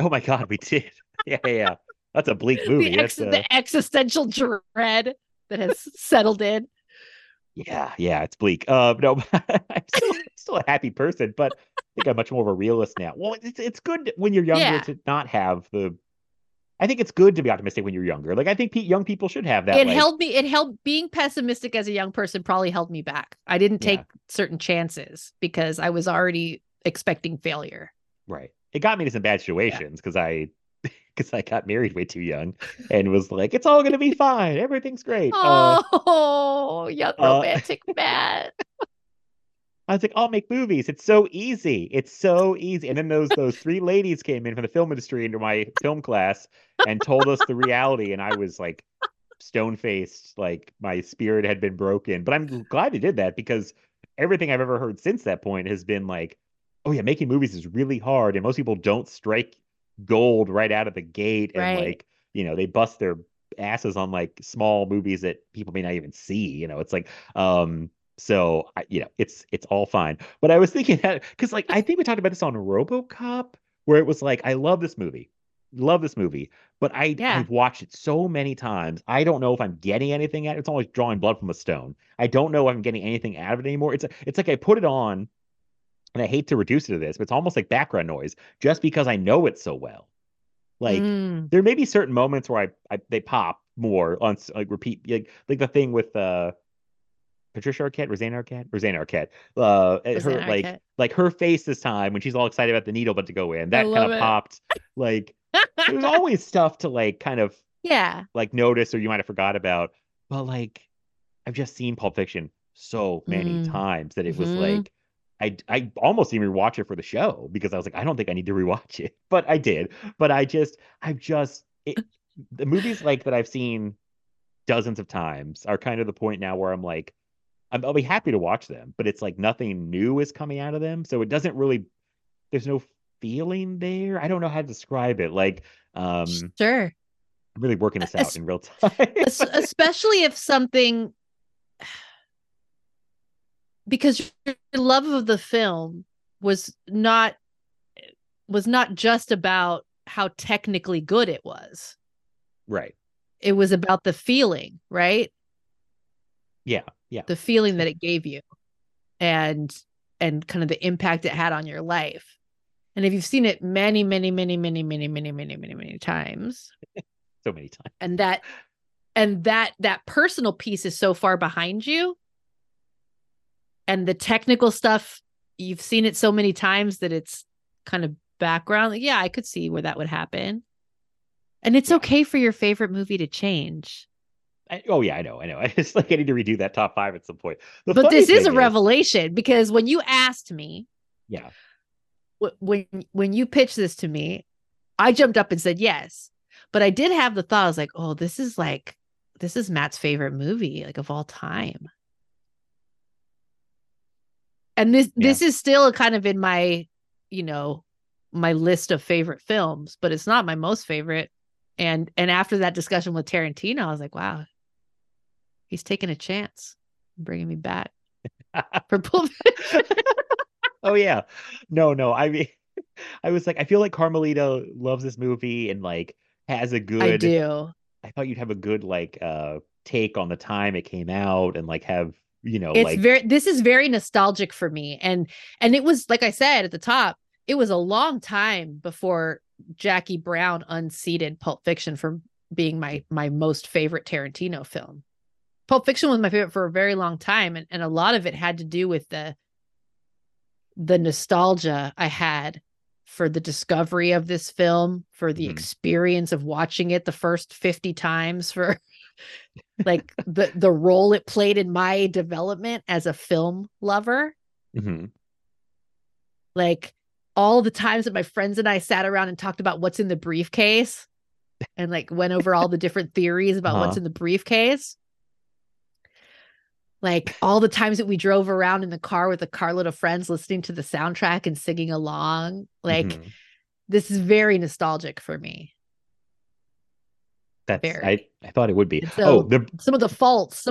Oh my God, we did. Yeah. That's a bleak movie. The existential dread that has settled in. Yeah, it's bleak. No, I'm still a happy person, but I think I'm much more of a realist now. Well, it's good when you're younger to not have the. I think it's good to be optimistic when you're younger. Like I think young people should have that. It helped being pessimistic as a young person probably held me back. I didn't take certain chances because I was already expecting failure. Right. It got me to some bad situations because I got married way too young and was like, it's all going to be fine. Everything's great. Oh, young romantic man. I was like, I'll make movies. It's so easy. It's so easy. And then those 3 ladies came in from the film industry into my film class and told us the reality. And I was like stone-faced, like my spirit had been broken. But I'm glad they did that because everything I've ever heard since that point has been like, oh yeah, making movies is really hard. And most people don't strike gold right out of the gate. And like, you know, they bust their asses on like small movies that people may not even see. You know, it's like, so, you know, it's all fine. But I was thinking that because like I think we talked about this on RoboCop where it was like, I love this movie. But I've watched it so many times. I don't know if I'm getting anything out of it. It's always drawing blood from a stone. I don't know if I'm getting anything out of it anymore. It's like I put it on and I hate to reduce it to this, but it's almost like background noise just because I know it so well. Like there may be certain moments where they pop more on like repeat, like the thing with Patricia Arquette, Rosanna Arquette. Rosanna Arquette. Like her face this time when she's all excited about the needle about to go in. That kind of popped. Like there's always stuff to like kind of like notice or you might have forgot about. But like I've just seen Pulp Fiction so many times that it was like I almost didn't rewatch it for the show because I was like, I don't think I need to rewatch it. But I did. But I just the movies like that I've seen dozens of times are kind of the point now where I'm like, I'll be happy to watch them, but it's like nothing new is coming out of them. So it doesn't really, there's no feeling there. I don't know how to describe it. Like, sure. I'm really working this out in real time. Especially if something, because your love of the film was not just about how technically good it was. Right. It was about the feeling, right? Yeah. Yeah. The feeling that it gave you and kind of the impact it had on your life. And if you've seen it many, many, many, many, many, many, many, many, many times. So many times. And that personal piece is so far behind you. And the technical stuff, you've seen it so many times that it's kind of background. Like, yeah, I could see where that would happen. And it's okay for your favorite movie to change. I know. It's like I need to redo that top five at some point. But this is a revelation, because when you asked me, yeah, when you pitched this to me, I jumped up and said yes. But I did have the thought, I was like, oh, this is Matt's favorite movie, like of all time. And this is still kind of in my, my list of favorite films, but it's not my most favorite. And after that discussion with Tarantino, I was like, wow, he's taking a chance, bringing me back for Pulp Fiction. Oh yeah, no. I mean, I was like, I feel like Carmelita loves this movie and like has a good. I do. I thought you'd have a good like take on the time it came out and like have it's like this is very nostalgic for me, and it was like I said at the top, it was a long time before Jackie Brown unseated Pulp Fiction from being my most favorite Tarantino film. Pulp Fiction was my favorite for a very long time, and a lot of it had to do with the nostalgia I had for the discovery of this film, for the experience of watching it the first 50 times, for like the role it played in my development as a film lover. Mm-hmm. Like all the times that my friends and I sat around and talked about what's in the briefcase and like went over all the different theories about what's in the briefcase. Like all the times that we drove around in the car with a carload of friends listening to the soundtrack and singing along. Like this is very nostalgic for me. That's very. I thought it would be. So some of the faults.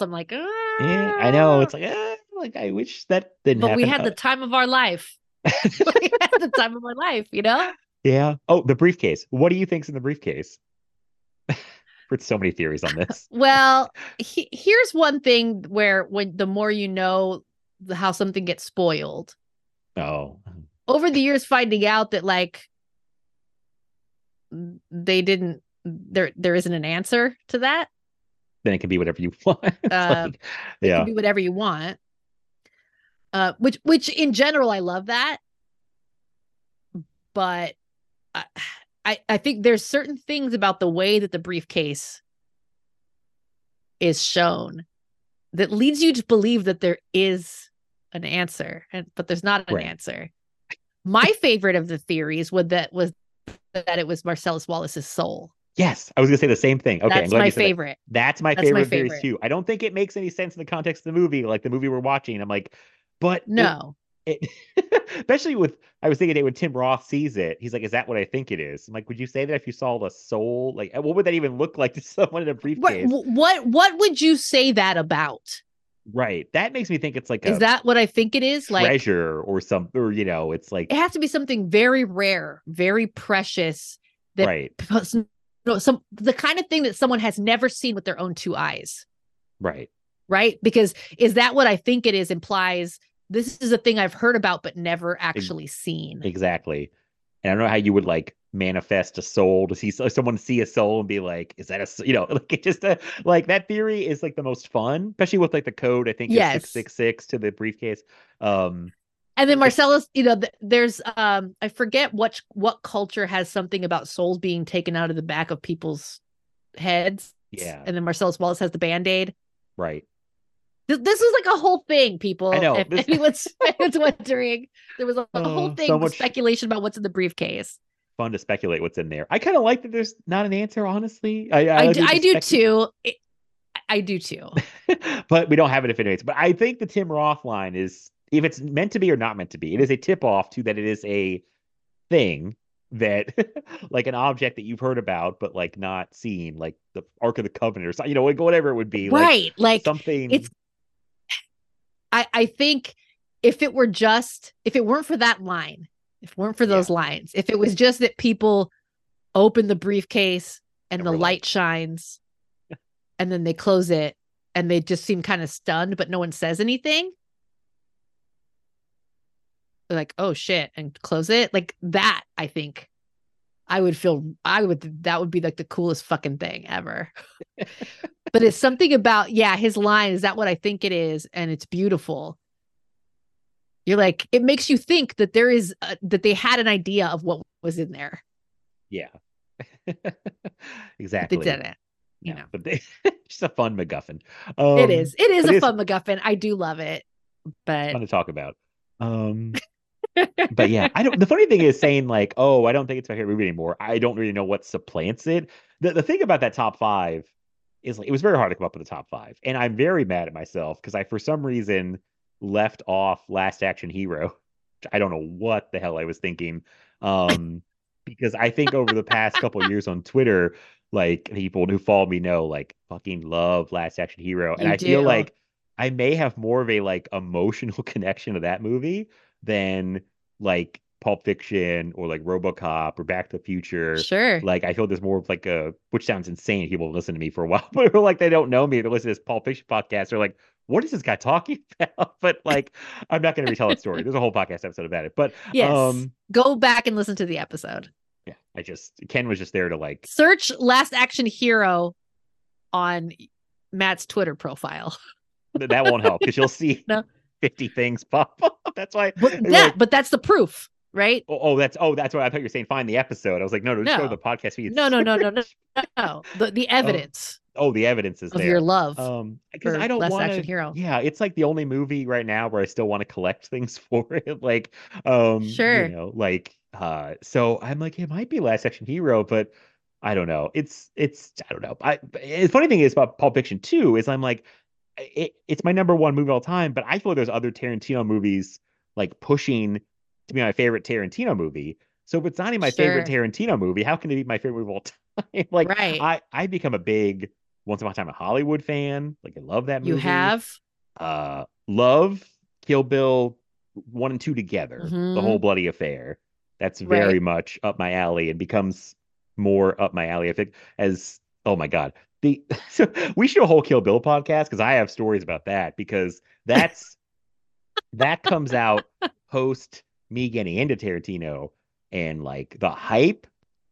I'm like, ah. Yeah, I know. It's like, ah, like I wish that didn't happen. But we had the time of our life. We had the time of our life, you know? Yeah. Oh, the briefcase. What do you think's in the briefcase? With so many theories on this. Well, here's one thing where when the more you know how something gets spoiled. Oh. Over the years, finding out that like they didn't, there isn't an answer to that. Then it can be whatever you want. It can be whatever you want. Which in general I love that. But I think there's certain things about the way that the briefcase is shown that leads you to believe that there is an answer, but there's not an answer. My favorite of the theories was that it was Marcellus Wallace's soul. Yes, I was going to say the same thing. Okay, that's my favorite. That. That's my favorite theories too. I don't think it makes any sense in the context of the movie, like the movie we're watching. I'm like, but no. Especially with, I was thinking it when Tim Roth sees it, he's like, is that what I think it is? I'm like, would you say that if you saw the soul? Like, what would that even look like to someone in a briefcase? What would you say that about? Right. That makes me think it's like, is that what I think it is? Like treasure or something, or, it's like, it has to be something very rare, very precious. That right. The kind of thing that someone has never seen with their own two eyes. Right. Right. Because is that what I think it is implies this is a thing I've heard about, but never actually seen. Exactly. And I don't know how you would like manifest a soul to see someone see a soul and be like, is that a, like it just like that theory is like the most fun, especially with like the code, I think, yes. Is 666 to the briefcase. And then Marcellus, there's, I forget what culture has something about souls being taken out of the back of people's heads. Yeah. And then Marcellus Wallace has the Band-Aid. Right. This was like a whole thing, people. I know. If anyone's wondering, there was a whole thing, so much speculation about what's in the briefcase. fun to speculate what's in there. I kind of like that there's not an answer, honestly. I do too. But we don't have it if anyways. But I think the Tim Roth line is, if it's meant to be or not meant to be, it is a tip off to that it is a thing that, like an object that you've heard about, but like not seen, like the Ark of the Covenant or something, you know, like whatever it would be. Right. Like something. It's, I think if it weren't for that line, if it weren't for those lines, if it was just that people open the briefcase and the light shines and then they close it and they just seem kind of stunned, but no one says anything. They're like, oh shit, and close it. Like that, I think that would be like the coolest fucking thing ever. But it's something about, his line, is that what I think it is? And it's beautiful. You're like, it makes you think that there is that they had an idea of what was in there. Yeah, exactly. But they didn't, you know. But it's a fun MacGuffin. It is. It is a fun MacGuffin. I do love it. But fun to talk about. But yeah, I don't. The funny thing is saying like, oh, I don't think it's my favorite movie anymore. I don't really know what supplants it. The thing about that top five is like it was very hard to come up with a top five, and I'm very mad at myself because I for some reason left off Last Action Hero. I don't know what the hell I was thinking. Because I think over the past couple of years on Twitter, like people who follow me know, like fucking love Last Action Hero. And I feel like I may have more of a like emotional connection to that movie than like Pulp Fiction or like RoboCop or Back to the Future. Sure. Like I feel there's more of like which sounds insane. People have listened to me for a while, but like they don't know me. They listen to this Pulp Fiction podcast. They're like, what is this guy talking about? But like, I'm not going to retell that story. There's a whole podcast episode about it. But yes, go back and listen to the episode. Yeah, Ken was just there to like search Last Action Hero on Matt's Twitter profile. That won't help because you'll see 50 things pop up. That's why. But that's the proof, right? That's why I thought you were saying find the episode. I was like, no, just go to the podcast feed. No. The evidence. The evidence is there. Of your love. Because I don't want Action Hero. Yeah, it's like the only movie right now where I still want to collect things for it. Like, sure. You know, like, so I'm like, it might be Last Action Hero, but I don't know. It's I don't know. The funny thing is about Pulp Fiction 2 is I'm like, it's my number one movie all time, but I feel like there's other Tarantino movies like pushing to be my favorite Tarantino movie. So if it's not even my favorite Tarantino movie, how can it be my favorite movie of all time? Like, right. I become a big Once Upon a Time in Hollywood fan. Like I love that movie. You have love Kill Bill 1 and 2 together, the whole bloody affair. That's very much up my alley and becomes more up my alley. I think as oh my god, so we should do a whole Kill Bill podcast because I have stories about that because that's that comes out post me getting into Tarantino and like the hype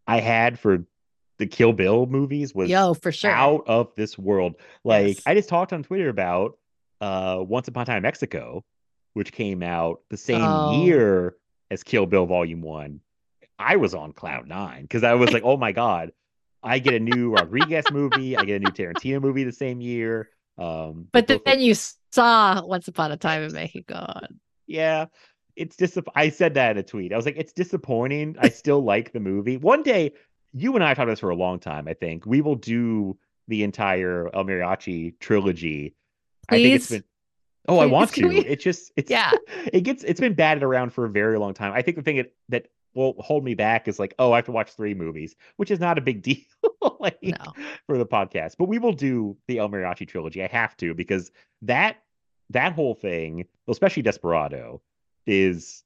I had for the Kill Bill movies was for sure out of this world. Like I just talked on Twitter about Once Upon a Time in Mexico, which came out the same year as Kill Bill Volume 1. I was on cloud 9 because I was like, oh my God, I get a new Rodriguez movie. I get a new Tarantino movie the same year. But then you saw Once Upon a Time in Mexico. Yeah. It's I said that in a tweet. I was like, it's disappointing. I still like the movie. One day, you and I have talked about this for a long time, I think. We will do the entire El Mariachi trilogy. Please? I think it's been... Oh, please, I want to. It's been batted around for a very long time. I think the thing that will hold me back is like, oh, I have to watch 3 movies, which is not a big deal for the podcast. But we will do the El Mariachi trilogy. I have to, because that whole thing, especially Desperado, is...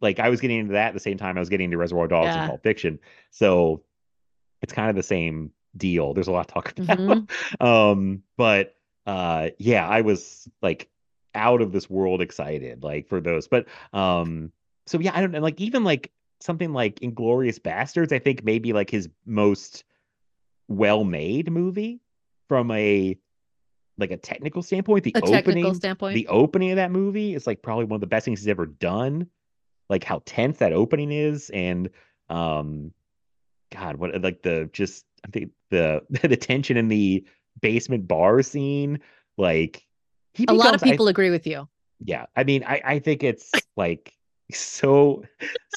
like I was getting into that at the same time I was getting into Reservoir Dogs and Pulp Fiction, so it's kind of the same deal. There's a lot to talk about, I was like out of this world excited like for those. But I don't know. Like even like something like Inglourious Bastards, I think maybe like his most well-made movie from a like a technical standpoint, the opening of that movie is like probably one of the best things he's ever done. Like how tense that opening is, and God, what like the just I think the tension in the basement bar scene. Like a lot of people agree with you. Yeah, I mean, I think it's like so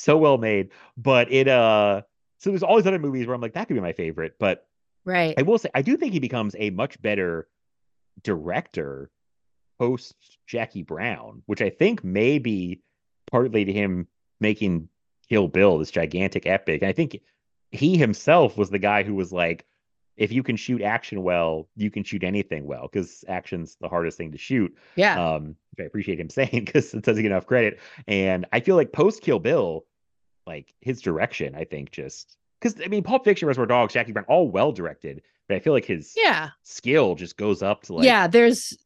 well made. But it so there's all these other movies where I'm like, that could be my favorite. But right, I will say I do think he becomes a much better director post Jackie Brown, which I think may be partly to him making Kill Bill this gigantic epic. And I think he himself was the guy who was like, if you can shoot action well, you can shoot anything well, because action's the hardest thing to shoot. Yeah. Which I appreciate him saying, because it doesn't get enough credit. And I feel like post Kill Bill, like his direction, I think just because, I mean, Pulp Fiction, Reservoir Dogs, Jackie Brown, all well directed, but I feel like his skill just goes up to like, there's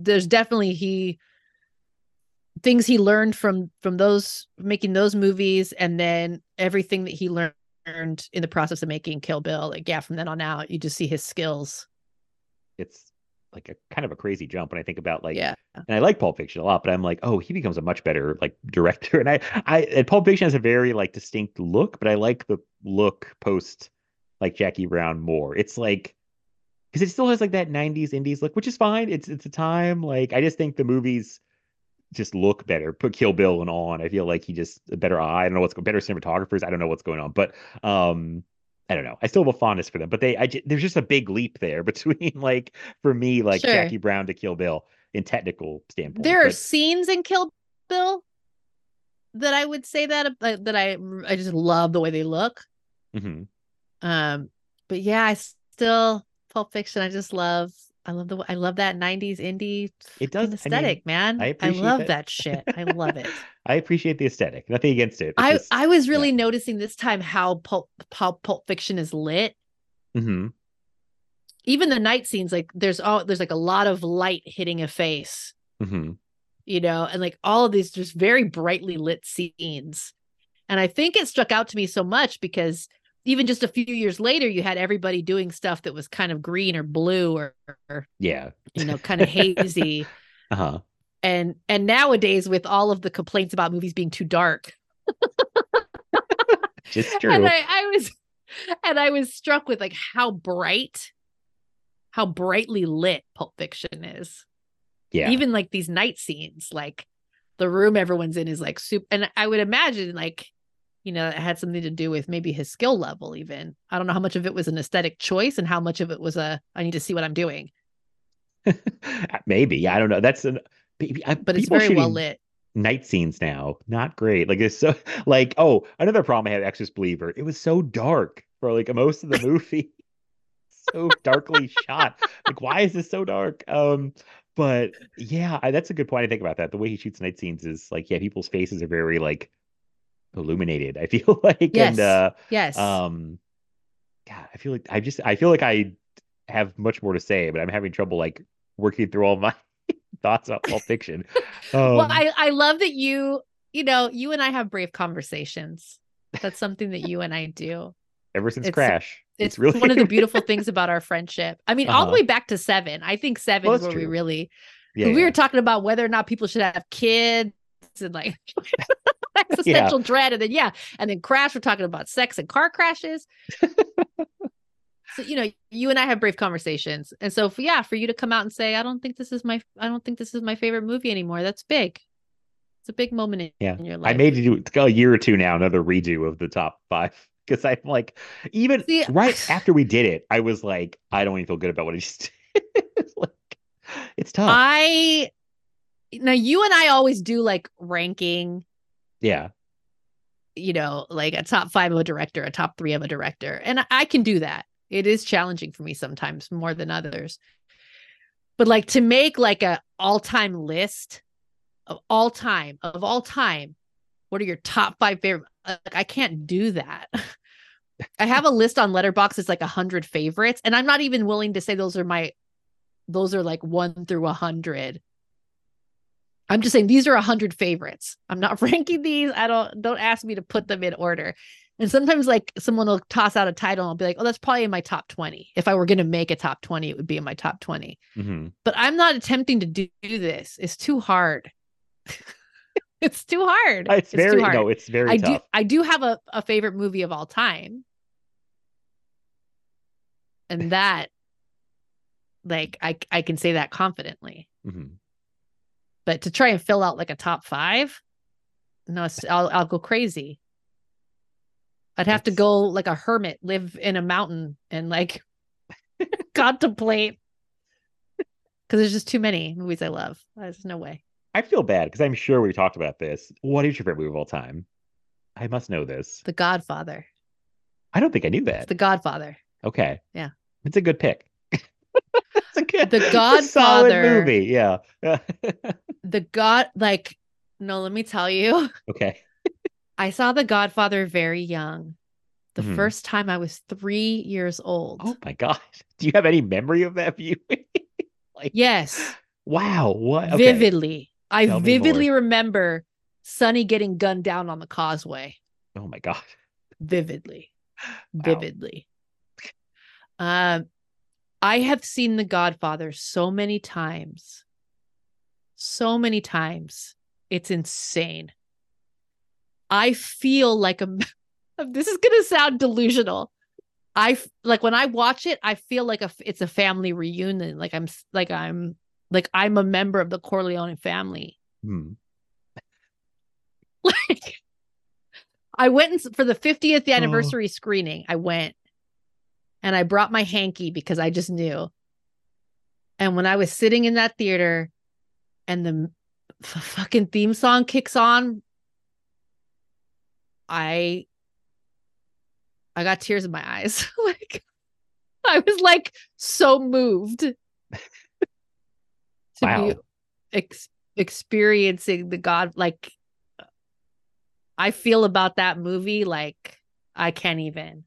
definitely things he learned from those, making those movies, and then everything that he learned in the process of making Kill Bill, like, yeah, from then on out, you just see his skills. It's like a kind of a crazy jump when I think about like, and I like Pulp Fiction a lot, but I'm like, oh, he becomes a much better like director. And I Pulp Fiction has a very like distinct look, but I like the look post like Jackie Brown more. It's like, because it still has like that 90s indies look, which is fine. It's a time, like, I just think the movies just look better. Put Kill Bill and on, I feel like he just a better eye. I don't know what's better cinematographers. I don't know what's going on, but I don't know. I still have a fondness for them, but there's just a big leap there between like, for me, like Jackie Brown to Kill Bill in technical standpoint. There are scenes in Kill Bill that I would say that I just love the way they look. Mm-hmm. But yeah, I still Pulp Fiction. I love that 90s indie aesthetic, man. I love that shit. I love it. I appreciate the aesthetic. Nothing against it. I was really noticing this time how Pulp Fiction is lit. Mm-hmm. Even the night scenes, like there's like a lot of light hitting a face. Mm-hmm. You know, and like all of these just very brightly lit scenes. And I think it struck out to me so much because even just a few years later, you had everybody doing stuff that was kind of green or blue or you know, kind of hazy. Uh-huh. And nowadays, with all of the complaints about movies being too dark, just true. And I was struck with like how brightly lit Pulp Fiction is. Yeah. Even like these night scenes, like the room everyone's in is like super. And I would imagine like, you know, it had something to do with maybe his skill level even. I don't know how much of it was an aesthetic choice and how much of it was I need to see what I'm doing. Maybe. Yeah, I don't know. But it's very well lit. Night scenes now, not great. Like it's so like, oh, another problem I had with Exorcist Believer. It was so dark for like most of the movie. So darkly shot. Like, why is this so dark? But yeah, that's a good point. I think about that. The way he shoots night scenes is like, yeah, people's faces are very like illuminated, I feel like. Yes. And God, I feel like I have much more to say, but I'm having trouble like working through all my thoughts about Pulp Fiction. Well, I love that you and I have brave conversations. That's something that you and I do ever since Crash. It's really one of the beautiful things about our friendship. I mean, all the way back to Seven. I think Seven is where we really we were talking about whether or not people should have kids and like existential dread, and then and then Crash, we're talking about sex and car crashes. So you know, you and I have brave conversations, and so for you to come out and say, I don't think this is my favorite movie anymore, that's big. It's a big moment in your life. I made you do a year or two now, another redo of the top five, because I'm like, even right after we did it, I was like, I don't even feel good about what I just did. Like, it's tough. Now you and I always do like ranking. Yeah. You know, like a top five of a director, a top three of a director. And I can do that. It is challenging for me sometimes more than others. But like to make like a all-time list of all time, what are your top five favorite? Like, I can't do that. I have a list on Letterboxd. It's like 100 favorites. And I'm not even willing to say those are like 1 through 100. I'm just saying these are 100 favorites. I'm not ranking these. I don't ask me to put them in order. And sometimes like someone will toss out a title and I'll be like, oh, that's probably in my top 20. If I were going to make a top 20, it would be in my top 20. Mm-hmm. But I'm not attempting to do this. It's too hard. It's too hard. It's very tough. I do have a favorite movie of all time. And that, like, I can say that confidently. Mm-hmm. But to try and fill out like a top five, No, I'll go crazy. I'd have to go like a hermit, live in a mountain and like contemplate, because there's just too many movies I love. There's no way. I feel bad because I'm sure we talked about this. What is your favorite movie of all time? I must know this. The Godfather. I don't think I knew that. It's The Godfather. Okay. Yeah. It's a good pick. It's a good, The Godfather, it's a solid movie. Yeah. No, let me tell you. Okay. I saw The Godfather very young. The first time I was 3 years old. Oh my gosh. Do you have any memory of that viewing? Yes. Wow. What? Okay. Vividly. Tell me more. Remember Sonny getting gunned down on the causeway. Oh my God. Vividly. Wow. Vividly. I have seen The Godfather so many times. So many times. It's insane. I feel like this is going to sound delusional. When I watch it, I feel like it's a family reunion. I'm a member of the Corleone family. Hmm. I went for the 50th anniversary screening. I went and I brought my hanky because I just knew. And when I was sitting in that theater and the fucking theme song kicks on, I got tears in my eyes. I was so moved to be experiencing the God. I feel about that movie I can't even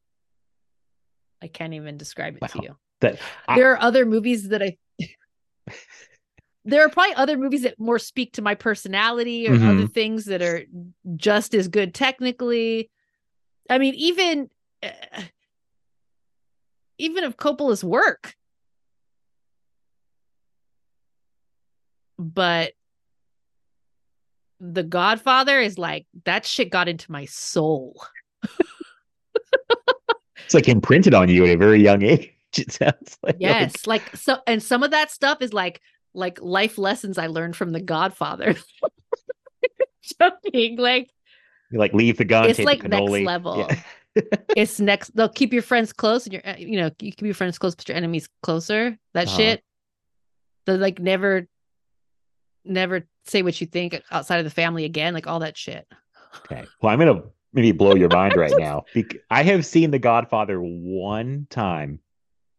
describe it to you. There are other movies that there are probably other movies that more speak to my personality or other things that are just as good technically. I mean, even of Coppola's work. But The Godfather is that shit got into my soul. It's imprinted on you at a very young age. It sounds like. Yes. So, and some of that stuff is like life lessons I learned from The Godfather. Joking, you leave the gun. It's cannoli. Next level. Yeah. It's next. They'll keep your friends close, and you keep your friends close, but your enemies closer. That shit. They're never say what you think outside of the family again. All that shit. Okay. Well, I'm gonna maybe blow your mind right now. I have seen The Godfather one time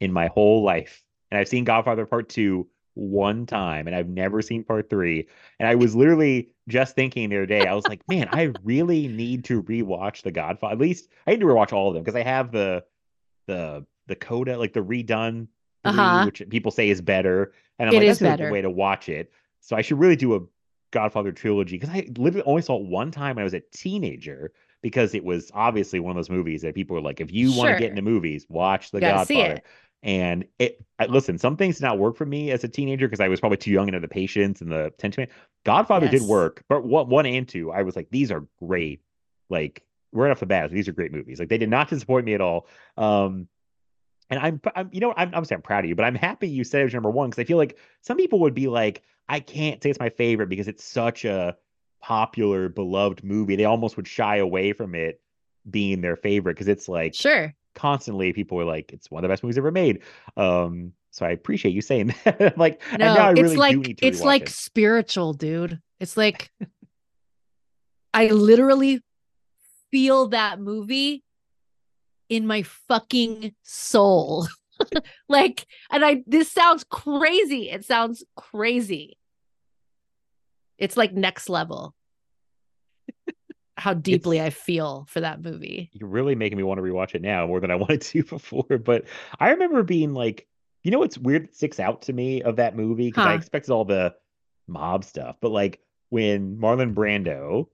in my whole life, and I've seen Godfather Part 2. One time, and I've never seen Part 3. And I was literally just thinking the other day, I was like, man, I really need to rewatch The Godfather. At least I need to rewatch all of them because I have the coda, the redone 3, which people say is better. And I'm that's a good way to watch it. So I should really do a Godfather trilogy because I literally only saw it one time when I was a teenager because it was obviously one of those movies that people were like, if you want to get into movies, watch The Godfather. And listen, some things did not work for me as a teenager because I was probably too young and had the patience and the attention. Godfather did work, but 1 and 2, I was like, these are great. Right off the bat, these are great movies. They did not disappoint me at all. And I'm I'm proud of you, but I'm happy you said it was number one because I feel like some people would be like, I can't say it's my favorite because it's such a popular, beloved movie. They almost would shy away from it being their favorite because it's sure. Constantly people were like, it's one of the best movies ever made. So I appreciate you saying that. I'm like, no, and now I really do need to rewatch it. It's spiritual, dude. It's I literally feel that movie in my fucking soul. This sounds crazy. It sounds crazy. It's next level. How deeply I feel for that movie. You're really making me want to rewatch it now more than I wanted to before. But I remember being what's weird that sticks out to me of that movie? Because I expected all the mob stuff. But when Marlon Brando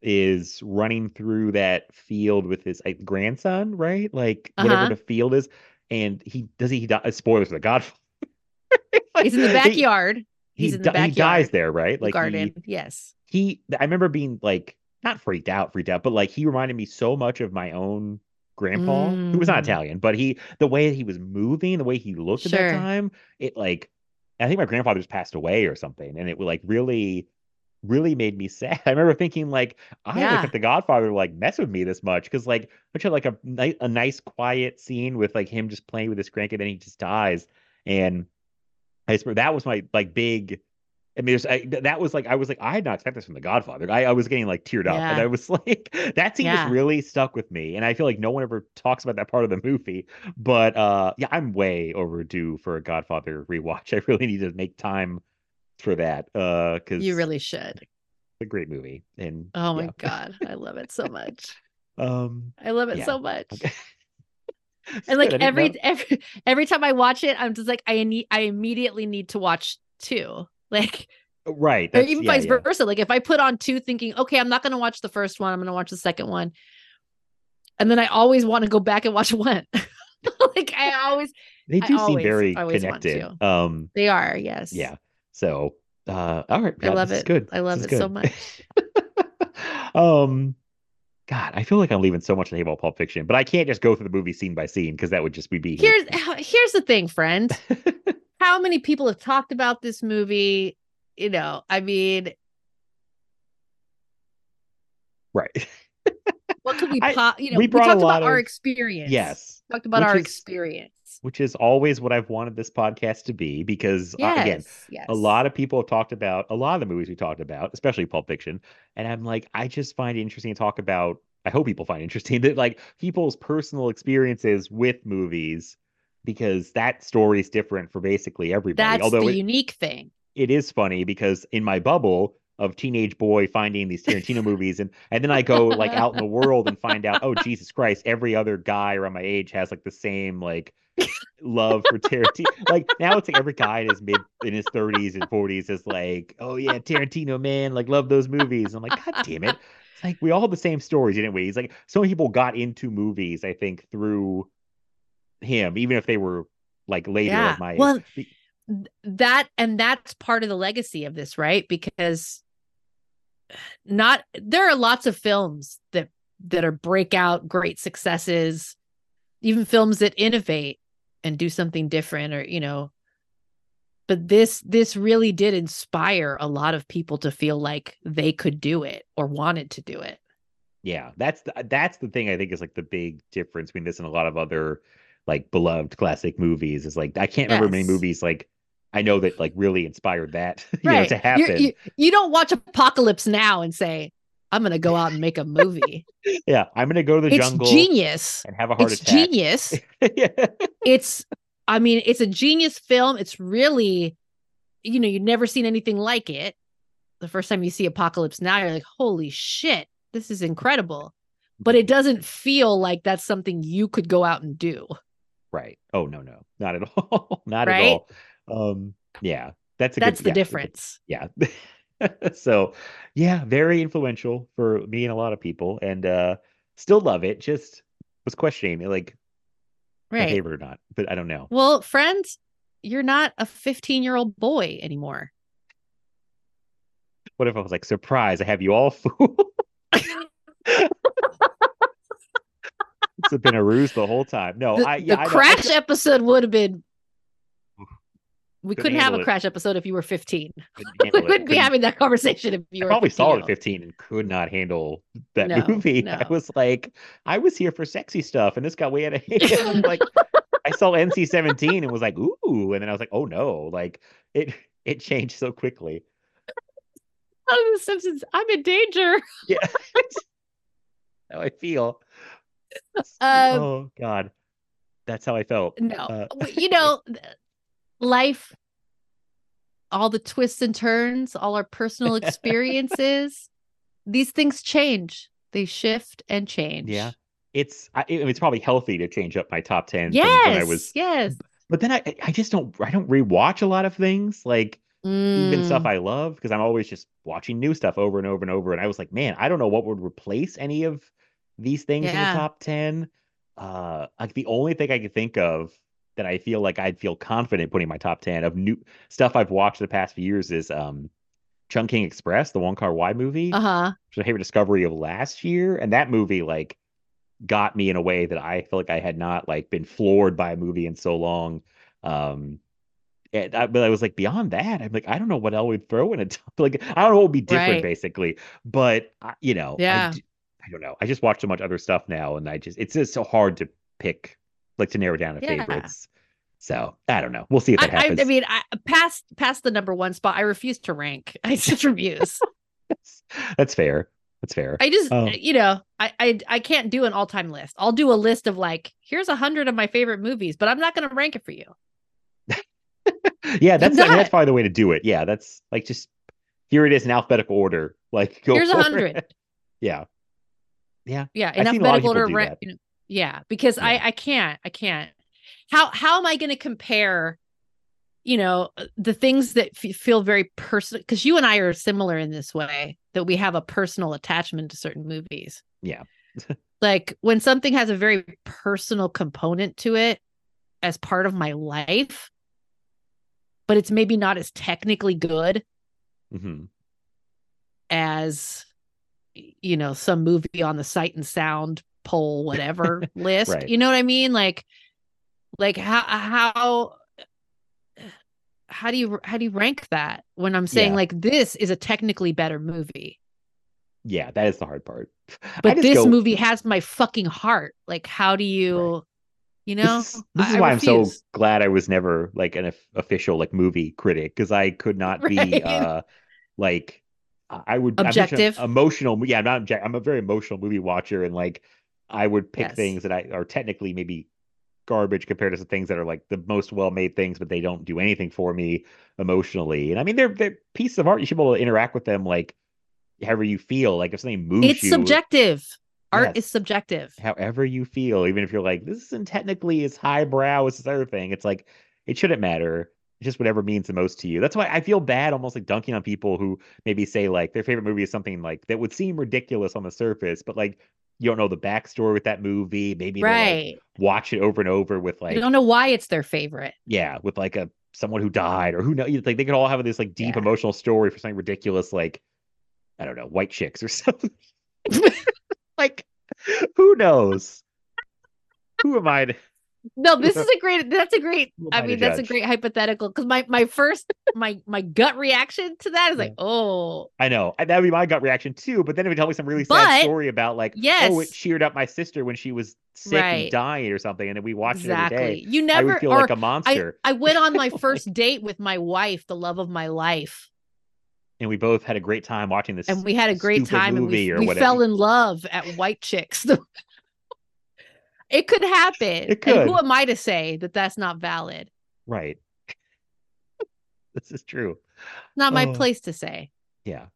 is running through that field with his grandson, right? Whatever the field is. And he spoilers for The Godfather. He's in the backyard. He dies there, right? The garden. Yes. I remember being not freaked out, but he reminded me so much of my own grandpa, who was not Italian, but the way he was moving, the way he looked at that time, I think my grandfather just passed away or something. And it really really made me sad. I remember thinking, like, I never think The Godfather would, like, mess with me this much, because, like, which had, like, a nice quiet scene with, like, him just playing with his crank, and then he just dies. And I swear that was my, like, big. I mean, that was like, I was like, I had not expected this from The Godfather. I was getting, like, teared up, and I was like, that scene just really stuck with me. And I feel like no one ever talks about that part of the movie. But I'm way overdue for a Godfather rewatch. I really need to make time for that. Because you really should. It's a great movie, and oh my god, I love it so much. I love it so much. Okay. And like every time I watch it, I'm just like, I immediately need to watch two. Like, right. Or even vice versa. Like, if I put on two thinking, okay, I'm not going to watch the first one, I'm going to watch the second one, and then I always want to go back and watch one. Like, I always. They do seem very connected. They are. Yes. Yeah. So, all right. God, I love it. Good. I love it so much. God, I feel like I'm leaving so much to hate about Pulp Fiction, but I can't just go through the movie scene by scene, because that would just be Here's the thing, friend. How many people have talked about this movie? You know, I mean, right. What could we we talked about our experience. Yes. We talked about our experience. Which is always what I've wanted this podcast to be, because a lot of people have talked about a lot of the movies we talked about, especially Pulp Fiction. And I'm like, I just find it interesting to talk about. I hope people find it interesting that, like, people's personal experiences with movies, because that story is different for basically everybody. That's the unique thing. It is funny, because in my bubble of teenage boy finding these Tarantino movies, and then I go, like, out in the world and find out, oh, Jesus Christ, every other guy around my age has, like, the same, like, love for Tarantino. Like, now it's like every guy in his thirties and forties is like, oh yeah, Tarantino, man, like, love those movies. I'm like, God damn it. It's like, we all have the same stories, didn't we? He's like, so many people got into movies, I think, through him, even if they were, like, later of my age. That's part of the legacy of this, right? Because there are lots of films that are breakout great successes, even films that innovate and do something different, or, you know, but this really did inspire a lot of people to feel like they could do it or wanted to do it. Yeah, that's the thing I think is, like, the big difference between this and a lot of other, like, beloved classic movies, is, like, I can't remember many movies, like, I know that, like, really inspired that to happen. You don't watch Apocalypse Now and say, I'm going to go out and make a movie. Yeah, I'm going to go to the jungle. It's genius. And have a heart attack. It's genius. It's a genius film. It's really, you know, you've never seen anything like it. The first time you see Apocalypse Now, you're like, holy shit, this is incredible. But it doesn't feel like that's something you could go out and do. Right. Oh, no. Not at all. Not at all. That's the difference. Yeah. So, yeah, very influential for me and a lot of people, and still love it. Just was questioning, like, my favorite or not, but I don't know. Well, friends, you're not a 15-year-old boy anymore. What if I was like, surprise, I have you all fooled? It's been a ruse the whole time. No, the crash episode would have been. We couldn't have a crash episode if you were 15. We wouldn't be having that conversation if you were. I probably saw it at 15 and could not handle that movie. No. I was like, I was here for sexy stuff, and this got way out of hand. Like, I saw NC-17 and was like, ooh, and then I was like, oh no, like it changed so quickly. Out of The Simpsons, I'm in danger. Yeah, how I feel. Oh God, that's how I felt. No, you know. Life, all the twists and turns, all our personal experiences, these things change. They shift and change. Yeah, it's probably healthy to change up my top 10. Yes, when I was, But then I just don't rewatch a lot of things, like even stuff I love, because I'm always just watching new stuff over and over and over. And I was like, man, I don't know what would replace any of these things in the top 10. Like, the only thing I could think of that I feel like I'd feel confident putting my top 10 of new stuff I've watched the past few years is Chungking Express, the Wong Kar-wai movie. Uh-huh. Which I had a discovery of last year. And that movie, like, got me in a way that I feel like I had not, like, been floored by a movie in so long. but I was like, beyond that, I'm like, I don't know what else we'd throw in it. Like, I don't know what would be different, right, basically. But you know, yeah, I don't know. I just watch so much other stuff now, and it's just so hard to pick, like, to narrow down to favorites. So I don't know. We'll see if it happens. I mean, past the number one spot, I refuse to rank. I just refuse. That's fair. That's fair. I just, you know, I can't do an all-time list. I'll do a list of like, here's 100 of my favorite movies, but I'm not going to rank it for you. Yeah, that's probably the way to do it. Yeah, that's like, just here it is in alphabetical order. Like, go, here's 100. Yeah. Yeah. Yeah. In alphabetical order. You know, yeah, because yeah. I can't. How am I going to compare, you know, the things that feel very personal? Because you and I are similar in this way, that we have a personal attachment to certain movies. Yeah. Like, when something has a very personal component to it as part of my life, but it's maybe not as technically good as, you know, some movie on the Sight and Sound poll, whatever list, right. You know what I mean? Like how do you rank that when I'm saying, yeah, like, this is a technically better movie? Yeah, that is the hard part. But this movie has my fucking heart. Like, how do you, right, you know? This is why refuse. I'm so glad I was never like an official like movie critic, because I could not be like, I would objective, emotional. Yeah, I'm a very emotional movie watcher, and like I would pick things that are technically maybe garbage compared to some things that are like the most well-made things, but they don't do anything for me emotionally. And I mean, they're pieces of art. You should be able to interact with them like however you feel. Like, if something moves you, it's subjective. Art is subjective. However you feel, even if you're like, this isn't technically as highbrow as this other thing, it's like, it shouldn't matter. It's just whatever means the most to you. That's why I feel bad almost like dunking on people who maybe say like their favorite movie is something like that would seem ridiculous on the surface, but like, you don't know the backstory with that movie. Maybe they like watch it over and over with like, you don't know why it's their favorite. Yeah, with like someone who died or who knows. Like, they could all have this like deep emotional story for something ridiculous, like, I don't know, White Chicks or something. Like, who knows? Who am I? No, this is a great. I mean, that's a great hypothetical, because my first my gut reaction to that is like, oh, I know, that would be my gut reaction too. But then it would tell me some really sad story about like, oh, it cheered up my sister when she was sick and dying or something, and then we watched it every day. You never, I would feel like a monster. I went on my first date with my wife, the love of my life, and we both had a great time watching this, and we had a great time, and we fell in love at White Chicks. It could happen. It could. And who am I to say that that's not valid? Right. This is true. Not my place to say. Yeah,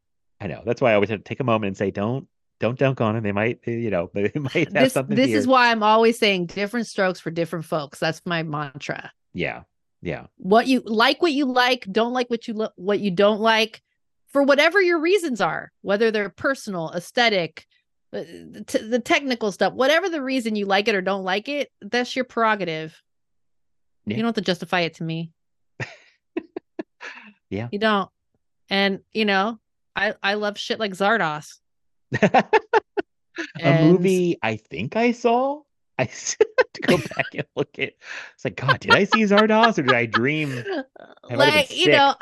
I know. That's why I always have to take a moment and say, don't dunk on them. They might, you know, they might have something. This is why I'm always saying different strokes for different folks. That's my mantra. Yeah. Yeah. What you like, don't like what you don't like, for whatever your reasons are, whether they're personal, aesthetic, the technical stuff, whatever the reason you like it or don't like it, that's your prerogative. Yeah. You don't have to justify it to me. Yeah, you don't. And you know, I love shit like Zardos. A movie I think I saw. I have to go back and look at. It's like, God, did I see Zardos or did I dream? Like, you know,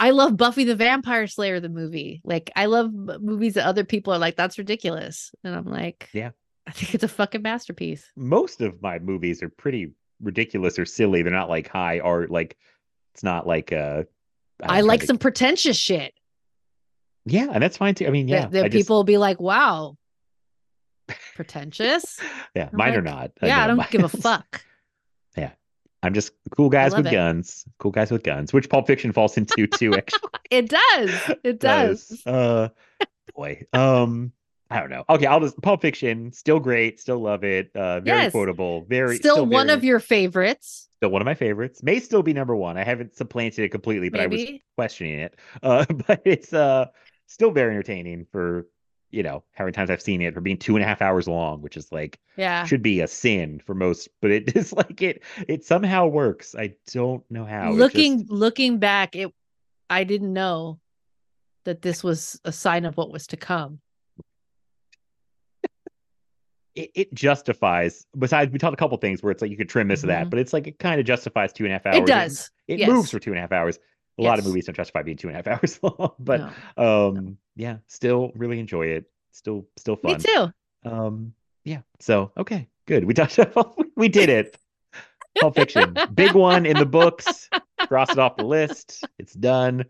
I love Buffy the Vampire Slayer, the movie. Like, I love movies that other people are like, that's ridiculous. And I'm like, yeah, I think it's a fucking masterpiece. Most of my movies are pretty ridiculous or silly. They're not like high art. Like, it's not like I like some pretentious shit. Yeah, and that's fine too. I mean, yeah, that people will be like, wow, pretentious. Yeah, mine are not. Yeah, I don't give a fuck. Yeah. I'm just cool guys with guns, which Pulp Fiction falls into too. Actually, it does. It does. Boy. I don't know. Okay. Pulp Fiction, still great. Still love it. Very quotable. Very still one of your favorites. Still one of my favorites. May still be number one. I haven't supplanted it completely, but I was questioning it. But it's still very entertaining for, you know, how many times I've seen it, for being 2.5 hours long, which is like, should be a sin for most, but it is like, it somehow works. I don't know how. Looking back, I didn't know that this was a sign of what was to come. it justifies, besides we talked a couple things where it's like you could trim this or that, but it's like it kind of justifies 2.5 hours. It does. It moves for 2.5 hours. A lot of movies don't justify being 2.5 hours long, but yeah, still really enjoy it. Still fun. Me too. Yeah. So okay, good. We touched up. We did it. Pulp Fiction, big one in the books. Cross it off the list. It's done.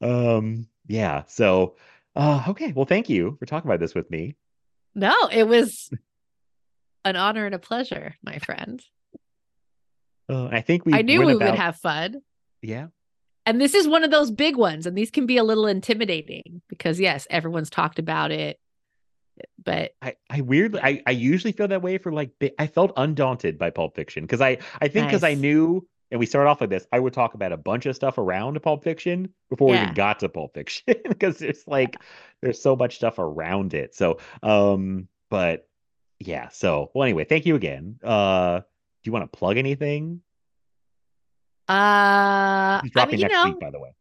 Yeah. So okay. Well, thank you for talking about this with me. No, it was an honor and a pleasure, my friend. I think I knew we would have fun. Yeah. And this is one of those big ones, and these can be a little intimidating because, yes, everyone's talked about it, but I weirdly, I usually feel that way for like, I felt undaunted by Pulp Fiction because I think because I knew, and we started off with this, I would talk about a bunch of stuff around Pulp Fiction before we even got to Pulp Fiction because it's like, there's so much stuff around it. So, but yeah, so, well, anyway, thank you again. Do you want to plug anything? Dropping next week, by the way.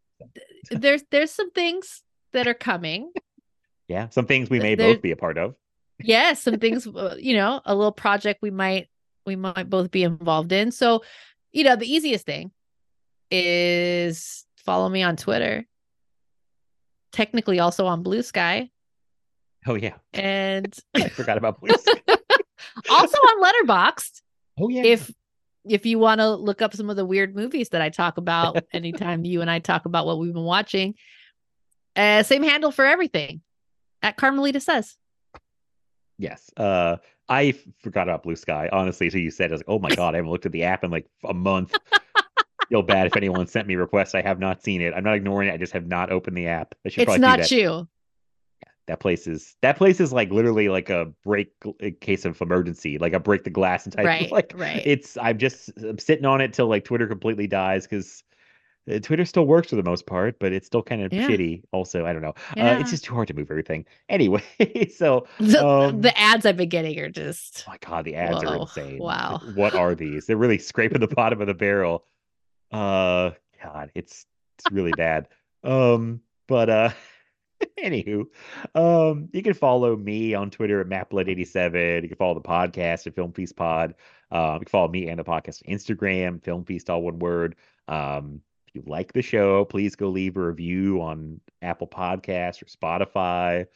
So. There's some things that are coming. Yeah, some things we may both be a part of. Yeah, some things, a little project we might both be involved in. So, the easiest thing is follow me on Twitter. Technically also on Blue Sky. Oh yeah. And I forgot about Blue Sky. Also on Letterboxd. Oh yeah. If you want to look up some of the weird movies that I talk about anytime you and I talk about what we've been watching, same handle for everything at Carmelita Says. Yes. I forgot about Blue Sky, honestly. So you said, I was like, oh my God, I haven't looked at the app in like a month. Feel bad if anyone sent me requests. I have not seen it. I'm not ignoring it. I just have not opened the app. I should probably do that. It's not you. That place is like literally like a case of emergency, like a break the glass and type. Right. I'm sitting on it till like Twitter completely dies because Twitter still works for the most part, but it's still kind of shitty. Also, I don't know. It's just too hard to move everything. Anyway, so the ads I've been getting are just. Oh my God, the ads are insane. Wow. What are these? They're really scraping the bottom of the barrel. God, it's really bad. But. Anywho, you can follow me on Twitter at MapLood87. You can follow the podcast at Film Feast Pod. You can follow me and the podcast on Instagram, Film Feast, all one word. If you like the show, please go leave a review on Apple Podcasts or Spotify.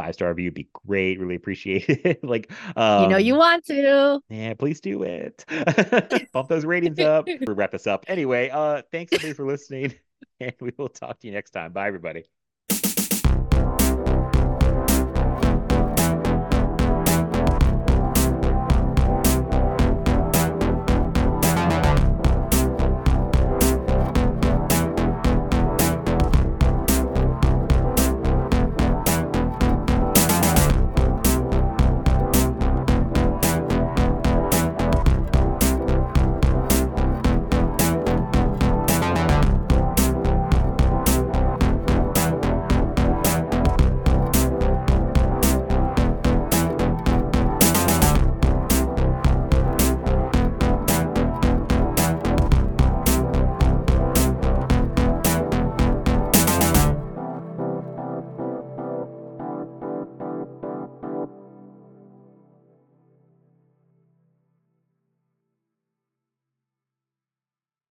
5-star review would be great. Really appreciate it. You want to. Yeah, please do it. Bump those ratings up. We'll wrap this up. Anyway, thanks everybody for listening, and we will talk to you next time. Bye, everybody.